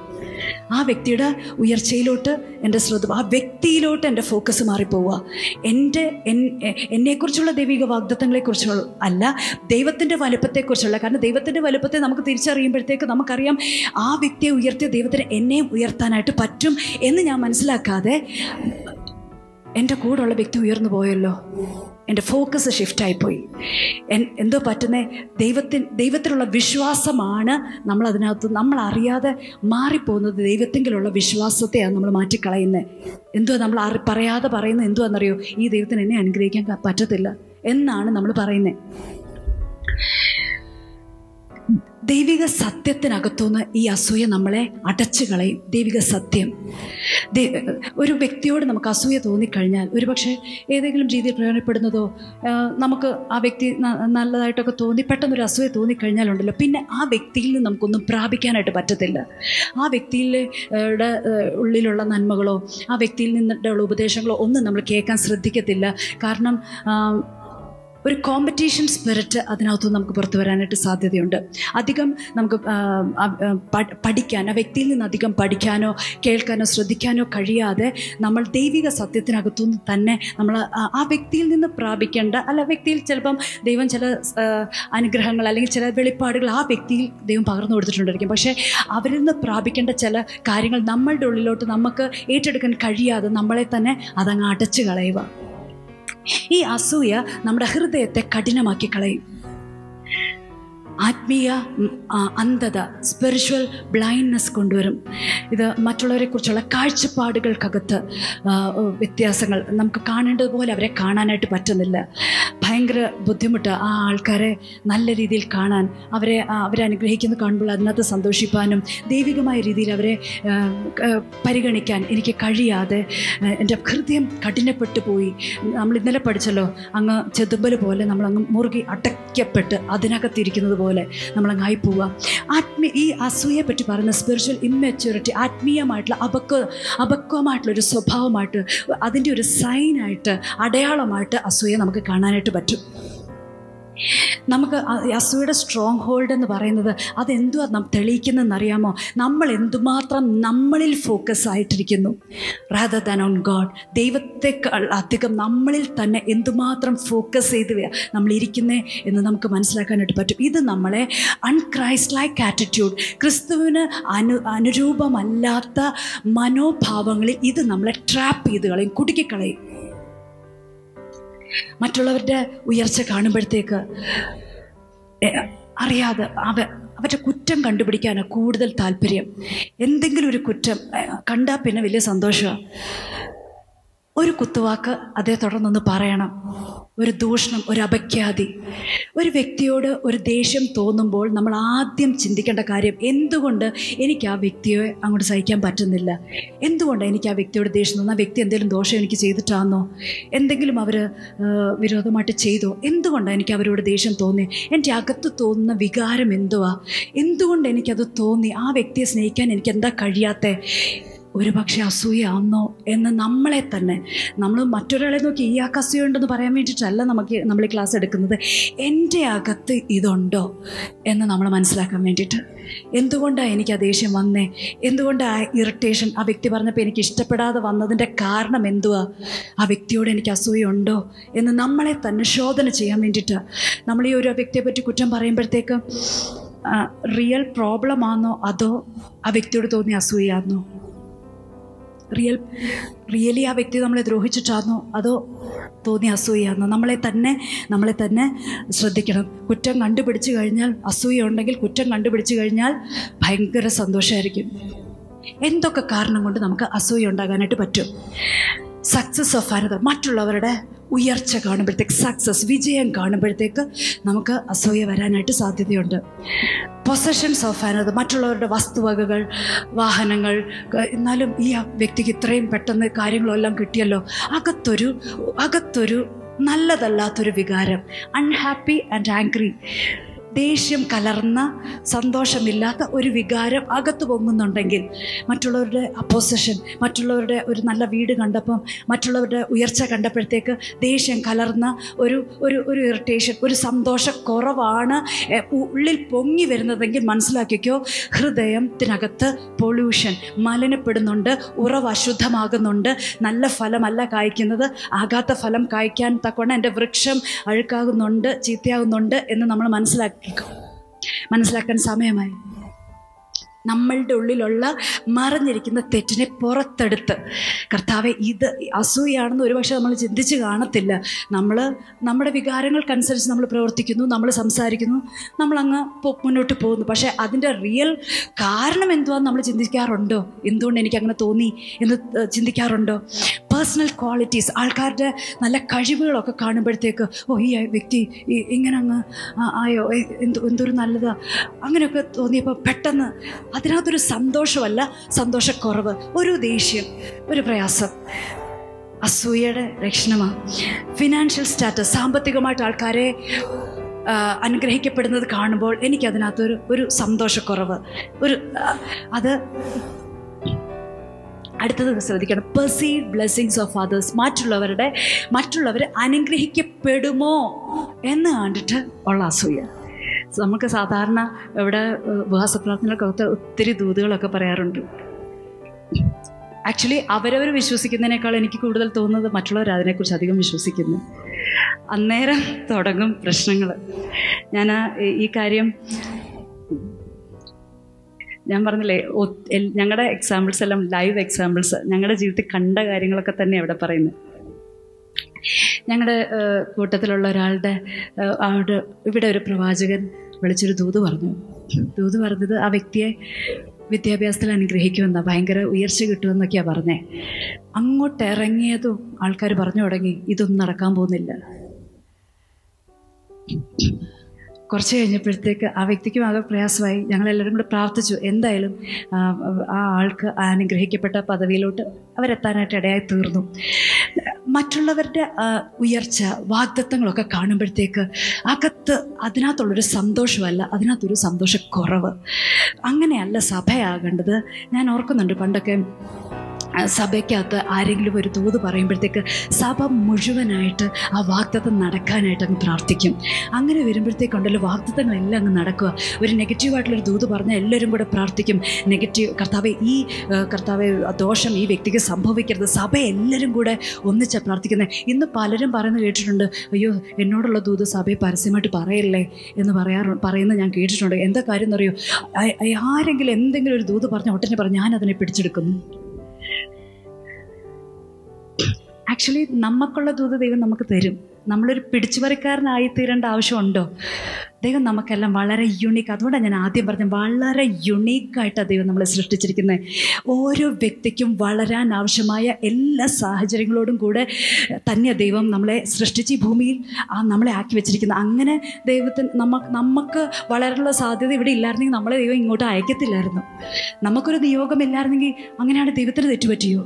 ആ വ്യക്തിയുടെ ഉയർച്ചയിലോട്ട് എൻ്റെ ശ്രദ്ധ, ആ വ്യക്തിയിലോട്ട് എൻ്റെ ഫോക്കസ് മാറിപ്പോവുക. എൻ്റെ എന്നെക്കുറിച്ചുള്ള ദൈവിക വാഗ്ദത്തങ്ങളെക്കുറിച്ചുള്ള അല്ല, ദൈവത്തിൻ്റെ വലുപ്പത്തെക്കുറിച്ചുള്ള. കാരണം ദൈവത്തിൻ്റെ വലുപ്പത്തെ നമുക്ക് തിരിച്ചറിയുമ്പോഴത്തേക്ക് നമുക്കറിയാം ആ വ്യക്തിയെ ഉയർത്തിയ ദൈവത്തിന് എന്നെയും ഉയർത്താനായിട്ട് പറ്റും എന്ന് ഞാൻ മനസ്സിലാക്കാതെ എൻ്റെ കൂടെയുള്ള വ്യക്തി ഉയർന്നു പോയല്ലോ, എൻ്റെ ഫോക്കസ് ഷിഫ്റ്റായിപ്പോയി, എന്തോ പറ്റുന്നേ. ദൈവത്തിന് ദൈവത്തിലുള്ള വിശ്വാസമാണ് നമ്മളതിനകത്ത് നമ്മളറിയാതെ മാറിപ്പോകുന്നത്. ദൈവത്തെങ്കിലുള്ള വിശ്വാസത്തെയാണ് നമ്മൾ മാറ്റിക്കളയുന്നത്. എന്തോ നമ്മൾ അറി പറയാതെ പറയുന്നത് എന്തോ എന്നറിയോ, ഈ ദൈവത്തിന് എന്നെ അനുഗ്രഹിക്കാൻ പറ്റത്തില്ല എന്നാണ് നമ്മൾ പറയുന്നത്. ദൈവിക സത്യത്തിനകത്തുനിന്ന് ഈ അസൂയ നമ്മളെ അടച്ചു കളയും. ദൈവിക സത്യം, ഒരു വ്യക്തിയോട് നമുക്ക് അസൂയ തോന്നിക്കഴിഞ്ഞാൽ ഒരുപക്ഷെ ഏതെങ്കിലും രീതിയിൽ പ്രയോജനപ്പെടുന്നതോ നമുക്ക് ആ വ്യക്തി നല്ലതായിട്ടൊക്കെ തോന്നി പെട്ടെന്നൊരു അസൂയ തോന്നിക്കഴിഞ്ഞാലുണ്ടല്ലോ പിന്നെ ആ വ്യക്തിയിൽ നിന്ന് നമുക്കൊന്നും പ്രാപിക്കാനായിട്ട് പറ്റത്തില്ല. ആ വ്യക്തിയിലെ ഉള്ളിലുള്ള നന്മകളോ ആ വ്യക്തിയിൽ നിന്നുള്ള ഉപദേശങ്ങളോ ഒന്നും നമ്മൾ കേൾക്കാൻ ശ്രദ്ധിക്കത്തില്ല. കാരണം ഒരു കോമ്പറ്റീഷൻ സ്പിരിറ്റ് അതിനകത്ത് നമുക്ക് പുറത്തു വരാനായിട്ട് സാധ്യതയുണ്ട്. അധികം നമുക്ക് പഠിക്കാൻ, ആ വ്യക്തിയിൽ നിന്ന് അധികം പഠിക്കാനോ കേൾക്കാനോ ശ്രദ്ധിക്കാനോ കഴിയാതെ നമ്മൾ ദൈവിക സത്യത്തിനകത്തുനിന്ന് തന്നെ നമ്മൾ ആ വ്യക്തിയിൽ നിന്ന് പ്രാപിക്കേണ്ട, അല്ല വ്യക്തിയിൽ ചിലപ്പം ദൈവം ചില അനുഗ്രഹങ്ങൾ അല്ലെങ്കിൽ ചില വെളിപ്പാടുകൾ ആ വ്യക്തിയിൽ ദൈവം പകർന്നു കൊടുത്തിട്ടുണ്ടായിരിക്കും. പക്ഷേ അവരിൽ നിന്ന് പ്രാപിക്കേണ്ട ചില കാര്യങ്ങൾ നമ്മളുടെ ഉള്ളിലോട്ട് നമുക്ക് ഏറ്റെടുക്കാൻ കഴിയാതെ നമ്മളെ തന്നെ അതങ്ങ് അടച്ചു കളയുക. ഈ അസൂയ നമ്മുടെ ഹൃദയത്തെ കഠിനമാക്കി കളയും. ആത്മീയ അന്ധത, സ്പിരിച്വൽ ബ്ലൈൻഡ്നെസ് കൊണ്ടുവരും. ഇത് മറ്റുള്ളവരെ കുറിച്ചുള്ള കാഴ്ചപ്പാടുകൾക്കകത്ത് വ്യത്യാസങ്ങൾ, നമുക്ക് കാണേണ്ടതുപോലെ അവരെ കാണാനായിട്ട് പറ്റുന്നില്ല. ഭയങ്കര ബുദ്ധിമുട്ട് ആ ആൾക്കാരെ നല്ല രീതിയിൽ കാണാൻ, അവരെ അവരെ അനുഗ്രഹിക്കുന്നത് കാണുമ്പോൾ അതിനകത്ത് സന്തോഷിപ്പാനും ദൈവികമായ രീതിയിൽ അവരെ പരിഗണിക്കാൻ എനിക്ക് കഴിയാതെ എൻ്റെ ഹൃദയം കഠിനപ്പെട്ടു പോയി. നമ്മൾ ഇന്നലെ പഠിച്ചല്ലോ, അങ്ങ് ചെതുമ്പൽ പോലെ നമ്മളങ്ങ് മുറുകി അടയ്ക്കപ്പെട്ട് അതിനകത്തിരിക്കുന്നത് പോലെ നമ്മളങ്ങായി പോവുക. ആത്മീയ ഈ അസൂയെ പറ്റി പറയുന്ന സ്പിരിച്വൽ ഇമ്മച്യൂരിറ്റി, ആത്മീയമായിട്ടുള്ള അപക്വ അപക്വമായിട്ടുള്ളൊരു സ്വഭാവമായിട്ട്, അതിൻ്റെ ഒരു സൈനായിട്ട്, അടയാളമായിട്ട് അസൂയ നമുക്ക് കാണാനായിട്ട് പറ്റും. നമുക്ക് അസൂയയുടെ സ്ട്രോങ് ഹോൾഡ് എന്ന് പറയുന്നത് അതെന്തുവാ നാം തെളിയിക്കുന്നതെന്നറിയാമോ? നമ്മൾ എന്തുമാത്രം നമ്മളിൽ ഫോക്കസ് ആയിട്ടിരിക്കുന്നു റാദർ ദാൻ ഓൺ ഗോഡ്. ദൈവത്തെക്കാൾ അധികം നമ്മളിൽ തന്നെ എന്തുമാത്രം ഫോക്കസ് ചെയ്ത് നമ്മളിരിക്കുന്നേ എന്ന് നമുക്ക് മനസ്സിലാക്കാനായിട്ട് പറ്റും. ഇത് നമ്മളെ അൺക്രൈസ്റ്റ് ലൈക്ക് ആറ്റിറ്റ്യൂഡ്, ക്രിസ്തുവിന് അനു അനുരൂപമല്ലാത്ത മനോഭാവങ്ങളിൽ ഇത് നമ്മളെ ട്രാപ്പ് ചെയ്ത് കളയും, കുടുക്കിക്കളയും. മറ്റുള്ളവരുടെ ഉയർച്ച കാണുമ്പോഴത്തേക്ക് അറിയാതെ അവ അവരുടെ കുറ്റം കണ്ടുപിടിക്കാനാണ് കൂടുതൽ താല്പര്യം. എന്തെങ്കിലും ഒരു കുറ്റം കണ്ടാൽ പിന്നെ വലിയ സന്തോഷമാണ്. ഒരു കുത്തുവാക്ക് അതേ തുടർന്നൊന്ന് പറയണം, ഒരു ദൂഷണം, ഒരു അപഖ്യാതി. ഒരു വ്യക്തിയോട് ഒരു ദേഷ്യം തോന്നുമ്പോൾ നമ്മൾ ആദ്യം ചിന്തിക്കേണ്ട കാര്യം, എന്തുകൊണ്ട് എനിക്ക് ആ വ്യക്തിയെ അങ്ങോട്ട് സഹിക്കാൻ പറ്റുന്നില്ല? എന്തുകൊണ്ടാണ് എനിക്ക് ആ വ്യക്തിയോട് ദേഷ്യം തോന്നുന്നത്? ആ വ്യക്തി എന്തെങ്കിലും ദോഷം എനിക്ക് ചെയ്തിട്ടാണോ? എന്തെങ്കിലും അവർ വിരോധമായിട്ട് ചെയ്തോ? എന്തുകൊണ്ടാണ് എനിക്ക് അവരോട് ദേഷ്യം തോന്നി? എൻ്റെ അകത്ത് തോന്നുന്ന വികാരം എന്തുവാ? എന്തുകൊണ്ട് എനിക്കത് തോന്നി? ആ വ്യക്തിയെ സ്നേഹിക്കാൻ എനിക്ക് എന്താ കഴിയാത്തത്? ഒരു പക്ഷേ അസൂയാണോ എന്ന് നമ്മളെ തന്നെ നമ്മൾ മറ്റൊരാളെ നോക്കി ഈ ആൾക്ക് അസൂയുണ്ടെന്ന് പറയാൻ വേണ്ടിയിട്ടല്ല നമുക്ക് നമ്മൾ ഈ ക്ലാസ് എടുക്കുന്നത്. എൻ്റെ അകത്ത് ഇതുണ്ടോ എന്ന് നമ്മൾ മനസ്സിലാക്കാൻ വേണ്ടിയിട്ട്. എന്തുകൊണ്ടാണ് എനിക്ക് ആ ദേഷ്യം വന്നേ? എന്തുകൊണ്ടാണ് ആ ഇറിറ്റേഷൻ? ആ വ്യക്തി പറഞ്ഞപ്പോൾ എനിക്ക് ഇഷ്ടപ്പെടാതെ വന്നതിൻ്റെ കാരണം എന്തുവാ? ആ വ്യക്തിയോട് എനിക്ക് അസൂയുണ്ടോ എന്ന് നമ്മളെ തന്നെ ശോധന ചെയ്യാൻ വേണ്ടിയിട്ടാണ്. നമ്മൾ ഈ ഒരു വ്യക്തിയെപ്പറ്റി കുറ്റം പറയുമ്പോഴത്തേക്ക് റിയൽ പ്രോബ്ലമാണോ അതോ ആ വ്യക്തിയോട് തോന്നിയ അസൂയാണോ? റിയൽ റിയലി ആ വ്യക്തി നമ്മളെ ദ്രോഹിച്ചിട്ടാണോ അതോ തോന്നിയ അസൂയാണോ? നമ്മളെ തന്നെ നമ്മളെ തന്നെ ശ്രദ്ധിക്കണം. കുറ്റം കണ്ടുപിടിച്ചു കഴിഞ്ഞാൽ, അസൂയ ഉണ്ടെങ്കിൽ കുറ്റം കണ്ടുപിടിച്ചു കഴിഞ്ഞാൽ ഭയങ്കര സന്തോഷമായിരിക്കും. എന്തൊക്കെ കാരണം കൊണ്ട് നമുക്ക് അസൂയ ഉണ്ടാകാനായിട്ട് പറ്റും? സക്സസ് ഓഫ് അനദർ, മറ്റുള്ളവരുടെ ഉയർച്ച കാണുമ്പോഴത്തേക്ക്, സക്സസ്, വിജയം കാണുമ്പോഴത്തേക്ക് നമുക്ക് അസൂയ വരാനായിട്ട് സാധ്യതയുണ്ട്. പൊസഷൻസ് ഓഫ് അനദർ, മറ്റുള്ളവരുടെ വസ്തുവകകൾ, വാഹനങ്ങൾ. എന്നാലും ഈ വ്യക്തിക്ക് ഇത്രയും പെട്ടെന്ന് കാര്യങ്ങളെല്ലാം കിട്ടിയല്ലോ. അകത്തൊരു അകത്തൊരു നല്ലതല്ലാത്തൊരു വികാരം, അൺഹാപ്പി ആൻഡ് ആംഗ്രി, ദേഷ്യം കലർന്ന സന്തോഷമില്ലാത്ത ഒരു വികാരം അകത്ത് പൊങ്ങുന്നുണ്ടെങ്കിൽ, മറ്റുള്ളവരുടെ അപ്പോസിഷൻ, മറ്റുള്ളവരുടെ ഒരു നല്ല വീട് കണ്ടപ്പം, മറ്റുള്ളവരുടെ ഉയർച്ച കണ്ടപ്പോഴത്തേക്ക് ദേഷ്യം കലർന്ന ഒരു ഒരു ഒരു ഇറിറ്റേഷൻ, ഒരു സന്തോഷക്കുറവാണ് ഉള്ളിൽ പൊങ്ങി വരുന്നതെങ്കിൽ മനസ്സിലാക്കിക്കോ, ഹൃദയത്തിനകത്ത് പൊല്യൂഷൻ, മലിനപ്പെടുന്നുണ്ട്, ഉറവ് അശുദ്ധമാകുന്നുണ്ട്, നല്ല ഫലമല്ല കായ്ക്കുന്നത്, ആകാത്ത ഫലം കായ്ക്കാൻ തക്കവണ്ണം എൻ്റെ വൃക്ഷം അഴുക്കാകുന്നുണ്ട്, ചീത്തയാകുന്നുണ്ട് എന്ന് നമ്മൾ മനസ്സിലാക്കി മനസ്സിലാക്കാൻ സമയമായി. നമ്മളുടെ ഉള്ളിലുള്ള മറഞ്ഞിരിക്കുന്ന തെറ്റിനെ പുറത്തെടുത്ത്, കർത്താവെ ഇത് അസൂയാണെന്ന് ഒരുപക്ഷെ നമ്മൾ ചിന്തിച്ച് കാണത്തില്ല. നമ്മൾ നമ്മുടെ വികാരങ്ങൾക്കനുസരിച്ച് നമ്മൾ പ്രവർത്തിക്കുന്നു, നമ്മൾ സംസാരിക്കുന്നു, നമ്മളങ്ങ് മുന്നോട്ട് പോകുന്നു. പക്ഷേ അതിൻ്റെ റിയൽ കാരണം എന്തുവാന്ന് നമ്മൾ ചിന്തിക്കാറുണ്ടോ? എന്തുകൊണ്ട് എനിക്കങ്ങനെ തോന്നി എന്ന് ചിന്തിക്കാറുണ്ടോ? പേഴ്സണൽ ക്വാളിറ്റീസ്, ആൾക്കാരുടെ നല്ല കഴിവുകളൊക്കെ കാണുമ്പോഴത്തേക്ക് ഓ ഈ വ്യക്തി ഇങ്ങനെ അങ്ങ് ആയോ, എന്ത് എന്തൊരു നല്ലതാ, അങ്ങനെയൊക്കെ തോന്നിയപ്പോൾ പെട്ടെന്ന് അതിനകത്തൊരു സന്തോഷമല്ല, സന്തോഷക്കുറവ്, ഒരു ദേഷ്യം, ഒരു പ്രയാസം, അസൂയയുടെ ലക്ഷണമാണ്. ഫിനാൻഷ്യൽ സ്റ്റാറ്റസ്, സാമ്പത്തികമായിട്ട് ആൾക്കാരെ അനുഗ്രഹിക്കപ്പെടുന്നത് കാണുമ്പോൾ എനിക്കതിനകത്തൊരു ഒരു സന്തോഷക്കുറവ്, ഒരു അത്. അടുത്തത് ശ്രദ്ധിക്കണം, പെർസീവ്ഡ് ബ്ലെസ്സിങ്സ് ഓഫ് അതേഴ്സ്, മറ്റുള്ളവരുടെ മറ്റുള്ളവർ അനുഗ്രഹിക്കപ്പെടുമോ എന്ന് കണ്ടിട്ട് ഉള്ള അസൂയ. നമുക്ക് സാധാരണ ഇവിടെ വിവാഹസ്വപ്നത്തിനൊക്കെ ഒത്തിരി ദൂതുകളൊക്കെ പറയാറുണ്ട്. ആക്ച്വലി അവരവർ വിശ്വസിക്കുന്നതിനേക്കാൾ എനിക്ക് കൂടുതൽ തോന്നുന്നത് മറ്റുള്ളവർ അതിനെക്കുറിച്ച് അധികം വിശ്വസിക്കുന്നു. അന്നേരം തുടങ്ങും പ്രശ്നങ്ങൾ. ഞാൻ ഈ കാര്യം ഞാൻ പറഞ്ഞില്ലേ, ഞങ്ങളുടെ എക്സാമ്പിൾസ് എല്ലാം ലൈവ് എക്സാമ്പിൾസ്, ഞങ്ങളുടെ ജീവിതത്തിൽ കണ്ട കാര്യങ്ങളൊക്കെ തന്നെ ഇവിടെ പറയുന്നത്. ഞങ്ങളുടെ കൂട്ടത്തിലുള്ള ഒരാളുടെ അവിടെ ഇവിടെ ഒരു പ്രവാചകൻ വിളിച്ചൊരു ദൂത് പറഞ്ഞു. ദൂത് പറഞ്ഞത് ആ വ്യക്തിയെ വിദ്യാഭ്യാസത്തിൽ അനുഗ്രഹിക്കുമെന്നാണ്, ഭയങ്കര ഉയർച്ച കിട്ടുമെന്നൊക്കെയാണ് പറഞ്ഞേ. അങ്ങോട്ടിറങ്ങിയതും ആൾക്കാർ പറഞ്ഞു തുടങ്ങി ഇതൊന്നും നടക്കാൻ പോകുന്നില്ല. കുറച്ച് കഴിഞ്ഞപ്പോഴത്തേക്ക് ആ വ്യക്തിക്കും ആകെ പ്രയാസമായി. ഞങ്ങളെല്ലാവരും കൂടെ പ്രാർത്ഥിച്ചു, എന്തായാലും ആ ആൾക്ക് അനുഗ്രഹിക്കപ്പെട്ട പദവിയിലോട്ട് അവരെത്താനായിട്ട് ഇടയായി തീർന്നു. മറ്റുള്ളവരുടെ ഉയർച്ച, വാഗ്ദത്തങ്ങളൊക്കെ കാണുമ്പോഴത്തേക്ക് അകത്ത് അതിനകത്തുള്ളൊരു സന്തോഷമല്ല, അതിനകത്തൊരു സന്തോഷക്കുറവ്. അങ്ങനെയല്ല സഭയാകേണ്ടത്. ഞാൻ ഓർക്കുന്നുണ്ട് പണ്ടൊക്കെ സഭയ്ക്കകത്ത് ആരെങ്കിലും ഒരു ദൂത് പറയുമ്പോഴത്തേക്ക് സഭ മുഴുവനായിട്ട് ആ വാഗ്ദത്തം നടക്കാനായിട്ട് അങ്ങ് പ്രാർത്ഥിക്കും. അങ്ങനെ വരുമ്പോഴത്തേക്കുണ്ടല്ലോ വാഗ്ദത്തങ്ങളെല്ലാം അങ്ങ് നടക്കുക. ഒരു നെഗറ്റീവായിട്ടുള്ളൊരു ദൂത് പറഞ്ഞാൽ എല്ലാവരും കൂടെ പ്രാർത്ഥിക്കും, നെഗറ്റീവ് കർത്താവെ, ഈ കർത്താവെ ദോഷം ഈ വ്യക്തിക്ക് സംഭവിക്കരുത്, സഭ എല്ലാവരും കൂടെ ഒന്നിച്ചാണ് പ്രാർത്ഥിക്കുന്നത്. ഇന്ന് പലരും പറയുന്നത് കേട്ടിട്ടുണ്ട്, അയ്യോ എന്നോടുള്ള ദൂത് സഭയെ പരസ്യമായിട്ട് പറയല്ലേ എന്ന് പറയാറു പറയുന്നത് ഞാൻ കേട്ടിട്ടുണ്ട്. എന്താ കാര്യം എന്നറിയോ, ആരെങ്കിലും എന്തെങ്കിലും ഒരു ദൂത് പറഞ്ഞാൽ ഒട്ടനെ പറഞ്ഞു ഞാനതിനെ പിടിച്ചെടുക്കുന്നു. ആക്ച്വലി നമുക്കുള്ള ദൂത് ദൈവം നമുക്ക് തരും. നമ്മളൊരു പിടിച്ചുപറിക്കാരനായി തീരേണ്ട ആവശ്യമുണ്ടോ? ദൈവം നമുക്കെല്ലാം വളരെ യുണീക്ക്. അതുകൊണ്ടാണ് ഞാൻ ആദ്യം പറഞ്ഞത്, വളരെ യുണീക്കായിട്ടാണ് ദൈവം നമ്മളെ സൃഷ്ടിച്ചിരിക്കുന്നത്. ഓരോ വ്യക്തിക്കും വളരാൻ ആവശ്യമായ എല്ലാ സാഹചര്യങ്ങളോടും കൂടെ തന്നെ ദൈവം നമ്മളെ സൃഷ്ടിച്ച് ഈ ഭൂമിയിൽ ആ നമ്മളെ ആക്കി വെച്ചിരിക്കുന്നത്. അങ്ങനെ ദൈവത്തിന് നമുക്ക് നമുക്ക് വളരാനുള്ള സാധ്യത ഇവിടെ ഇല്ലായിരുന്നെങ്കിൽ നമ്മളെ ദൈവം ഇങ്ങോട്ട് അയക്കത്തില്ലായിരുന്നു. നമുക്കൊരു നിയോഗമില്ലായിരുന്നെങ്കിൽ അങ്ങനെയാണ് ദൈവത്തിന് തെറ്റുപറ്റിയോ?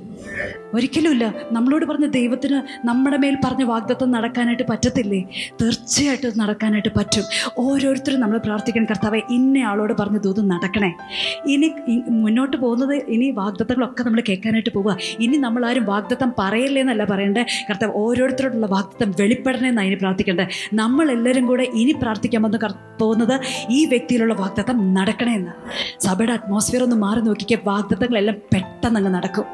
ഒരിക്കലുമില്ല. നമ്മളോട് പറഞ്ഞ ദൈവത്തിന് നമ്മുടെ മേൽ പറഞ്ഞ വാഗ്ദത്തം നടക്കാനായിട്ട് പറ്റത്തില്ലേ? തീർച്ചയായിട്ടും നടക്കാനായിട്ട് പറ്റും. ഓരോരുത്തരും നമ്മൾ പ്രാർത്ഥിക്കണം, കർത്താവെ ഇന്നയാളോട് പറഞ്ഞ ദൂത് നടക്കണേ. ഇനി മുന്നോട്ട് പോകുന്നത് ഇനി വാഗ്ദത്തങ്ങളൊക്കെ നമ്മൾ കേൾക്കാനായിട്ട് പോവുക. ഇനി നമ്മളാരും വാഗ്ദത്തം പറയല്ലേ എന്നല്ല പറയേണ്ടത്, കർത്താവ് ഓരോരുത്തരോടുള്ള വാഗ്ദത്തം വെളിപ്പെടണേ എന്നാണ് ഇനി പ്രാർത്ഥിക്കേണ്ടത്. നമ്മളെല്ലാവരും കൂടെ ഇനി പ്രാർത്ഥിക്കാൻ വന്ന് പോകുന്നത് ഈ വ്യക്തിയിലുള്ള വാഗ്ദത്തം നടക്കണേ എന്ന്. സഭയുടെ അറ്റ്മോസ്ഫിയർ ഒന്ന് മാറി നോക്കിക്കുക, വാഗ്ദത്തങ്ങളെല്ലാം പെട്ടെന്നങ്ങ് നടക്കും.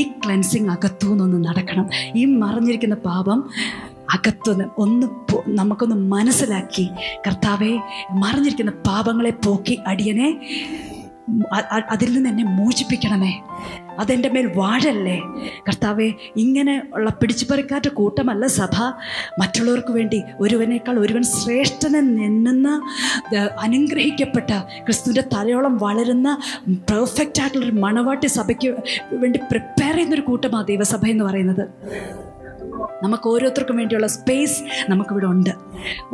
ഈ ക്ലെൻസിങ് അകത്തുനിന്നൊന്ന് നടക്കണം. ഈ മറിഞ്ഞിരിക്കുന്ന പാപം അകത്തുനിന്ന് ഒന്ന് നമുക്കൊന്ന് മനസ്സിലാക്കി, കർത്താവെ മറിഞ്ഞിരിക്കുന്ന പാപങ്ങളെ പോക്കി അടിയനെ അതിൽ നിന്ന് എന്നെ മോചിപ്പിക്കണമേ, അതെൻ്റെ മേൽ വാഴല്ലേ കർത്താവെ. ഇങ്ങനെ ഉള്ള പിടിച്ചുപറിക്കാറ്റ കൂട്ടമല്ല സഭ. മറ്റുള്ളവർക്ക് വേണ്ടി ഒരുവനേക്കാൾ ഒരുവൻ ശ്രേഷ്ഠനെന്നെന്ന അനുഗ്രഹിക്കപ്പെട്ട ക്രിസ്തുവിൻ്റെ തലയോളം വളരുന്ന പെർഫെക്റ്റായിട്ടുള്ളൊരു മണവാട്ടി സഭയ്ക്ക് വേണ്ടി പ്രിപ്പയർ ചെയ്യുന്നൊരു കൂട്ടമാണ് ദൈവസഭ എന്ന് പറയുന്നത്. നമുക്ക് ഓരോരുത്തർക്കും വേണ്ടിയുള്ള സ്പേസ് നമുക്കിവിടെ ഉണ്ട്.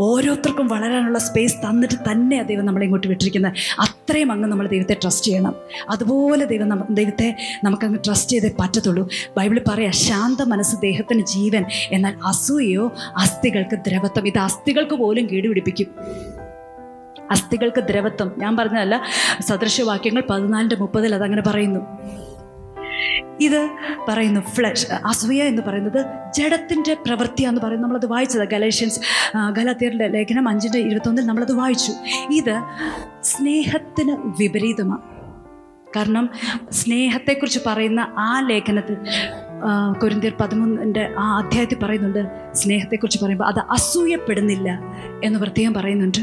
ഓരോരുത്തർക്കും വളരാനുള്ള സ്പേസ് തന്നിട്ട് തന്നെയാണ് ദൈവം നമ്മളെ ഇങ്ങോട്ട് വിട്ടിരിക്കുന്നത്. അത്രയും അങ്ങ് നമ്മൾ ദൈവത്തെ ട്രസ്റ്റ് ചെയ്യണം. അതുപോലെ ദൈവം നമ്മ ദൈവത്തെ നമുക്കങ്ങ് ട്രസ്റ്റ് ചെയ്തേ പറ്റത്തുള്ളൂ. ബൈബിളിൽ പറയാം, ശാന്ത മനസ്സ് ദേഹത്തിന് ജീവൻ, എന്നാൽ അസൂയയോ അസ്ഥികൾക്ക് ദ്രവത്വം. ഇത് അസ്ഥികൾക്ക് പോലും കേടുപിടിപ്പിക്കും. അസ്ഥികൾക്ക് ദ്രവത്വം. ഞാൻ പറഞ്ഞതല്ല, സദൃശവാക്യങ്ങൾ പതിനാലിൻ്റെ മുപ്പതിൽ അതങ്ങനെ പറയുന്നു. ഇത് പറയുന്നു ഫ്ലഷ്, അസൂയ എന്ന് പറയുന്നത് ജഡത്തിൻ്റെ പ്രവൃത്തിയാണെന്ന് പറയുന്നു. നമ്മളത് വായിച്ചത് ഗലേഷ്യൻസ് ഗലാത്യരുടെ ലേഖനം അഞ്ചിൻ്റെ ഇരുപത്തൊന്നിൽ നമ്മളത് വായിച്ചു. ഇത് സ്നേഹത്തിന് വിപരീതമാണ്. കാരണം സ്നേഹത്തെക്കുറിച്ച് പറയുന്ന ആ ലേഖനത്തിൽ കൊരിന്ത്യർ പതിമൂന്നിൻ്റെ ആ അധ്യായത്തിൽ പറയുന്നുണ്ട്, സ്നേഹത്തെക്കുറിച്ച് പറയുമ്പോൾ അത് അസൂയപ്പെടുന്നില്ല എന്ന് പ്രത്യേകം പറയുന്നുണ്ട്.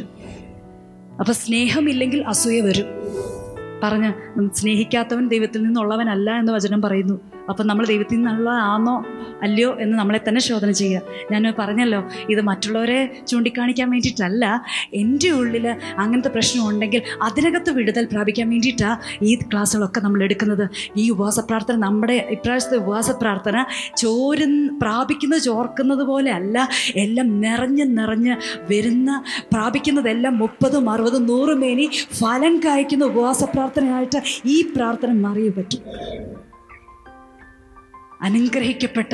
അപ്പോൾ സ്നേഹമില്ലെങ്കിൽ അസൂയ വരും. പറഞ്ഞ സ്നേഹിക്കാത്തവൻ ദൈവത്തിൽ നിന്നുള്ളവനല്ല എന്ന് വചനം പറയുന്നു. അപ്പം നമ്മൾ ദൈവത്തിൽ നിന്നുള്ളതാണോ അല്ലയോ എന്ന് നമ്മളെ തന്നെ ശോധന ചെയ്യുക. ഞാൻ പറഞ്ഞല്ലോ, ഇത് മറ്റുള്ളവരെ ചൂണ്ടിക്കാണിക്കാൻ വേണ്ടിയിട്ടല്ല, എൻ്റെ ഉള്ളിൽ അങ്ങനത്തെ പ്രശ്നമുണ്ടെങ്കിൽ അതിനകത്ത് വിടുതൽ പ്രാപിക്കാൻ വേണ്ടിയിട്ടാണ് ഈ ക്ലാസ്സുകളൊക്കെ നമ്മൾ എടുക്കുന്നത്. ഈ ഉപവാസ പ്രാർത്ഥന, നമ്മുടെ ഇപ്രാവശ്യത്തെ ഉപവാസ പ്രാർത്ഥന ചോരു പ്രാപിക്കുന്നത് ചോർക്കുന്നത് പോലെ അല്ല, എല്ലാം നിറഞ്ഞ് നിറഞ്ഞ് വരുന്ന, പ്രാപിക്കുന്നതെല്ലാം മുപ്പതും അറുപതും നൂറും മേനി ഫലം കായ്ക്കുന്ന ഉപവാസ പ്രാർത്ഥനയായിട്ട് ഈ പ്രാർത്ഥന മാറിയേ പറ്റും. അനുഗ്രഹിക്കപ്പെട്ട,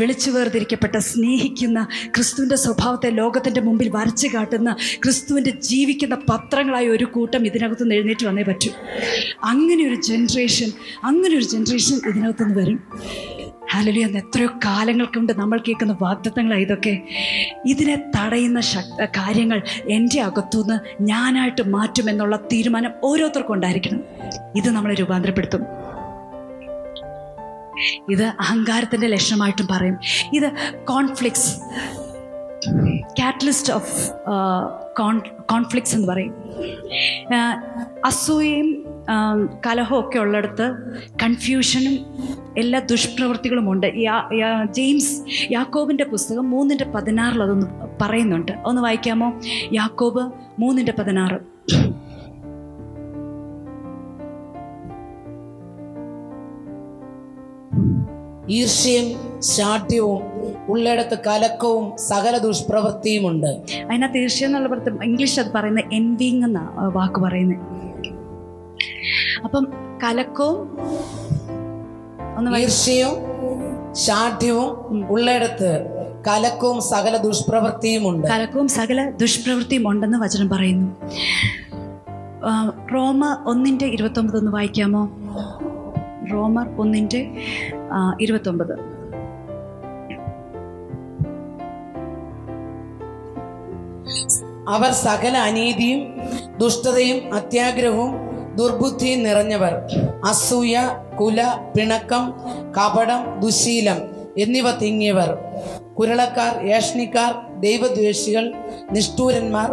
വിളിച്ചു വേർതിരിക്കപ്പെട്ട, സ്നേഹിക്കുന്ന, ക്രിസ്തുവിൻ്റെ സ്വഭാവത്തെ ലോകത്തിൻ്റെ മുമ്പിൽ വരച്ചു കാട്ടുന്ന, ക്രിസ്തുവിൻ്റെ ജീവിക്കുന്ന പത്രങ്ങളായ ഒരു കൂട്ടം ഇതിനകത്ത് നിന്ന് എഴുന്നേറ്റ് വന്നേ പറ്റൂ. അങ്ങനെ ഒരു ജനറേഷൻ, അങ്ങനെ ഒരു ജനറേഷൻ ഇതിനകത്തുനിന്ന് വരും. ഹല്ലേലൂയ. എത്രയോ കാലങ്ങൾക്കുണ്ട് നമ്മൾ കേൾക്കുന്ന വാഗ്ദത്തങ്ങളാണ് ഇതൊക്കെ. ഇതിനെ തടയുന്ന ശക്തി കാര്യങ്ങൾ എൻ്റെ അകത്തുനിന്ന് ഞാനായിട്ട് മാറ്റുമെന്നുള്ള തീരുമാനം ഓരോരുത്തർക്കും ഉണ്ടായിരിക്കണം. ഇത് നമ്മളെ രൂപാന്തരപ്പെടുത്തും. ഇത് അഹങ്കാരത്തിൻ്റെ ലക്ഷണമായിട്ടും പറയും. ഇത് കോൺഫ്ലിക്ട്സ്, കാറ്റലിസ്റ്റ് ഓഫ് കോൺഫ്ലിക്ട്സ് എന്ന് പറയും. അസൂയയും കലഹവും ഒക്കെ ഉള്ളിടത്ത് കൺഫ്യൂഷനും എല്ലാ ദുഷ്പ്രവൃത്തികളുമുണ്ട്. ജെയിംസ് യാക്കോബിൻ്റെ പുസ്തകം മൂന്നിൻ്റെ പതിനാറിൽ അതൊന്ന് പറയുന്നുണ്ട്. ഒന്ന് വായിക്കാമോ? യാക്കോബ് മൂന്നിൻ്റെ പതിനാറ്. ഈർഷ്യയും ശാഠ്യവും ഉള്ളിടത്ത് കലക്കവും സകല ദുഷ്പ്രവൃത്തിയും ഉണ്ട്. അതിനകത്ത് ഈർഷ്യം എന്നുള്ള പ്രത്യേകം ഇംഗ്ലീഷ് അത് പറയുന്നത് എൻവിങ് എന്ന വാക്ക് പറയുന്നത്. അപ്പം കലക്കവും ഈർഷ്യവും ശാഠ്യവും ഉള്ളിടത്ത് കലക്കവും സകല ദുഷ്പ്രവൃത്തിയും ഉണ്ട്. കലക്കവും സകല ദുഷ്പ്രവൃത്തിയും ഉണ്ടെന്ന് വചനം പറയുന്നു. റോമ ഒന്നിന്റെ ഇരുപത്തി ഒമ്പത് ഒന്ന് വായിക്കാമോ? റോമർ ഒന്നിന്റെ ഇരുപത്തൊമ്പത്. അവർ സകല അനീതിയും ദുഷ്ടതയും അത്യാഗ്രഹവും ദുർബുദ്ധിയും നിറഞ്ഞവർ, അസൂയ, കുല, പിണക്കം, കപടം, ദുശീലം എന്നിവ തിങ്ങിയവർ, കുരളക്കാർ, ഏഷണിക്കാർ, ദൈവദ്വേഷികൾ, നിഷ്ഠൂരന്മാർ,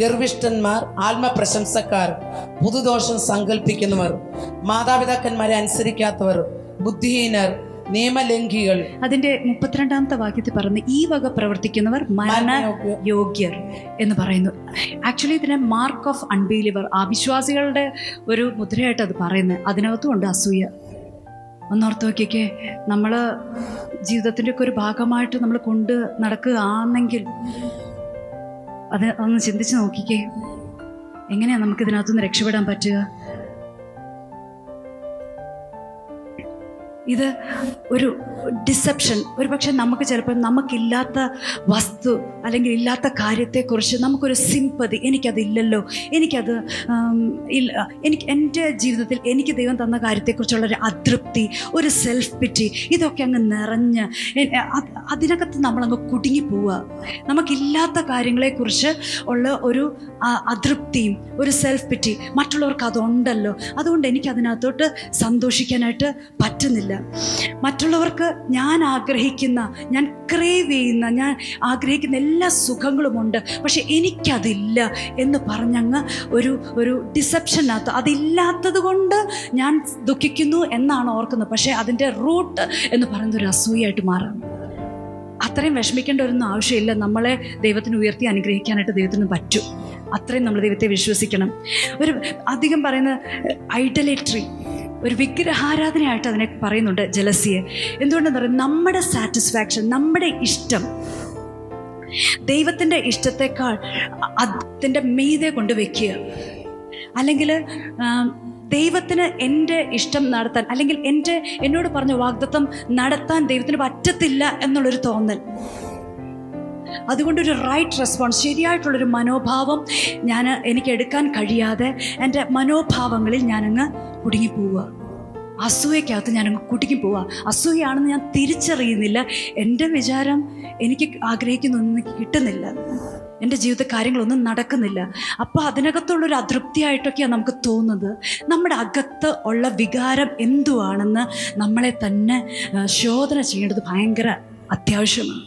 ഗർവിഷ്ഠന്മാർ, ആത്മപ്രശംസക്കാർ, പുതുദോഷം സങ്കല്പിക്കുന്നവർ, മാതാപിതാക്കന്മാരെ അനുസരിക്കാത്തവർ, ബുദ്ധിഹീനർ, നിയമലംഘികൾ. അതിന്റെ മുപ്പത്തിരണ്ടാമത്തെ വാക്യത്തിൽ പറഞ്ഞ ഈ വക പ്രവർത്തിക്കുന്നവർ മരണയോഗ്യർ എന്ന് പറയുന്നു. ആക്ച്വലി ഇതിനെ മാർക്ക് ഓഫ് അൺബിലീവർ, അവിശ്വാസികളുടെ ഒരു മുദ്രയായിട്ട് അത് പറയുന്നത്. അതിനകത്തും ഉണ്ട് അസൂയ. ഒന്നോർത്ത് നോക്കിയൊക്കെ, നമ്മൾ ജീവിതത്തിൻ്റെ ഒക്കെ ഒരു ഭാഗമായിട്ട് നമ്മൾ കൊണ്ട് നടക്കുകയാണെങ്കിൽ അത് ഒന്ന് ചിന്തിച്ച് നോക്കിക്കേ, എങ്ങനെയാണ് നമുക്ക് ഇതിനകത്തുനിന്ന് രക്ഷപ്പെടാൻ പറ്റുക? ഇത് ഒരു ഡിസെപ്ഷൻ. ഒരു പക്ഷെ നമുക്ക് ചിലപ്പോൾ നമുക്കില്ലാത്ത വസ്തു അല്ലെങ്കിൽ ഇല്ലാത്ത കാര്യത്തെക്കുറിച്ച് നമുക്കൊരു സിംപതി, എനിക്കതില്ലല്ലോ, എനിക്കത് ഇല്ല, എനിക്ക് എൻ്റെ ജീവിതത്തിൽ എനിക്ക് ദൈവം തന്ന കാര്യത്തെക്കുറിച്ചുള്ളൊരു അതൃപ്തി, ഒരു സെൽഫ് പിറ്റി, ഇതൊക്കെ അങ്ങ് നിറഞ്ഞ് അതിനകത്ത് നമ്മളങ്ങ് കുടുങ്ങിപ്പോവുക. നമുക്കില്ലാത്ത കാര്യങ്ങളെക്കുറിച്ച് ഉള്ള ഒരു അതൃപ്തിയും ഒരു സെൽഫ് പിറ്റി, മറ്റുള്ളവർക്ക് അതുണ്ടല്ലോ, അതുകൊണ്ട് എനിക്കതിനകത്തോട്ട് സന്തോഷിക്കാനായിട്ട് പറ്റുന്നില്ല. മറ്റുള്ളവർക്ക് ഞാൻ ആഗ്രഹിക്കുന്ന, ഞാൻ ക്രേവ് ചെയ്യുന്ന, ഞാൻ ആഗ്രഹിക്കുന്ന എല്ലാ സുഖങ്ങളുമുണ്ട്, പക്ഷെ എനിക്കതില്ല എന്ന് പറഞ്ഞങ്ങ് ഒരു ഒരു ഡിസെപ്ഷനകത്ത് അതില്ലാത്തത് കൊണ്ട് ഞാൻ ദുഃഖിക്കുന്നു എന്നാണ് ഓർക്കുന്നത്. പക്ഷേ അതിൻ്റെ റൂട്ട് എന്ന് പറയുന്നത് ഒരു അസൂയായിട്ട് മാറാം. അത്രയും വിഷമിക്കേണ്ട ഒന്നും ആവശ്യമില്ല. നമ്മളെ ദൈവത്തിന് ഉയർത്തി അനുഗ്രഹിക്കാനായിട്ട് ദൈവത്തിന് പറ്റും. അത്രയും നമ്മൾ ദൈവത്തെ വിശ്വസിക്കണം. ഒരു അധികം പറയുന്ന ഐഡലട്രി, ഒരു വിഗ്രഹാരാധനയായിട്ട് അതിനെ പറയുന്നുണ്ട് ജലസിയെ. എന്തുകൊണ്ടെന്ന് പറയുന്നത്, നമ്മുടെ സാറ്റിസ്ഫാക്ഷൻ, നമ്മുടെ ഇഷ്ടം ദൈവത്തിൻ്റെ ഇഷ്ടത്തെക്കാൾ അതിൻ്റെ മീതെ കൊണ്ട് വയ്ക്കുക. അല്ലെങ്കിൽ ദൈവത്തിന് എൻ്റെ ഇഷ്ടം നടത്താൻ, അല്ലെങ്കിൽ എൻ്റെ എന്നോട് പറഞ്ഞ വാഗ്ദത്തം നടത്താൻ ദൈവത്തിന് പറ്റത്തില്ല എന്നുള്ളൊരു തോന്നൽ. അതുകൊണ്ടൊരു റൈറ്റ് റെസ്പോൺസ്, ശരിയായിട്ടുള്ളൊരു മനോഭാവം ഞാൻ എനിക്ക് എടുക്കാൻ കഴിയാതെ എൻ്റെ മനോഭാവങ്ങളിൽ ഞാനങ്ങ് കുടുങ്ങിപ്പോവുക. അസൂയക്കകത്ത് ഞാനങ്ങ് കുടുങ്ങിപ്പോവുക. അസൂയയാണെന്ന് ഞാൻ തിരിച്ചറിയുന്നില്ല. എൻ്റെ വിചാരം എനിക്ക് ആഗ്രഹിക്കുന്നൊന്നും എനിക്ക് കിട്ടുന്നില്ല, എൻ്റെ ജീവിത കാര്യങ്ങളൊന്നും നടക്കുന്നില്ല. അപ്പോൾ അതിനകത്തുള്ളൊരു അതൃപ്തിയായിട്ടൊക്കെയാണ് നമുക്ക് തോന്നുന്നത്. നമ്മുടെ അകത്ത് ഉള്ള വികാരം എന്തുവാണെന്ന് നമ്മളെ തന്നെ ശോധന ചെയ്യേണ്ടത് ഭയങ്കര അത്യാവശ്യമാണ്.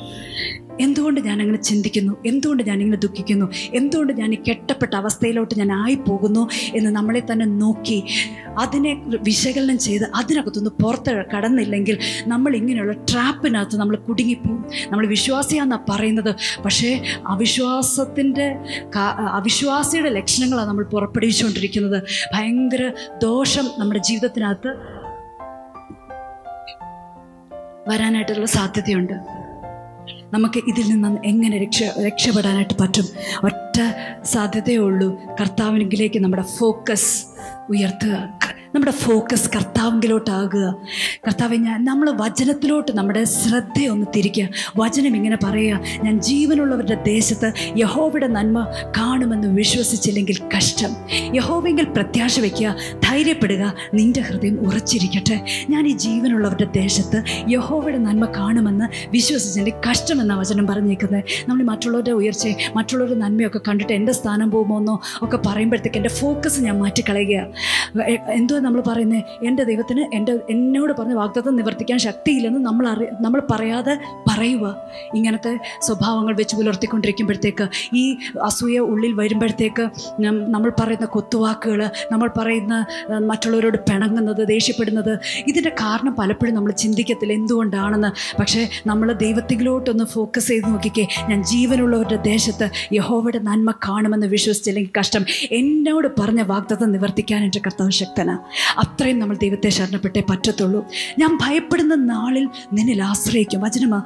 എന്തുകൊണ്ട് ഞാനങ്ങനെ ചിന്തിക്കുന്നു, എന്തുകൊണ്ട് ഞാനിങ്ങനെ ദുഃഖിക്കുന്നു, എന്തുകൊണ്ട് ഞാൻ ഈ കെട്ടപ്പെട്ട അവസ്ഥയിലോട്ട് ഞാൻ ആയിപ്പോകുന്നു എന്ന് നമ്മളെ തന്നെ നോക്കി അതിനെ വിശകലനം ചെയ്ത് അതിനകത്തുനിന്ന് പുറത്ത് കടന്നില്ലെങ്കിൽ നമ്മൾ ഇങ്ങനെയുള്ള ട്രാപ്പിനകത്ത് നമ്മൾ കുടുങ്ങിപ്പോകും. നമ്മൾ വിശ്വാസിയാണെന്നാണ് പറയുന്നത്, പക്ഷേ അവിശ്വാസത്തിൻ്റെ അവിശ്വാസിയുടെ ലക്ഷണങ്ങളാണ് നമ്മൾ പുറപ്പെടുവിച്ചുകൊണ്ടിരിക്കുന്നത്. ഭയങ്കര ദോഷം നമ്മുടെ ജീവിതത്തിനകത്ത് വരാനായിട്ടുള്ള സാധ്യതയുണ്ട്. നമുക്ക് ഇതിൽ നിന്ന് എങ്ങനെ രക്ഷ രക്ഷപ്പെടാനായിട്ട് പറ്റും? ഒറ്റ സാധ്യതയേ ഉള്ളൂ, കർത്താവിനെങ്കിലേക്ക് നമ്മുടെ ഫോക്കസ് ഉയർത്തുക, നമ്മുടെ ഫോക്കസ് കർത്താവിലോട്ടാകുക. കർത്താവ്, ഞാൻ നമ്മൾ വചനത്തിലോട്ട് നമ്മുടെ ശ്രദ്ധയൊന്ന് തിരിക്കുക. വചനം ഇങ്ങനെ പറയുക, ഞാൻ ജീവനുള്ളവരുടെ ദേശത്ത് യഹോവയുടെ നന്മ കാണുമെന്ന് വിശ്വസിച്ചില്ലെങ്കിൽ കഷ്ടം. യഹോവെങ്കിൽ പ്രത്യാശ വയ്ക്കുക, ധൈര്യപ്പെടുക, നിൻ്റെ ഹൃദയം ഉറച്ചിരിക്കട്ടെ. ഞാൻ ഈ ജീവനുള്ളവരുടെ ദേശത്ത് യഹോവയുടെ നന്മ കാണുമെന്ന് വിശ്വസിച്ചില്ലെങ്കിൽ കഷ്ടമെന്ന വചനം പറഞ്ഞേക്കുന്നത്. നമ്മൾ മറ്റുള്ളവരുടെ ഉയർച്ചയെ, മറ്റുള്ളവരുടെ നന്മയൊക്കെ കണ്ടിട്ട് എൻ്റെ സ്ഥാനം പോകുമോന്നോ ഒക്കെ പറയുമ്പോഴത്തേക്ക് എൻ്റെ ഫോക്കസ് ഞാൻ മാറ്റിക്കളയുക. എന്തോ നമ്മൾ പറയുന്നത്, എൻ്റെ ദൈവത്തിന് എൻ്റെ എന്നോട് പറഞ്ഞ വാഗ്ദത്തം നിവർത്തിക്കാൻ ശക്തിയില്ലെന്ന് നമ്മൾ അറി നമ്മൾ പറയാതെ പറയുക. ഇങ്ങനത്തെ സ്വഭാവങ്ങൾ വെച്ച് പുലർത്തിക്കൊണ്ടിരിക്കുമ്പോഴത്തേക്ക്, ഈ അസൂയ ഉള്ളിൽ വരുമ്പോഴത്തേക്ക്, നമ്മൾ പറയുന്ന കൊത്തുവാക്കുകൾ, നമ്മൾ പറയുന്ന മറ്റുള്ളവരോട് പിണങ്ങുന്നത്, ദേഷ്യപ്പെടുന്നത്, ഇതിൻ്റെ കാരണം പലപ്പോഴും നമ്മൾ ചിന്തിക്കത്തില്ല എന്തുകൊണ്ടാണെന്ന്. പക്ഷേ നമ്മൾ ദൈവത്തിലോട്ടൊന്ന് ഫോക്കസ് ചെയ്ത് നോക്കിക്കേ. ഞാൻ ജീവനുള്ളവരുടെ ദേശത്ത് യഹോവയുടെ നന്മ കാണുമെന്ന് വിശ്വസിച്ചില്ലെങ്കിൽ കഷ്ടം. എന്നോട് പറഞ്ഞ വാഗ്ദത്തം നിവർത്തിക്കാൻ എൻ്റെ കർത്താവ് ശക്തനാണ്. അത്രയും നമ്മൾ ദൈവത്തെ ശരണപ്പെട്ടേ പറ്റത്തുള്ളൂ. ഞാൻ ഭയപ്പെടുന്ന നാളിൽ നിന്നിൽ ആശ്രയിക്കും. വചനമാ,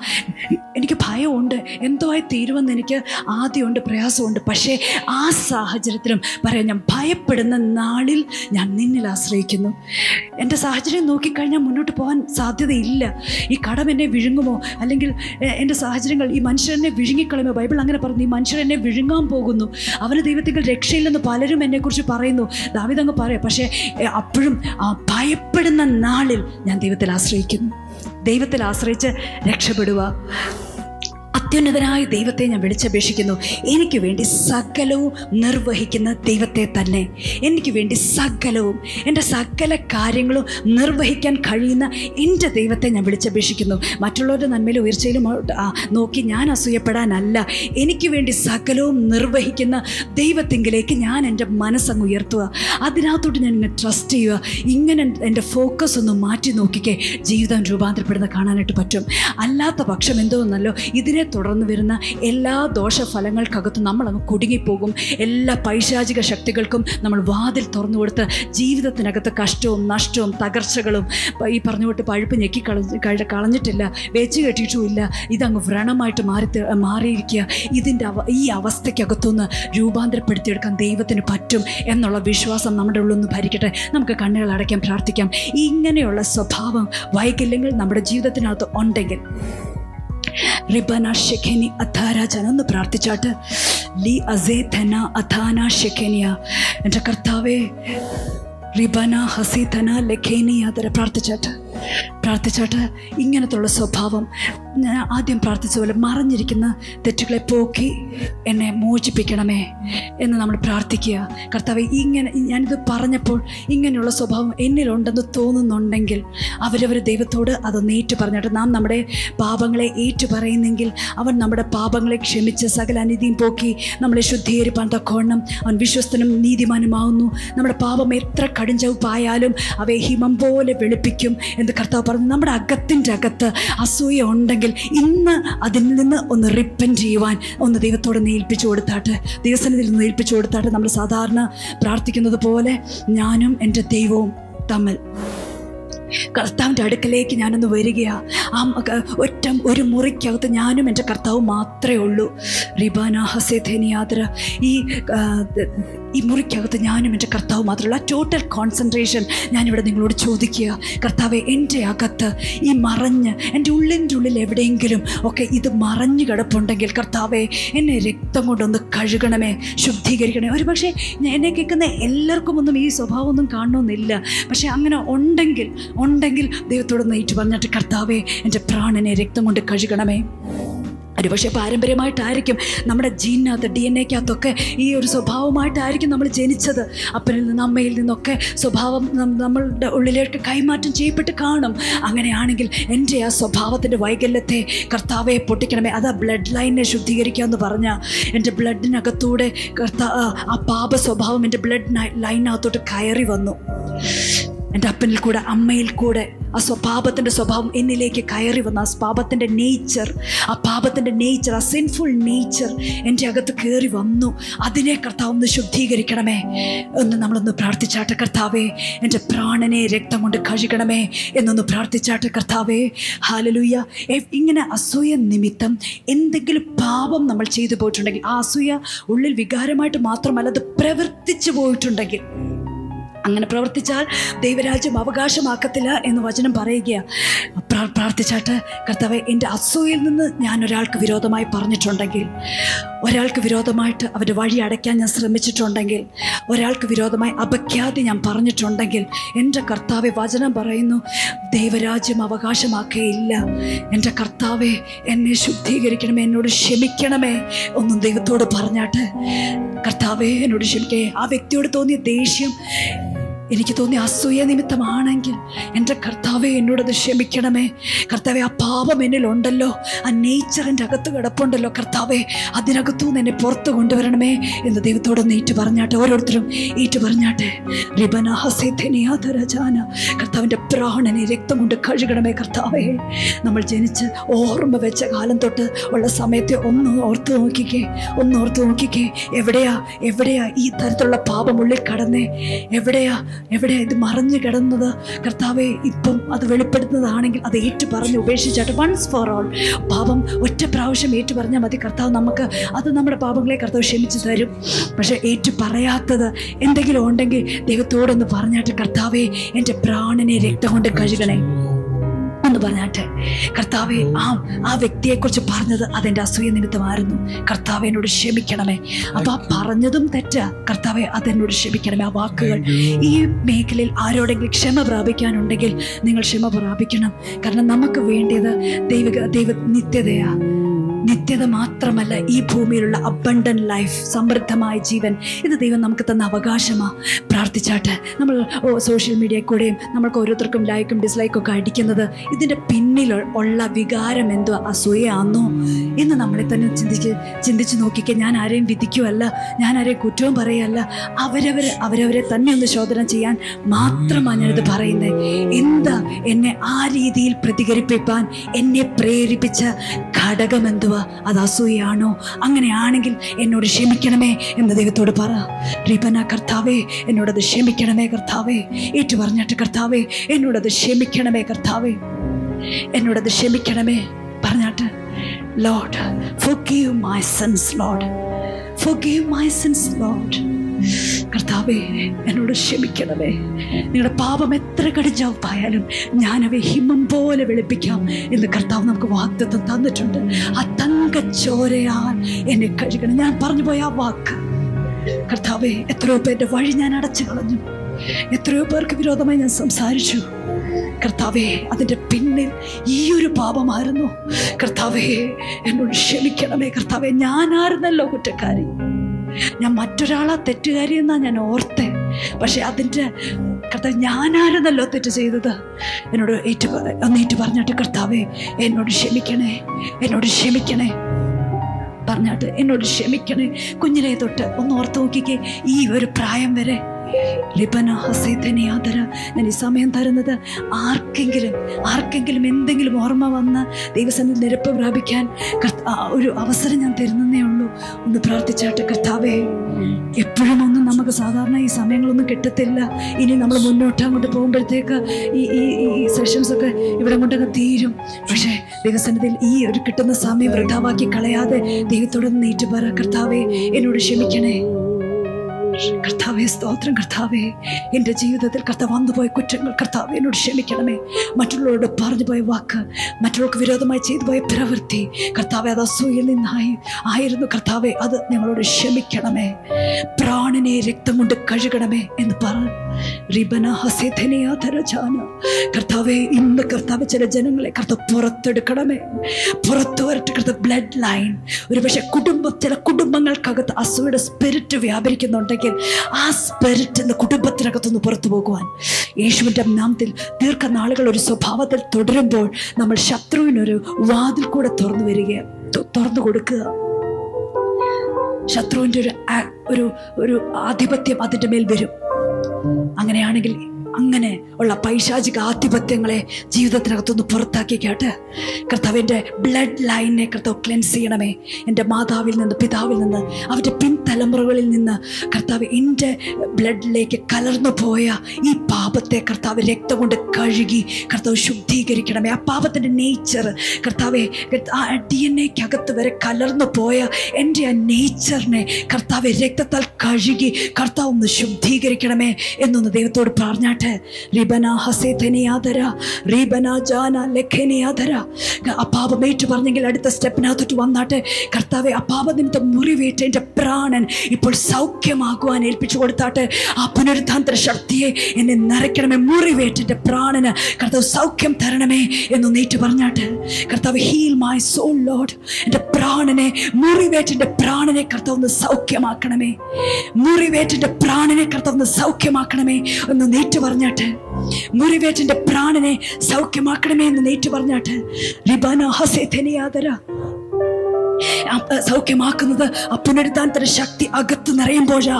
എനിക്ക് ഭയമുണ്ട്, എന്തോ ആയി തീരുമെന്ന് എനിക്ക് ആദ്യമുണ്ട്, പ്രയാസമുണ്ട്, പക്ഷേ ആ സാഹചര്യത്തിലും പറയാം, ഞാൻ ഭയപ്പെടുന്ന നാളിൽ ഞാൻ നിന്നിൽ ആശ്രയിക്കുന്നു. എൻ്റെ സാഹചര്യം നോക്കിക്കഴിഞ്ഞാൽ മുന്നോട്ട് പോകാൻ സാധ്യതയില്ല. ഈ കടം എന്നെ വിഴുങ്ങുമോ, അല്ലെങ്കിൽ എൻ്റെ സാഹചര്യങ്ങൾ ഈ മനുഷ്യരെന്നെ വിഴുങ്ങിക്കളയുമോ? ബൈബിൾ അങ്ങനെ പറഞ്ഞു, ഈ മനുഷ്യരെന്നെ വിഴുങ്ങാൻ പോകുന്നു, അവന് ദൈവത്തിൽ രക്ഷയില്ലെന്ന് പലരും എന്നെക്കുറിച്ച് പറയുന്നു. ദാവീദ് അങ്ങ് പറയാം, പക്ഷേ അപ്പോഴും ആ ഭയപ്പെടുന്ന നാളിൽ ഞാൻ ദൈവത്തിൽ ആശ്രയിക്കുന്നു. ദൈവത്തിൽ ആശ്രയിച്ച് രക്ഷപ്പെടുക. അത്യുന്നതനായ ദൈവത്തെ ഞാൻ വിളിച്ചപേക്ഷിക്കുന്നു. എനിക്ക് വേണ്ടി സകലവും നിർവഹിക്കുന്ന ദൈവത്തെ തന്നെ, എനിക്ക് വേണ്ടി സകലവും, എൻ്റെ സകല കാര്യങ്ങളും നിർവഹിക്കാൻ കഴിയുന്ന എൻ്റെ ദൈവത്തെ ഞാൻ വിളിച്ചപേക്ഷിക്കുന്നു. മറ്റുള്ളവരുടെ നന്മയിലും ഉയർച്ചയിലും നോക്കി ഞാൻ അസൂയപ്പെടാനല്ല, എനിക്ക് വേണ്ടി സകലവും നിർവഹിക്കുന്ന ദൈവത്തിങ്കിലേക്ക് ഞാൻ എൻ്റെ മനസ്സങ്ങ് ഉയർത്തുക. അതിനകത്തോട്ട് ഞാൻ ഇങ്ങനെ ട്രസ്റ്റ് ചെയ്യുക. ഇങ്ങനെ എൻ്റെ ഫോക്കസ് ഒന്ന് മാറ്റി നോക്കിക്കേ, ജീവിതം രൂപാന്തരപ്പെടുന്ന കാണാനായിട്ട് പറ്റും. അല്ലാത്ത പക്ഷം എന്തോന്നല്ലോ, ഇതിനെ തുടർന്ന് വരുന്ന എല്ലാ ദോഷഫലങ്ങൾക്കകത്തും നമ്മളങ്ങ് കുടുങ്ങിപ്പോകും. എല്ലാ പൈശാചിക ശക്തികൾക്കും നമ്മൾ വാതിൽ തുറന്നു കൊടുത്ത് ജീവിതത്തിനകത്ത് കഷ്ടവും നഷ്ടവും തകർച്ചകളും ഈ പറഞ്ഞുകൊണ്ട് പഴുപ്പ് ഞെക്കി കള കളഞ്ഞിട്ടില്ല, വെച്ച് കെട്ടിയിട്ടുമില്ല, ഇതങ്ങ് വ്രണമായിട്ട് മാറി മാറിയിരിക്കുക. ഇതിൻ്റെ അവ ഈ അവസ്ഥയ്ക്കകത്തുനിന്ന് രൂപാന്തരപ്പെടുത്തിയെടുക്കാൻ ദൈവത്തിന് പറ്റും എന്നുള്ള വിശ്വാസം നമ്മുടെ ഉള്ളിലൊന്ന് ഭരിക്കട്ടെ. നമുക്ക് കണ്ണുകൾ അടയ്ക്കാൻ പ്രാർത്ഥിക്കാം. ഇങ്ങനെയുള്ള സ്വഭാവം, വൈകല്യങ്ങൾ നമ്മുടെ ജീവിതത്തിനകത്ത് ഉണ്ടെങ്കിൽ റിബന ഷെഖനി അധാരാജനൊന്ന് പ്രാർത്ഥിച്ചാട്ട് ലി അസേ ധന അധാന ഷെഖനിയ. എൻ്റെ കർത്താവേ, റിബന ഹസി ധന ലഖേനി അതര പ്രാർത്ഥിച്ചാട്ട് പ്രാർത്ഥിച്ചാട്ട് ഇങ്ങനത്തുള്ള സ്വഭാവം, ഞാൻ ആദ്യം പ്രാർത്ഥിച്ച പോലെ മറഞ്ഞിരിക്കുന്ന തെറ്റുകളെ പോക്കി എന്നെ മോചിപ്പിക്കണമേ എന്ന് നമ്മൾ പ്രാർത്ഥിക്കുക. കർത്താവെ, ഇങ്ങനെ ഞാനിത് പറഞ്ഞപ്പോൾ ഇങ്ങനെയുള്ള സ്വഭാവം എന്നിലുണ്ടെന്ന് തോന്നുന്നുണ്ടെങ്കിൽ അവരവർ ദൈവത്തോട് അതൊന്ന് ഏറ്റു പറഞ്ഞിട്ട്, നാം നമ്മുടെ പാപങ്ങളെ ഏറ്റു പറയുന്നെങ്കിൽ അവൻ നമ്മുടെ പാപങ്ങളെ ക്ഷമിച്ച് സകല അനീതിയും പോക്കി നമ്മളെ ശുദ്ധീകരിപ്പാൻ തക്കവണ്ണം അവൻ വിശ്വസ്തനും നീതിമാനുമാവുന്നു. നമ്മുടെ പാപം എത്ര കടുംചവപ്പായാലും അവയെ ഹിമം പോലെ വെളുപ്പിക്കും എന്ന് കർത്താവ് പറഞ്ഞു. നമ്മുടെ അകത്തിൻ്റെ അകത്ത് അസൂയ ഉണ്ടെങ്കിൽ ഇന്ന് അതിൽ നിന്ന് ഒന്ന് റിപ്പൻറ്റ് ചെയ്യുവാൻ ഒന്ന് ദൈവത്തോട് ഏൽപ്പിച്ചു കൊടുത്താട്ടെ, ദൈവസന്നിധിയിൽ നിന്ന് ഏൽപ്പിച്ചു കൊടുത്താട്ടെ. നമ്മൾ സാധാരണ പ്രാർത്ഥിക്കുന്നത് പോലെ ഞാനും എൻ്റെ ദൈവവും തമ്മിൽ കർത്താവിൻ്റെ അടുക്കലേക്ക് ഞാനൊന്ന് വരികയാണ്. ആ ഒറ്റ ഒരു മുറിക്കകത്ത് ഞാനും എൻ്റെ കർത്താവും മാത്രമേ ഉള്ളൂ. റിബാന ഹസേധനിയാദര, ഈ ഈ മുറിക്കകത്ത് ഞാനും എൻ്റെ കർത്താവ് മാത്രമല്ല. ടോട്ടൽ കോൺസെൻട്രേഷൻ ഞാനിവിടെ നിങ്ങളോട് ചോദിക്കുക. കർത്താവെ, എൻ്റെ അകത്ത് ഈ മറഞ്ഞ്, എൻ്റെ ഉള്ളിൻ്റെ ഉള്ളിൽ എവിടെയെങ്കിലും ഒക്കെ ഇത് മറഞ്ഞു കിടപ്പുണ്ടെങ്കിൽ കർത്താവെ, എന്നെ രക്തം കൊണ്ടൊന്ന് കഴുകണമേ, ശുദ്ധീകരിക്കണമേ. ഒരു പക്ഷേ എന്നെ കേൾക്കുന്ന എല്ലാവർക്കും ഒന്നും ഈ സ്വഭാവം ഒന്നും കാണണമെന്നില്ല, പക്ഷേ അങ്ങനെ ഉണ്ടെങ്കിൽ ഉണ്ടെങ്കിൽ ദൈവത്തോടൊന്ന് ഏറ്റു പറഞ്ഞിട്ട് കർത്താവെ, എൻ്റെ പ്രാണനെ രക്തം കൊണ്ട് കഴുകണമേ, ഒരു പക്ഷേ പാരമ്പര്യമായിട്ടായിരിക്കും, നമ്മുടെ ജീനിനകത്ത് ഡി എൻ എക്കകത്തൊക്കെ ഈ ഒരു സ്വഭാവമായിട്ടായിരിക്കും നമ്മൾ ജനിച്ചത്. അപ്പനിൽ നിന്ന് അമ്മയിൽ നിന്നൊക്കെ സ്വഭാവം നമ്മളുടെ ഉള്ളിലേക്ക് കൈമാറ്റം ചെയ്യപ്പെട്ട് കാണും. അങ്ങനെയാണെങ്കിൽ എൻ്റെ ആ സ്വഭാവത്തിൻ്റെ വൈകല്യത്തെ കർത്താവെ പൊട്ടിക്കണമേ. അത് ആ ബ്ലഡ് ലൈനിനെ ശുദ്ധീകരിക്കുക എന്ന് പറഞ്ഞാൽ എൻ്റെ ബ്ലഡിനകത്തൂടെ കർത്താ ആ പാപ സ്വഭാവം എൻ്റെ ബ്ലഡ് ലൈനകത്തോട്ട് കയറി വന്നു. എൻ്റെ അപ്പനിൽ കൂടെ അമ്മയിൽ കൂടെ ആ സ്വഭാവത്തിൻ്റെ സ്വഭാവം എന്നിലേക്ക് കയറി വന്ന ആ പാപത്തിൻ്റെ നേച്ചർ ആ പാപത്തിൻ്റെ നേച്ചർ ആ സിൻഫുൾ നേച്ചർ എൻ്റെ അകത്ത് കയറി വന്നു. അതിനെ കർത്താവ് ഒന്ന് ശുദ്ധീകരിക്കണമേ എന്ന് നമ്മളൊന്ന് പ്രാർത്ഥിച്ചാട്ടെ. കർത്താവേ, എൻ്റെ പ്രാണനെ രക്തം കൊണ്ട് കഴുകണമേ എന്നൊന്ന് പ്രാർത്ഥിച്ചാട്ടെ. കർത്താവേ, ഹല്ലേലൂയ. ഇങ്ങനെ അസൂയ നിമിത്തം എന്തെങ്കിലും പാപം നമ്മൾ ചെയ്തു പോയിട്ടുണ്ടെങ്കിൽ, ആ അസൂയ ഉള്ളിൽ വികാരമായിട്ട് മാത്രമല്ല അത് പ്രവർത്തിച്ചു പോയിട്ടുണ്ടെങ്കിൽ, അങ്ങനെ പ്രവർത്തിച്ചാൽ ദൈവരാജ്യം അവകാശമാക്കത്തില്ല എന്ന് വചനം പറയുകയാണ്. പ്രാർത്ഥിച്ചാട്ട് കർത്താവെ, എൻ്റെ അസൂയയിൽ നിന്ന് ഞാൻ ഒരാൾക്ക് വിരോധമായി പറഞ്ഞിട്ടുണ്ടെങ്കിൽ, ഒരാൾക്ക് വിരോധമായിട്ട് അവരുടെ വഴി അടയ്ക്കാൻ ഞാൻ ശ്രമിച്ചിട്ടുണ്ടെങ്കിൽ, ഒരാൾക്ക് വിരോധമായി അപഖ്യാതി ഞാൻ പറഞ്ഞിട്ടുണ്ടെങ്കിൽ, എൻ്റെ കർത്താവെ വചനം പറയുന്നു ദൈവരാജ്യം അവകാശമാക്കുകയില്ല. എൻ്റെ കർത്താവെ എന്നെ ശുദ്ധീകരിക്കണമേ, എന്നോട് ക്ഷമിക്കണമേ ഒന്നും ദൈവത്തോട് പറഞ്ഞാട്ട്. കർത്താവെ എന്നോട് ക്ഷമിക്കേ. ആ വ്യക്തിയോട് തോന്നിയ ദേഷ്യം എനിക്ക് തോന്നിയ അസൂയ നിമിത്തമാണെങ്കിൽ എൻ്റെ കർത്താവെ എന്നോടത് ക്ഷമിക്കണമേ. കർത്താവെ, ആ പാപം എന്നിലുണ്ടല്ലോ, ആ നേച്ചറിൻ്റെ അകത്ത് കിടപ്പുണ്ടല്ലോ കർത്താവെ, അതിനകത്തു നിന്ന് എന്നെ പുറത്ത് കൊണ്ടുവരണമേ എന്ന് ദൈവത്തോടൊന്ന് ഏറ്റു പറഞ്ഞാട്ടെ. ഓരോരുത്തരും ഏറ്റു പറഞ്ഞാട്ടെ. കർത്താവിൻ്റെ പ്രാണനെ രക്തം കൊണ്ട് കഴുകണമേ. കർത്താവെ, നമ്മൾ ജനിച്ച് ഓർമ്മ വെച്ച കാലം തൊട്ട് ഉള്ള സമയത്തെ ഒന്ന് ഓർത്ത് നോക്കിക്കേ, ഒന്ന് ഓർത്ത് നോക്കിക്കേ. എവിടെയാ എവിടെയാ ഈ തരത്തിലുള്ള പാപം ഉള്ളിൽ കടന്നേ? എവിടെയാ എവിടെ ഇത് മറഞ്ഞു കിടന്നത്? കർത്താവെ, ഇപ്പം അത് വെളിപ്പെടുത്തുന്നതാണെങ്കിൽ അത് ഏറ്റു പറഞ്ഞ് ഉപേക്ഷിച്ചാട്ട്. വൺസ് ഫോർ ഓൾ പാപം ഒറ്റ പ്രാവശ്യം ഏറ്റു പറഞ്ഞാൽ മതി. കർത്താവ് നമുക്ക് അത് നമ്മുടെ പാപങ്ങളെ കർത്താവ് ക്ഷമിച്ചു തരും. പക്ഷേ ഏറ്റു പറയാത്തത് എന്തെങ്കിലും ഉണ്ടെങ്കിൽ ദൈവത്തോടൊന്ന് പറഞ്ഞാട്ട് കർത്താവെ എൻ്റെ പ്രാണനെ രക്തം കൊണ്ട് കഴുകണേ എന്ന് പറഞ്ഞാട്ടെ. കർത്താവെ, ആ ആ വ്യക്തിയെക്കുറിച്ച് പറഞ്ഞത് അതെൻ്റെ അസൂയ നിമിത്തമായിരുന്നു. കർത്താവെ എന്നോട് ക്ഷമിക്കണമേ. അപ്പം ആ പറഞ്ഞതും തെറ്റാ. കർത്താവെ അതെന്നോട് ക്ഷമിക്കണമേ. ആ വാക്കുകൾ ഈ മേഖലയിൽ ആരോടെങ്കിലും ക്ഷമ പ്രാപിക്കാനുണ്ടെങ്കിൽ നിങ്ങൾ ക്ഷമ പ്രാപിക്കണം. കാരണം നമുക്ക് വേണ്ടിയത് ദൈവിക ദൈവ നിത്യതയാ. നിത്യത മാത്രമല്ല ഈ ഭൂമിയിലുള്ള അബണ്ടൻ്റ് ലൈഫ്, സമൃദ്ധമായ ജീവൻ. ഇത് ദൈവം നമുക്ക് തന്ന അവകാശമാണ്. പ്രാർത്ഥിച്ചാട്ടെ. നമ്മൾ സോഷ്യൽ മീഡിയയിൽ കൂടെയും നമ്മൾക്ക് ഓരോരുത്തർക്കും ലൈക്കും ഡിസ്ലൈക്കും ഒക്കെ അടിക്കുന്നത് ഇതിൻ്റെ പിന്നിൽ ഉള്ള വികാരം എന്തോ അസൂയാന്നോ എന്ന് നമ്മളെ തന്നെ ചിന്തിച്ച് ചിന്തിച്ച് നോക്കിക്കുക. ഞാൻ ആരെയും വിധിക്കുമല്ല, ഞാൻ ആരെയും കുറ്റവും പറയുകയല്ല. അവരവർ അവരവരെ തന്നെ ഒന്ന് ശോധന ചെയ്യാൻ മാത്രമാണ് ഞാനിത് പറയുന്നത്. എന്താ എന്നെ ആ രീതിയിൽ പ്രതികരിപ്പിക്കാൻ എന്നെ പ്രേരിപ്പിച്ച ഘടകമെന്തുവാ? അത് അസൂയാണോ? അങ്ങനെയാണെങ്കിൽ എന്നോട് ക്ഷമിക്കണമേ എന്ന് ദൈവത്തോട് പറ. റിബന, കർത്താവേ എന്നോടത് ക്ഷമിക്കണമേ. കർത്താവേ ഏറ്റു പറഞ്ഞിട്ട് കർത്താവേ എന്നോടത് ക്ഷമിക്കണമേ. കർത്താവേ എന്നോടത് ക്ഷമിക്കണമേ പറഞ്ഞാട്ട്. Lord forgive my sins, Lord, forgive my sins, Lord. കർത്താവേ എന്നോട് ക്ഷമിക്കണമേ. നിങ്ങളുടെ പാപം എത്ര കടിഞ്ഞാവുമായാലും ഞാനവയെ ഹിമം പോലെ വെളുപ്പിക്കാം എന്ന് കർത്താവ് നമുക്ക് വാഗ്ദത്തം തന്നിട്ടുണ്ട്. ആ തങ്കച്ചോരയാൽ എന്നെ കഴുകണം. ഞാൻ പറഞ്ഞു പോയ ആ വാക്ക് കർത്താവേ, എത്രയോ പേരുടെ വഴി ഞാൻ അടച്ചു കളഞ്ഞു. എത്രയോ പേർക്ക് വിരോധമായി ഞാൻ സംസാരിച്ചു. കർത്താവേ, അതിൻ്റെ പിന്നിൽ ഈ ഒരു പാപമായിരുന്നു. കർത്താവേ എന്നോട് ക്ഷമിക്കണമേ. കർത്താവേ, ഞാനായിരുന്നല്ലോ കുറ്റക്കാരി. ഞാൻ മറ്റൊരാളാ തെറ്റുകാരി എന്നാ ഞാൻ ഓർത്തെ. പക്ഷെ അതിൻ്റെ കർത്താവ് ഞാനായിരുന്നല്ലോ തെറ്റ് ചെയ്തത്. എന്നോട് ഏറ്റു ഒന്നേറ്റു പറഞ്ഞാട്ട് കർത്താവേ എന്നോട് ക്ഷമിക്കണേ, എന്നോട് ക്ഷമിക്കണേ പറഞ്ഞാട്ട് എന്നോട് ക്ഷമിക്കണേ. കുഞ്ഞിലെ തൊട്ട് ഒന്ന് ഓർത്ത് നോക്കിക്കേ. ഈ ഒരു പ്രായം വരെ ലിബന ഹസൈതനിയാതര ഞാൻ ഈ സമയം തരുന്നത് ആർക്കെങ്കിലും ആർക്കെങ്കിലും എന്തെങ്കിലും ഓർമ്മ വന്ന് ദൈവസന്നിധി നിരപ്പ് പ്രാപിക്കാൻ ഒരു അവസരം ഞാൻ തരുന്നേ ഉള്ളൂ. ഒന്ന് പ്രാർത്ഥിച്ചാട്ട് കർത്താവേ. എപ്പോഴും ഒന്നും നമുക്ക് സാധാരണ ഈ സമയങ്ങളൊന്നും കിട്ടത്തില്ല. ഇനി നമ്മൾ മുന്നോട്ട് അങ്ങോട്ട് പോകുമ്പോഴത്തേക്ക് ഈ ഈ ഈ സെഷൻസൊക്കെ ഇവിടെ കൊണ്ടൊക്കെ തീരും. പക്ഷേ ദൈവസന്നിധിയിൽ ഈ ഒരു കിട്ടുന്ന സമയം വൃഥാവാക്കി കളയാതെ ദൈവത്തോടൊന്ന് നീറ്റ് പറ. കർത്താവേ എന്നോട് ക്ഷമിക്കണേ. കർത്താവെ കർത്താവേ, സ്തോത്രം കർത്താവേ. എൻ്റെ ജീവിതത്തിൽ കർത്താവ് വന്നുപോയ കുറ്റങ്ങൾ കർത്താവേ എന്നോട് ക്ഷമിക്കണമേ. മറ്റുള്ളവരോട് പറഞ്ഞു പോയ വാക്ക്, മറ്റുള്ളവർക്ക് വിരോധമായി ചെയ്തു പോയ പ്രവൃത്തി കർത്താവെ, അത് അസൂയയിൽ നിന്നായി ആയിരുന്നു കർത്താവെ, അത് ഞങ്ങളോട് ക്ഷമിക്കണമേ. പ്രാണനെ രക്തം കൊണ്ട് കഴുകണമേ എന്ന് പറഞ്ഞു കർത്താവെ. ഇന്ന് കർത്താവ് ചില ജനങ്ങളെ കർത്താവ് പുറത്തെടുക്കണമേ, പുറത്തു വരട്ടെ കർത്താവ്. ബ്ലഡ് ലൈൻ, ഒരുപക്ഷെ കുടുംബം, ചില കുടുംബങ്ങൾക്കകത്ത് അസുഖയുടെ സ്പിരിറ്റ് വ്യാപരിക്കുന്നുണ്ടെങ്കിൽ ആ സ്പിരിറ്റ് ഇന്ന് കുടുംബത്തിനകത്തുനിന്ന് പുറത്തു പോകുവാൻ യേശുവിൻ്റെ നാമത്തിൽ. ദീർഘനാളുകൾ ഒരു സ്വഭാവത്തിൽ തുടരുമ്പോൾ നമ്മൾ ശത്രുവിനൊരു വാതിൽ കൂടെ തുറന്നു വരിക, തുറന്നു കൊടുക്കുക. ശത്രുവിൻ്റെ ഒരു ഒരു ആധിപത്യം അതിൻ്റെ മേൽ വരും. അങ്ങനെയാണെങ്കിൽ അങ്ങനെ ഉള്ള പൈശാചിക ആധിപത്യങ്ങളെ ജീവിതത്തിനകത്തൊന്ന് പുറത്താക്കി കേട്ട് കർത്താവ് എൻ്റെ ബ്ലഡ് ലൈനിനെ കർത്താവ് ക്ലെൻസ് ചെയ്യണമേ. എൻ്റെ മാതാവിൽ നിന്ന്, പിതാവിൽ നിന്ന്, അവൻ്റെ പിൻതലമുറകളിൽ നിന്ന് കർത്താവ് എൻ്റെ ബ്ലഡിലേക്ക് കലർന്നു പോയ ഈ പാപത്തെ കർത്താവ് രക്തം കൊണ്ട് കഴുകി കർത്താവ് ശുദ്ധീകരിക്കണമേ. ആ പാപത്തിൻ്റെ നേച്ചർ കർത്താവെ, ആ ഡി എൻ എക്കകത്ത് വരെ കലർന്നു പോയ എൻ്റെ ആ നേച്ചറിനെ കർത്താവ് രക്തത്താൽ കഴുകി കർത്താവ് ഒന്ന് ശുദ്ധീകരിക്കണമേ എന്നൊന്ന് ദൈവത്തോട് പറഞ്ഞാട്ടെ. അപാപമേറ്റു പറഞ്ഞെങ്കിൽ അടുത്ത സ്റ്റെപ്പിനകത്തോട്ട് വന്നാട്ടെ കർത്താവെ. അപാപനിമിത്തം മുറിവേറ്റ എൻ്റെ പ്രാണൻ ഇപ്പോൾ സൗഖ്യമാകുവാൻ ഏൽപ്പിച്ചു കൊടുത്താട്ടെ. ആ പുനരുദ്ധാന്തര ശക്തിയെ എന്നെ നിറയ്ക്കണമേ. മുറിവേറ്റ എൻ്റെ പ്രാണന് കർത്താവ് സൗഖ്യം തരണമേ എന്ന് നേറ്റു പറഞ്ഞാട്ടെ കർത്താവ്. ഹീൽ മൈ സോൾ ലോർഡ്, എൻ്റെ പ്രാണനെ, മുറിവേറ്റ എൻ്റെ പ്രാണനെ കർത്താവ് ഒന്ന് സൗഖ്യമാക്കണമേ. മുറിവേറ്റ എൻ്റെ പ്രാണനെ കർത്താവ് ഒന്ന് സൗഖ്യമാക്കണമേ എന്ന് നേറ്റു പറഞ്ഞാട്ടെ. മുറിവേറ്റന്റെ പ്രാണനെ സൗഖ്യമാക്കണമേ എന്ന് നേറ്റു പറഞ്ഞാട്ടെ. റിബാന ഹസേതനിയാദര, സൗഖ്യമാക്കുന്നത് ആ പുനരുദ്ധാന്തര ശക്തി അകത്ത് നിറയുമ്പോഴാ.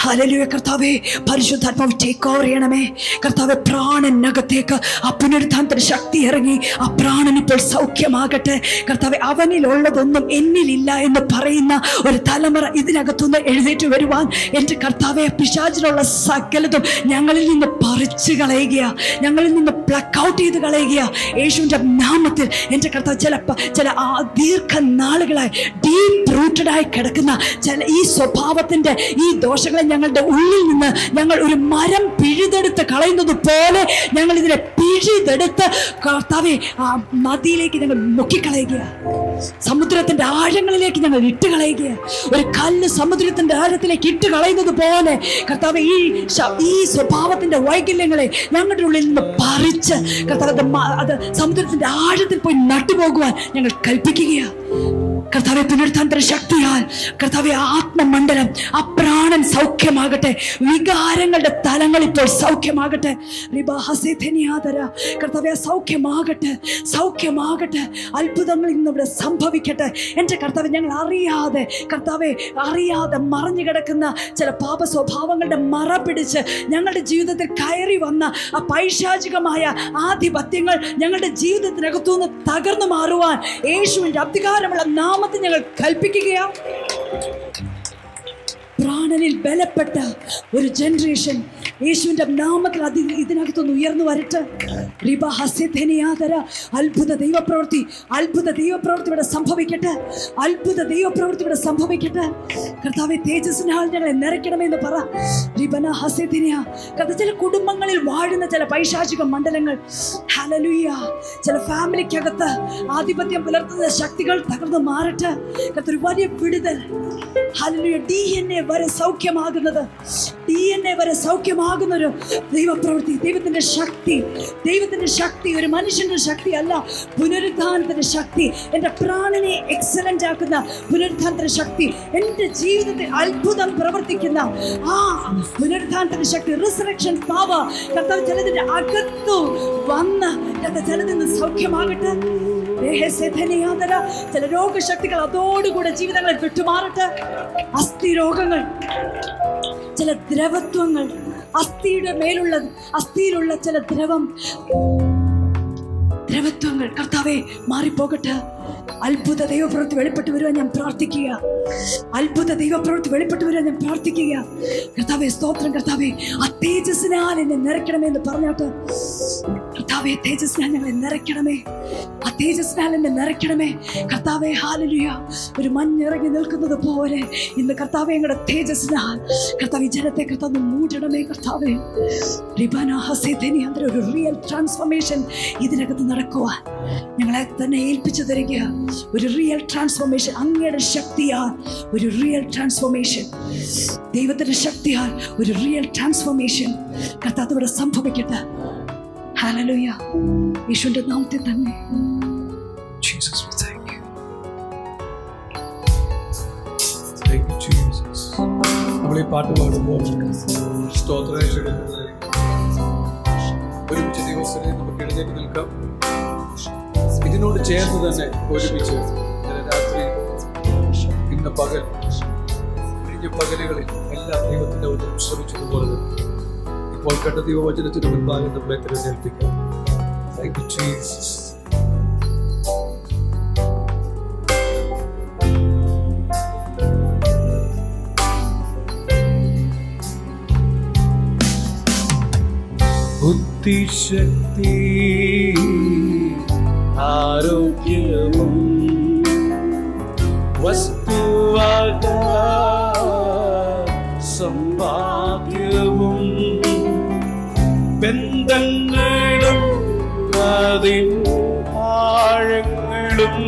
ഹല്ലേലൂയ കർത്താവേ, പരിശുദ്ധാത്മാവ് ടേക്ക് ഓവർ ചെയ്യണമേ കർത്താവെ. പ്രാണനകത്തേക്ക് ആ പുനരുദ്ധാന്തര ശക്തി ഇറങ്ങി ആ പ്രാണനിപ്പോൾ സൗഖ്യമാകട്ടെ കർത്താവെ. അവനിലുള്ളതൊന്നും എന്നിലില്ല എന്ന് പറയുന്ന ഒരു തലമുറ ഇതിനകത്തുനിന്ന് എഴുന്നേറ്റ് വരുവാൻ എൻ്റെ കർത്താവെ, പിശാചിനുള്ള സകലതും ഞങ്ങളിൽ നിന്ന് പറിച്ചു കളയുകയാ, ഞങ്ങളിൽ നിന്ന് പ്ലക്ക് ഔട്ട് ചെയ്ത് കളയുകയാ യേശുവിൻ്റെ നാമത്തിൽ. എൻ്റെ കർത്താവ്, ചില ചില ആ ദീർഘനാളുകൾ ഡീപ് റൂട്ടഡായി കിടക്കുന്ന ചില ഈ സ്വഭാവത്തിന്റെ ഈ ദോഷങ്ങളെ ഞങ്ങളുടെ ഉള്ളിൽ നിന്ന് ഞങ്ങൾ ഒരു മരം പിഴുതെടുത്ത് കളയുന്നത് പോലെ ഞങ്ങൾ ഇതിനെ പിഴുതെടുത്ത് കർത്താവെ ആ നദിയിലേക്ക് ഞങ്ങൾ മുക്കിക്കളയുക, സമുദ്രത്തിന്റെ ആഴങ്ങളിലേക്ക് ഞങ്ങൾ ഇട്ട് കളയുക. ഒരു കല്ല് സമുദ്രത്തിന്റെ ആഴത്തിലേക്ക് ഇട്ട് കളയുന്നത് പോലെ കർത്താവെ ഈ ഈ സ്വഭാവത്തിന്റെ വൈകല്യങ്ങളെ ഞങ്ങളുടെ ഉള്ളിൽ നിന്ന് പറിച്ച് കർത്താവ് അത് സമുദ്രത്തിന്റെ ആഴത്തിൽ പോയി നട്ടുപോകുവാൻ ഞങ്ങൾ കൽപ്പിക്കുകയാണ് കർത്താവെ. പുനരുദ്ധാന്തര ശക്തിയാൽ കർത്താവെ ആത്മമണ്ഡലം, ആ പ്രാണൻ സൗഖ്യമാകട്ടെ. വികാരങ്ങളുടെ തലങ്ങൾ ഇപ്പോൾ സൗഖ്യമാകട്ടെ. കർത്താവെ സൗഖ്യമാകട്ടെ, സൗഖ്യമാകട്ടെ. അത്ഭുതങ്ങൾ ഇന്നിവിടെ സംഭവിക്കട്ടെ. എൻ്റെ കർത്താവ്, ഞങ്ങൾ അറിയാതെ കർത്താവെ, അറിയാതെ മറഞ്ഞു കിടക്കുന്ന ചില പാപ സ്വഭാവങ്ങളുടെ മറ പിടിച്ച് ഞങ്ങളുടെ ജീവിതത്തിൽ കയറി വന്ന ആ പൈശാചികമായ ആധിപത്യങ്ങൾ ഞങ്ങളുടെ ജീവിതത്തിനകത്തുനിന്ന് തകർന്നു മാറുവാൻ യേശുവിൻ്റെ അധികാരമുള്ള നാമത്തിൽ ഞങ്ങൾ കൽപ്പിക്കുകയാണ്. പ്രാണനിൽ ബലപ്പെട്ട ഒരു ജനറേഷൻ യേശുവിൻ്റെ നാമത്തിൽ അതി ഇതിനകത്തൊന്ന് ഉയർന്നു വരട്ടെ. റിബഹസ്യധനിയാതര, അത്ഭുത ദൈവപ്രവൃത്തി, അത്ഭുത ദൈവപ്രവൃത്തി ഇവിടെ സംഭവിക്കട്ടെ, അത്ഭുത ദൈവപ്രവൃത്തി ഇവിടെ സംഭവിക്കട്ടെ കർത്താവെ. തേജസ്സിനാൽ ഞങ്ങളെ നിറയ്ക്കണമെന്ന് പറ. റിബന ഹസ്യധനിയ കഥ, ചില കുടുംബങ്ങളിൽ വാഴുന്ന ചില പൈശാചിക മണ്ഡലങ്ങൾ, ഹല്ലേലൂയ, ചില ഫാമിലിക്കകത്ത് ആധിപത്യം പുലർത്തുന്ന ശക്തികൾ തകർന്ന് മാറട്ടെ കർത്താവ്. ഒരു വലിയ വിടുതൽ, ഹല്ലേലൂയ, ഡി എൻ എ വരെ സൗഖ്യമാകുന്നത്, ഡി എൻ എ വരെ സൗഖ്യമാകുന്നത് ൊരു ദൈവപ്രവൃത്തി, ദൈവത്തിന്റെ ശക്തി, ദൈവത്തിന്റെ ശക്തി, ഒരു മനുഷ്യന്റെ ശക്തി അല്ല, പുനരുദ്ധാനത്തിന്റെ ശക്തി. എൻ്റെ പ്രാണനെ എക്സലന്റ് ആക്കുന്ന പുനരുദ്ധാനത്തിന്റെ ശക്തി, എൻ്റെ ജീവിതത്തിൽ അത്ഭുതം പ്രവർത്തിക്കുന്ന ആ പുനരുദ്ധാനത്തിന്റെ ശക്തി, റിസറക്ഷൻ പവർ കർത്താവ് ചിലതിന്റെ അകത്തു വന്ന് കർത്താവ് ചിലതിന് സൗഖ്യമാകട്ടെ. ചില രോഗശക്തികൾ അതോടുകൂടെ ജീവിതങ്ങളെ വിട്ടുമാറട്ടെ. അസ്ഥി രോഗങ്ങൾ, ചില ദ്രവത്വങ്ങൾ, അസ്ഥിയുടെ മേലുള്ള അസ്ഥിയിലുള്ള ചില ദ്രവം ദ്രവത്വങ്ങൾ കർത്താവെ മാറിപ്പോകട്ടെ. അത്ഭുത ദൈവപ്രവൃത്തി വെളിപ്പെട്ട് വരുവാൻ ഞാൻ പ്രാർത്ഥിക്കുക. അത്ഭുത ദൈവപ്രവൃത്തി വെളിപ്പെട്ട് വരുവാൻ ഞാൻ പ്രാർത്ഥിക്കുക. കർത്താവേ സ്തോത്രം. കർത്താവേ ആ തേജസ്സിനാൽ എന്നെ നിറയ്ക്കണമേ എന്ന് പറഞ്ഞാട്ട്, കർത്താവേ തേജസ്സിനാൽ ഞങ്ങളെ നിറയ്ക്കണമേ, ആ തേജസ്സിനാൽ എന്നെ നിറയ്ക്കണമേ കർത്താവേ. ഹല്ലേലൂയ. ഒരു മഞ്ഞിറങ്ങി നിൽക്കുന്നത് പോലെ ഇന്ന് കർത്താവേ ഞങ്ങളുടെ തേജസ്സിനാൽ കർത്താവ് ഈ ജനത്തെ കർത്താവ് മൂടണമേ കർത്താവേ. ഒരു റിയൽ ട്രാൻസ്ഫോർമേഷൻ ഇതിനകത്ത് നടക്കുവാൻ ഞങ്ങളെ തന്നെ ഏൽപ്പിച്ചു തരിക. ഒരു റിയൽ ട്രാൻസ്ഫോർമേഷൻ അങ്ങയുടെ ശക്തിയാൽ, ഒരു റിയൽ ട്രാൻസ്ഫോർമേഷൻ ദൈവത്തിന്റെ ശക്തിയാൽ, ഒരു റിയൽ ട്രാൻസ്ഫോർമേഷൻ കർത്താവ് ഇവിടെ സംഭവിക്കട്ടെ. ഹല്ലേലൂയ. യേശുവിന്റെ നാമത്തിൽ തന്നെ. Jesus, we thank you. Thank you, Jesus. നമ്മളീ പാട്ട് പാടുമ്പോൾ സ്തോത്രം ചെയ്യുന്നത് ഒരുമിച്ച് ദിവസങ്ങളിൽ നമുക്ക് എഴുന്നേറ്റ് നിൽക്കാം. ഇതിനോട് ചേർന്ന് തന്നെ ഒരുമിച്ച് രാത്രി, ഇന്ന് പകൽ, കഴിഞ്ഞ പകലുകളിൽ എല്ലാം ദൈവത്തിന്റെ ഉദരം ശ്രമിച്ചതുപോലെ ഇപ്പോൾ കേട്ട ദൈവവചനത്തിന് മുൻപാകെ നമ്മളെ തിരഞ്ഞെടുപ്പിക്കാം. Thank you Jesus. ബുദ്ധിശക്തി ആരോഗ്യവും വസ്തുവാദ സമ്പാദ്യവും ബന്ധങ്ങളും ആഴങ്ങളും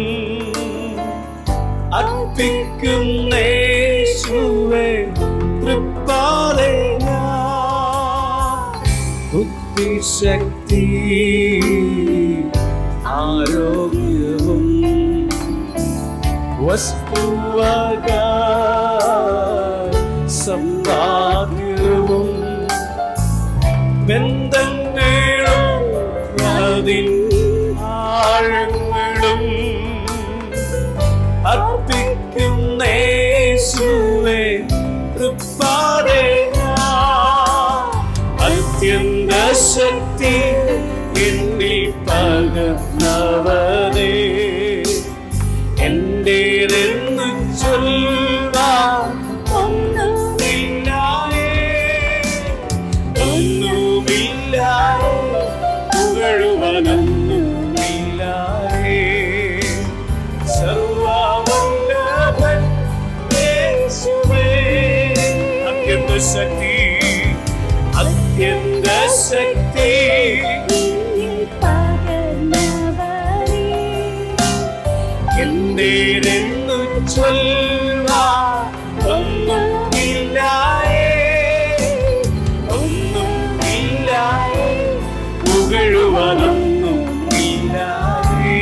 അർപ്പിക്കും യേശുവേ തൃപ്പാദേ. ശക്തി ആരോഗ്യവും വസ്തുവക സമ്പാദ്യവും ബന്ധങ്ങളും അതിൻ ആഴങ്ങളും അർപ്പിക്കും യേശുവേ തൃപ്പാദേ. അത്യന്ത ശക്തി എന്നിൽ പകർന്നവനേ, എന്റേതെന്ന് ചൊല്ലുവാൻ ഒന്നുമില്ലായേ, ഒന്നുമില്ലായേ, പുകഴുവനൊന്നുമില്ലായേ, സർവവല്ലഭൻ യേശുവേ. അത്യന്ത ശക്തി, അത്യന്ത ശക്തി പകർന്നവനേ, എന്റേതെന്നു ചൊല്ലുവാൻ ഒന്നുമില്ലായേ, ഒന്നുമില്ലായേ, പുകഴുവാനൊന്നുമില്ലായേ,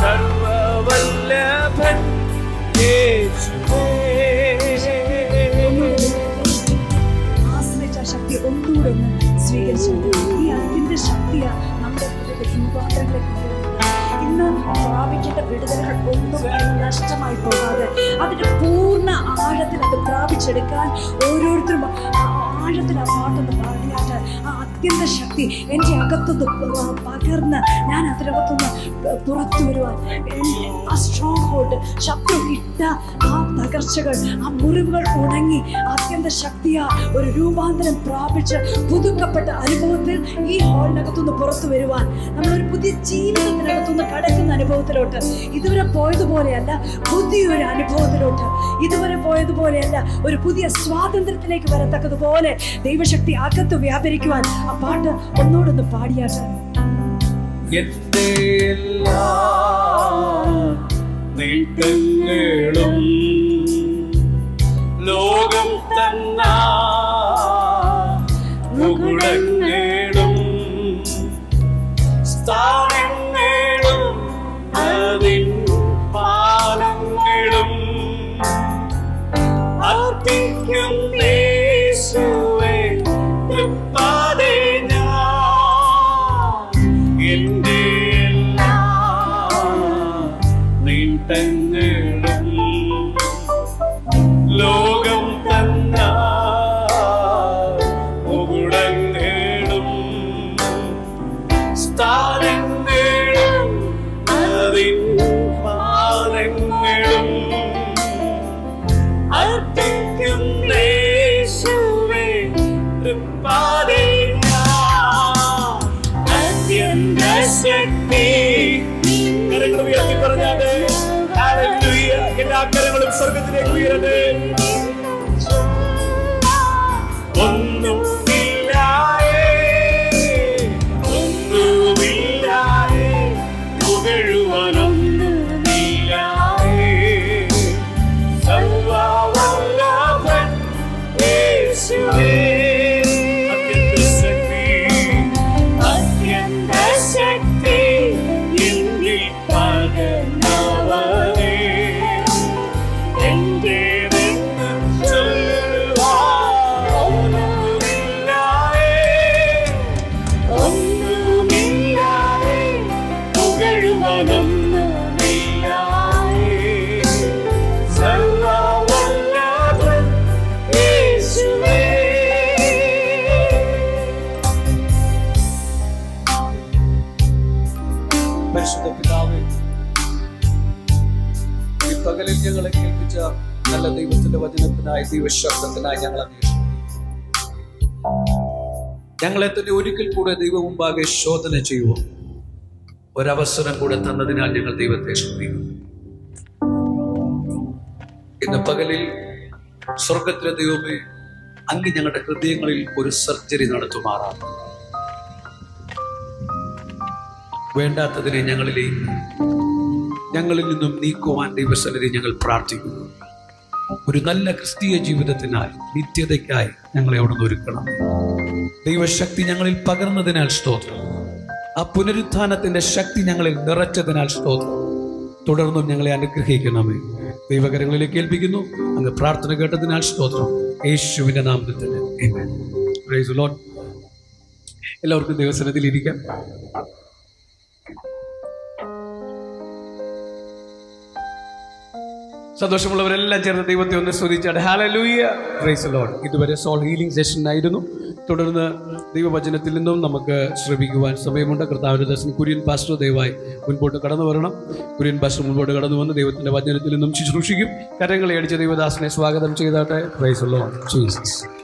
സർവവല്ലഭൻ യേശുവേ. ഈ അതിന്റെ ശക്തിയാ നമ്മുടെ ഹിംപാത്രങ്ങളെ ഇന്ന് പ്രാപിക്കേണ്ട വിടുതലുകൾ ഒന്നും നഷ്ടമായി പോകാതെ അതിന്റെ പൂർണ്ണ ആഴത്തിൽ അത് പ്രാപിച്ചെടുക്കാൻ ഓരോരുത്തരും ആഴത്തിൽ ആ പാട്ടൊന്ന് പാടിയാട്ട് ആ അത്യന്ത ശക്തി എൻ്റെ അകത്തുനിന്ന് പകർന്ന് ഞാൻ അതിനകത്തുനിന്ന് പുറത്തു വരുവാൻ, ആ സ്ട്രോങ് ഹോൾഡ് ശത്രു ഇട്ട ആ തകർച്ചകൾ, ആ മുറിവുകൾ ഉണങ്ങി അത്യന്ത ശക്തിയാ ഒരു രൂപാന്തരം പ്രാപിച്ച് പുതുക്കപ്പെട്ട അനുഭവത്തിൽ ഈ ഹോളിനകത്തുനിന്ന് പുറത്തു വരുവാൻ, നമ്മളൊരു പുതിയ ജീവിതത്തിനകത്തുനിന്ന് കടക്കുന്ന അനുഭവത്തിലോട്ട്, ഇതുവരെ പോയതുപോലെയല്ല പുതിയൊരു അനുഭവത്തിലോട്ട്, ഇതുവരെ പോയതുപോലെയല്ല ഒരു പുതിയ സ്വാതന്ത്ര്യത്തിലേക്ക് വരത്തക്കതുപോലെ ദൈവശക്തി അകത്ത് വ്യാപരിക്കുവാൻ ആ പാട്ട് ഒന്നോടൊന്ന് പാടിയാട്ട്. എന്റെ എല്ലാ നീട്ടങ്ങളും ലോകം തന്ന മുകുടങ്ങളും സ്ഥാനങ്ങളും അതിൻ പാലങ്ങളും അർപ്പിക്കും യേശുവേ തൃപ്പാദേ. ഞാൻ എന്റെ എല്ലാ സ്വർഗത്തിലെ ഉയരട്ടെ. പകലിൽ ഞങ്ങളെ കേൾപ്പിച്ച നല്ല ദൈവത്തിന്റെ വചനത്തിനായി, ദൈവശബ്ദത്തിനായി ഞങ്ങൾ അന്വേഷിക്കുന്നു. ഞങ്ങളെ തന്നെ ഒരിക്കൽ കൂടെ ദൈവം മുമ്പാകെ ശോധന ചെയ്യുക, ഒരവസരം കൂടെ തന്നതിനാൽ ഞങ്ങൾ ദൈവത്തെ സ്തുതിക്കുന്നു. ഇന്ന് പകലിൽ സ്വർഗത്തിലെ ദൈവമേ, അങ്ങ് ഞങ്ങളുടെ ഹൃദയങ്ങളിൽ ഒരു സർജറി നടത്തുമാറാണ്. വേണ്ടാത്തതിനെ ഞങ്ങളിലേക്ക് ഞങ്ങളിൽ നിന്നും നീക്കുവാൻ ദൈവസന്നിധി ഞങ്ങൾ പ്രാർത്ഥിക്കുന്നു. ഒരു നല്ല ക്രിസ്തീയ ജീവിതത്തിനായി, നിത്യതയ്ക്കായി ഞങ്ങളെ അവിടുന്ന് ഒരുക്കണം. ദൈവശക്തി ഞങ്ങളിൽ പകർന്നതിനാൽ സ്തോത്രം. ആ പുനരുത്ഥാനത്തിന്റെ ശക്തി ഞങ്ങളിൽ നിറച്ചതിനാൽ സ്തോത്രം. തുടർന്നും ഞങ്ങളെ അനുഗ്രഹിക്കണമേ. ദൈവകരങ്ങളിലേക്ക് ഏൽപ്പിക്കുന്നു. അങ്ങ് പ്രാർത്ഥന കേട്ടതിനാൽ സ്തോത്രം. യേശുവിന്റെ നാമത്തിൽ തന്നെ ആമേൻ. Price the Lord. എല്ലാവർക്കും ദൈവസന്നിധിയിൽ ഇരിക്കാം. സന്തോഷമുള്ളവരെല്ലാം ചേർന്ന് ദൈവത്തെ ഒന്ന് സ്തുതിച്ചാട്ടെ. ഹല്ലേലൂയ. Praise the Lord. ഇതുവരെ സോൾ ഹീലിംഗ് സെഷൻ ആയിരുന്നു. തുടർന്ന് ദൈവവചനത്തിൽ നിന്നും നമുക്ക് ശ്രമിക്കുവാൻ സമയമുണ്ട്. കർത്താവിന്റെ ദാസൻ കുര്യൻ പാസ്റ്റർ ദയവായി മുൻപോട്ട് കടന്നു വരണം. കുര്യൻ പാസ്റ്റർ മുൻപോട്ട് കടന്നു വന്ന് ദൈവത്തിന്റെ വചനത്തിൽ നിന്നും ശുശ്രൂഷിക്കും. കരങ്ങളെ അടിച്ച് ദൈവദാസനെ സ്വാഗതം ചെയ്താട്ടെ. Praise the Lord Jesus.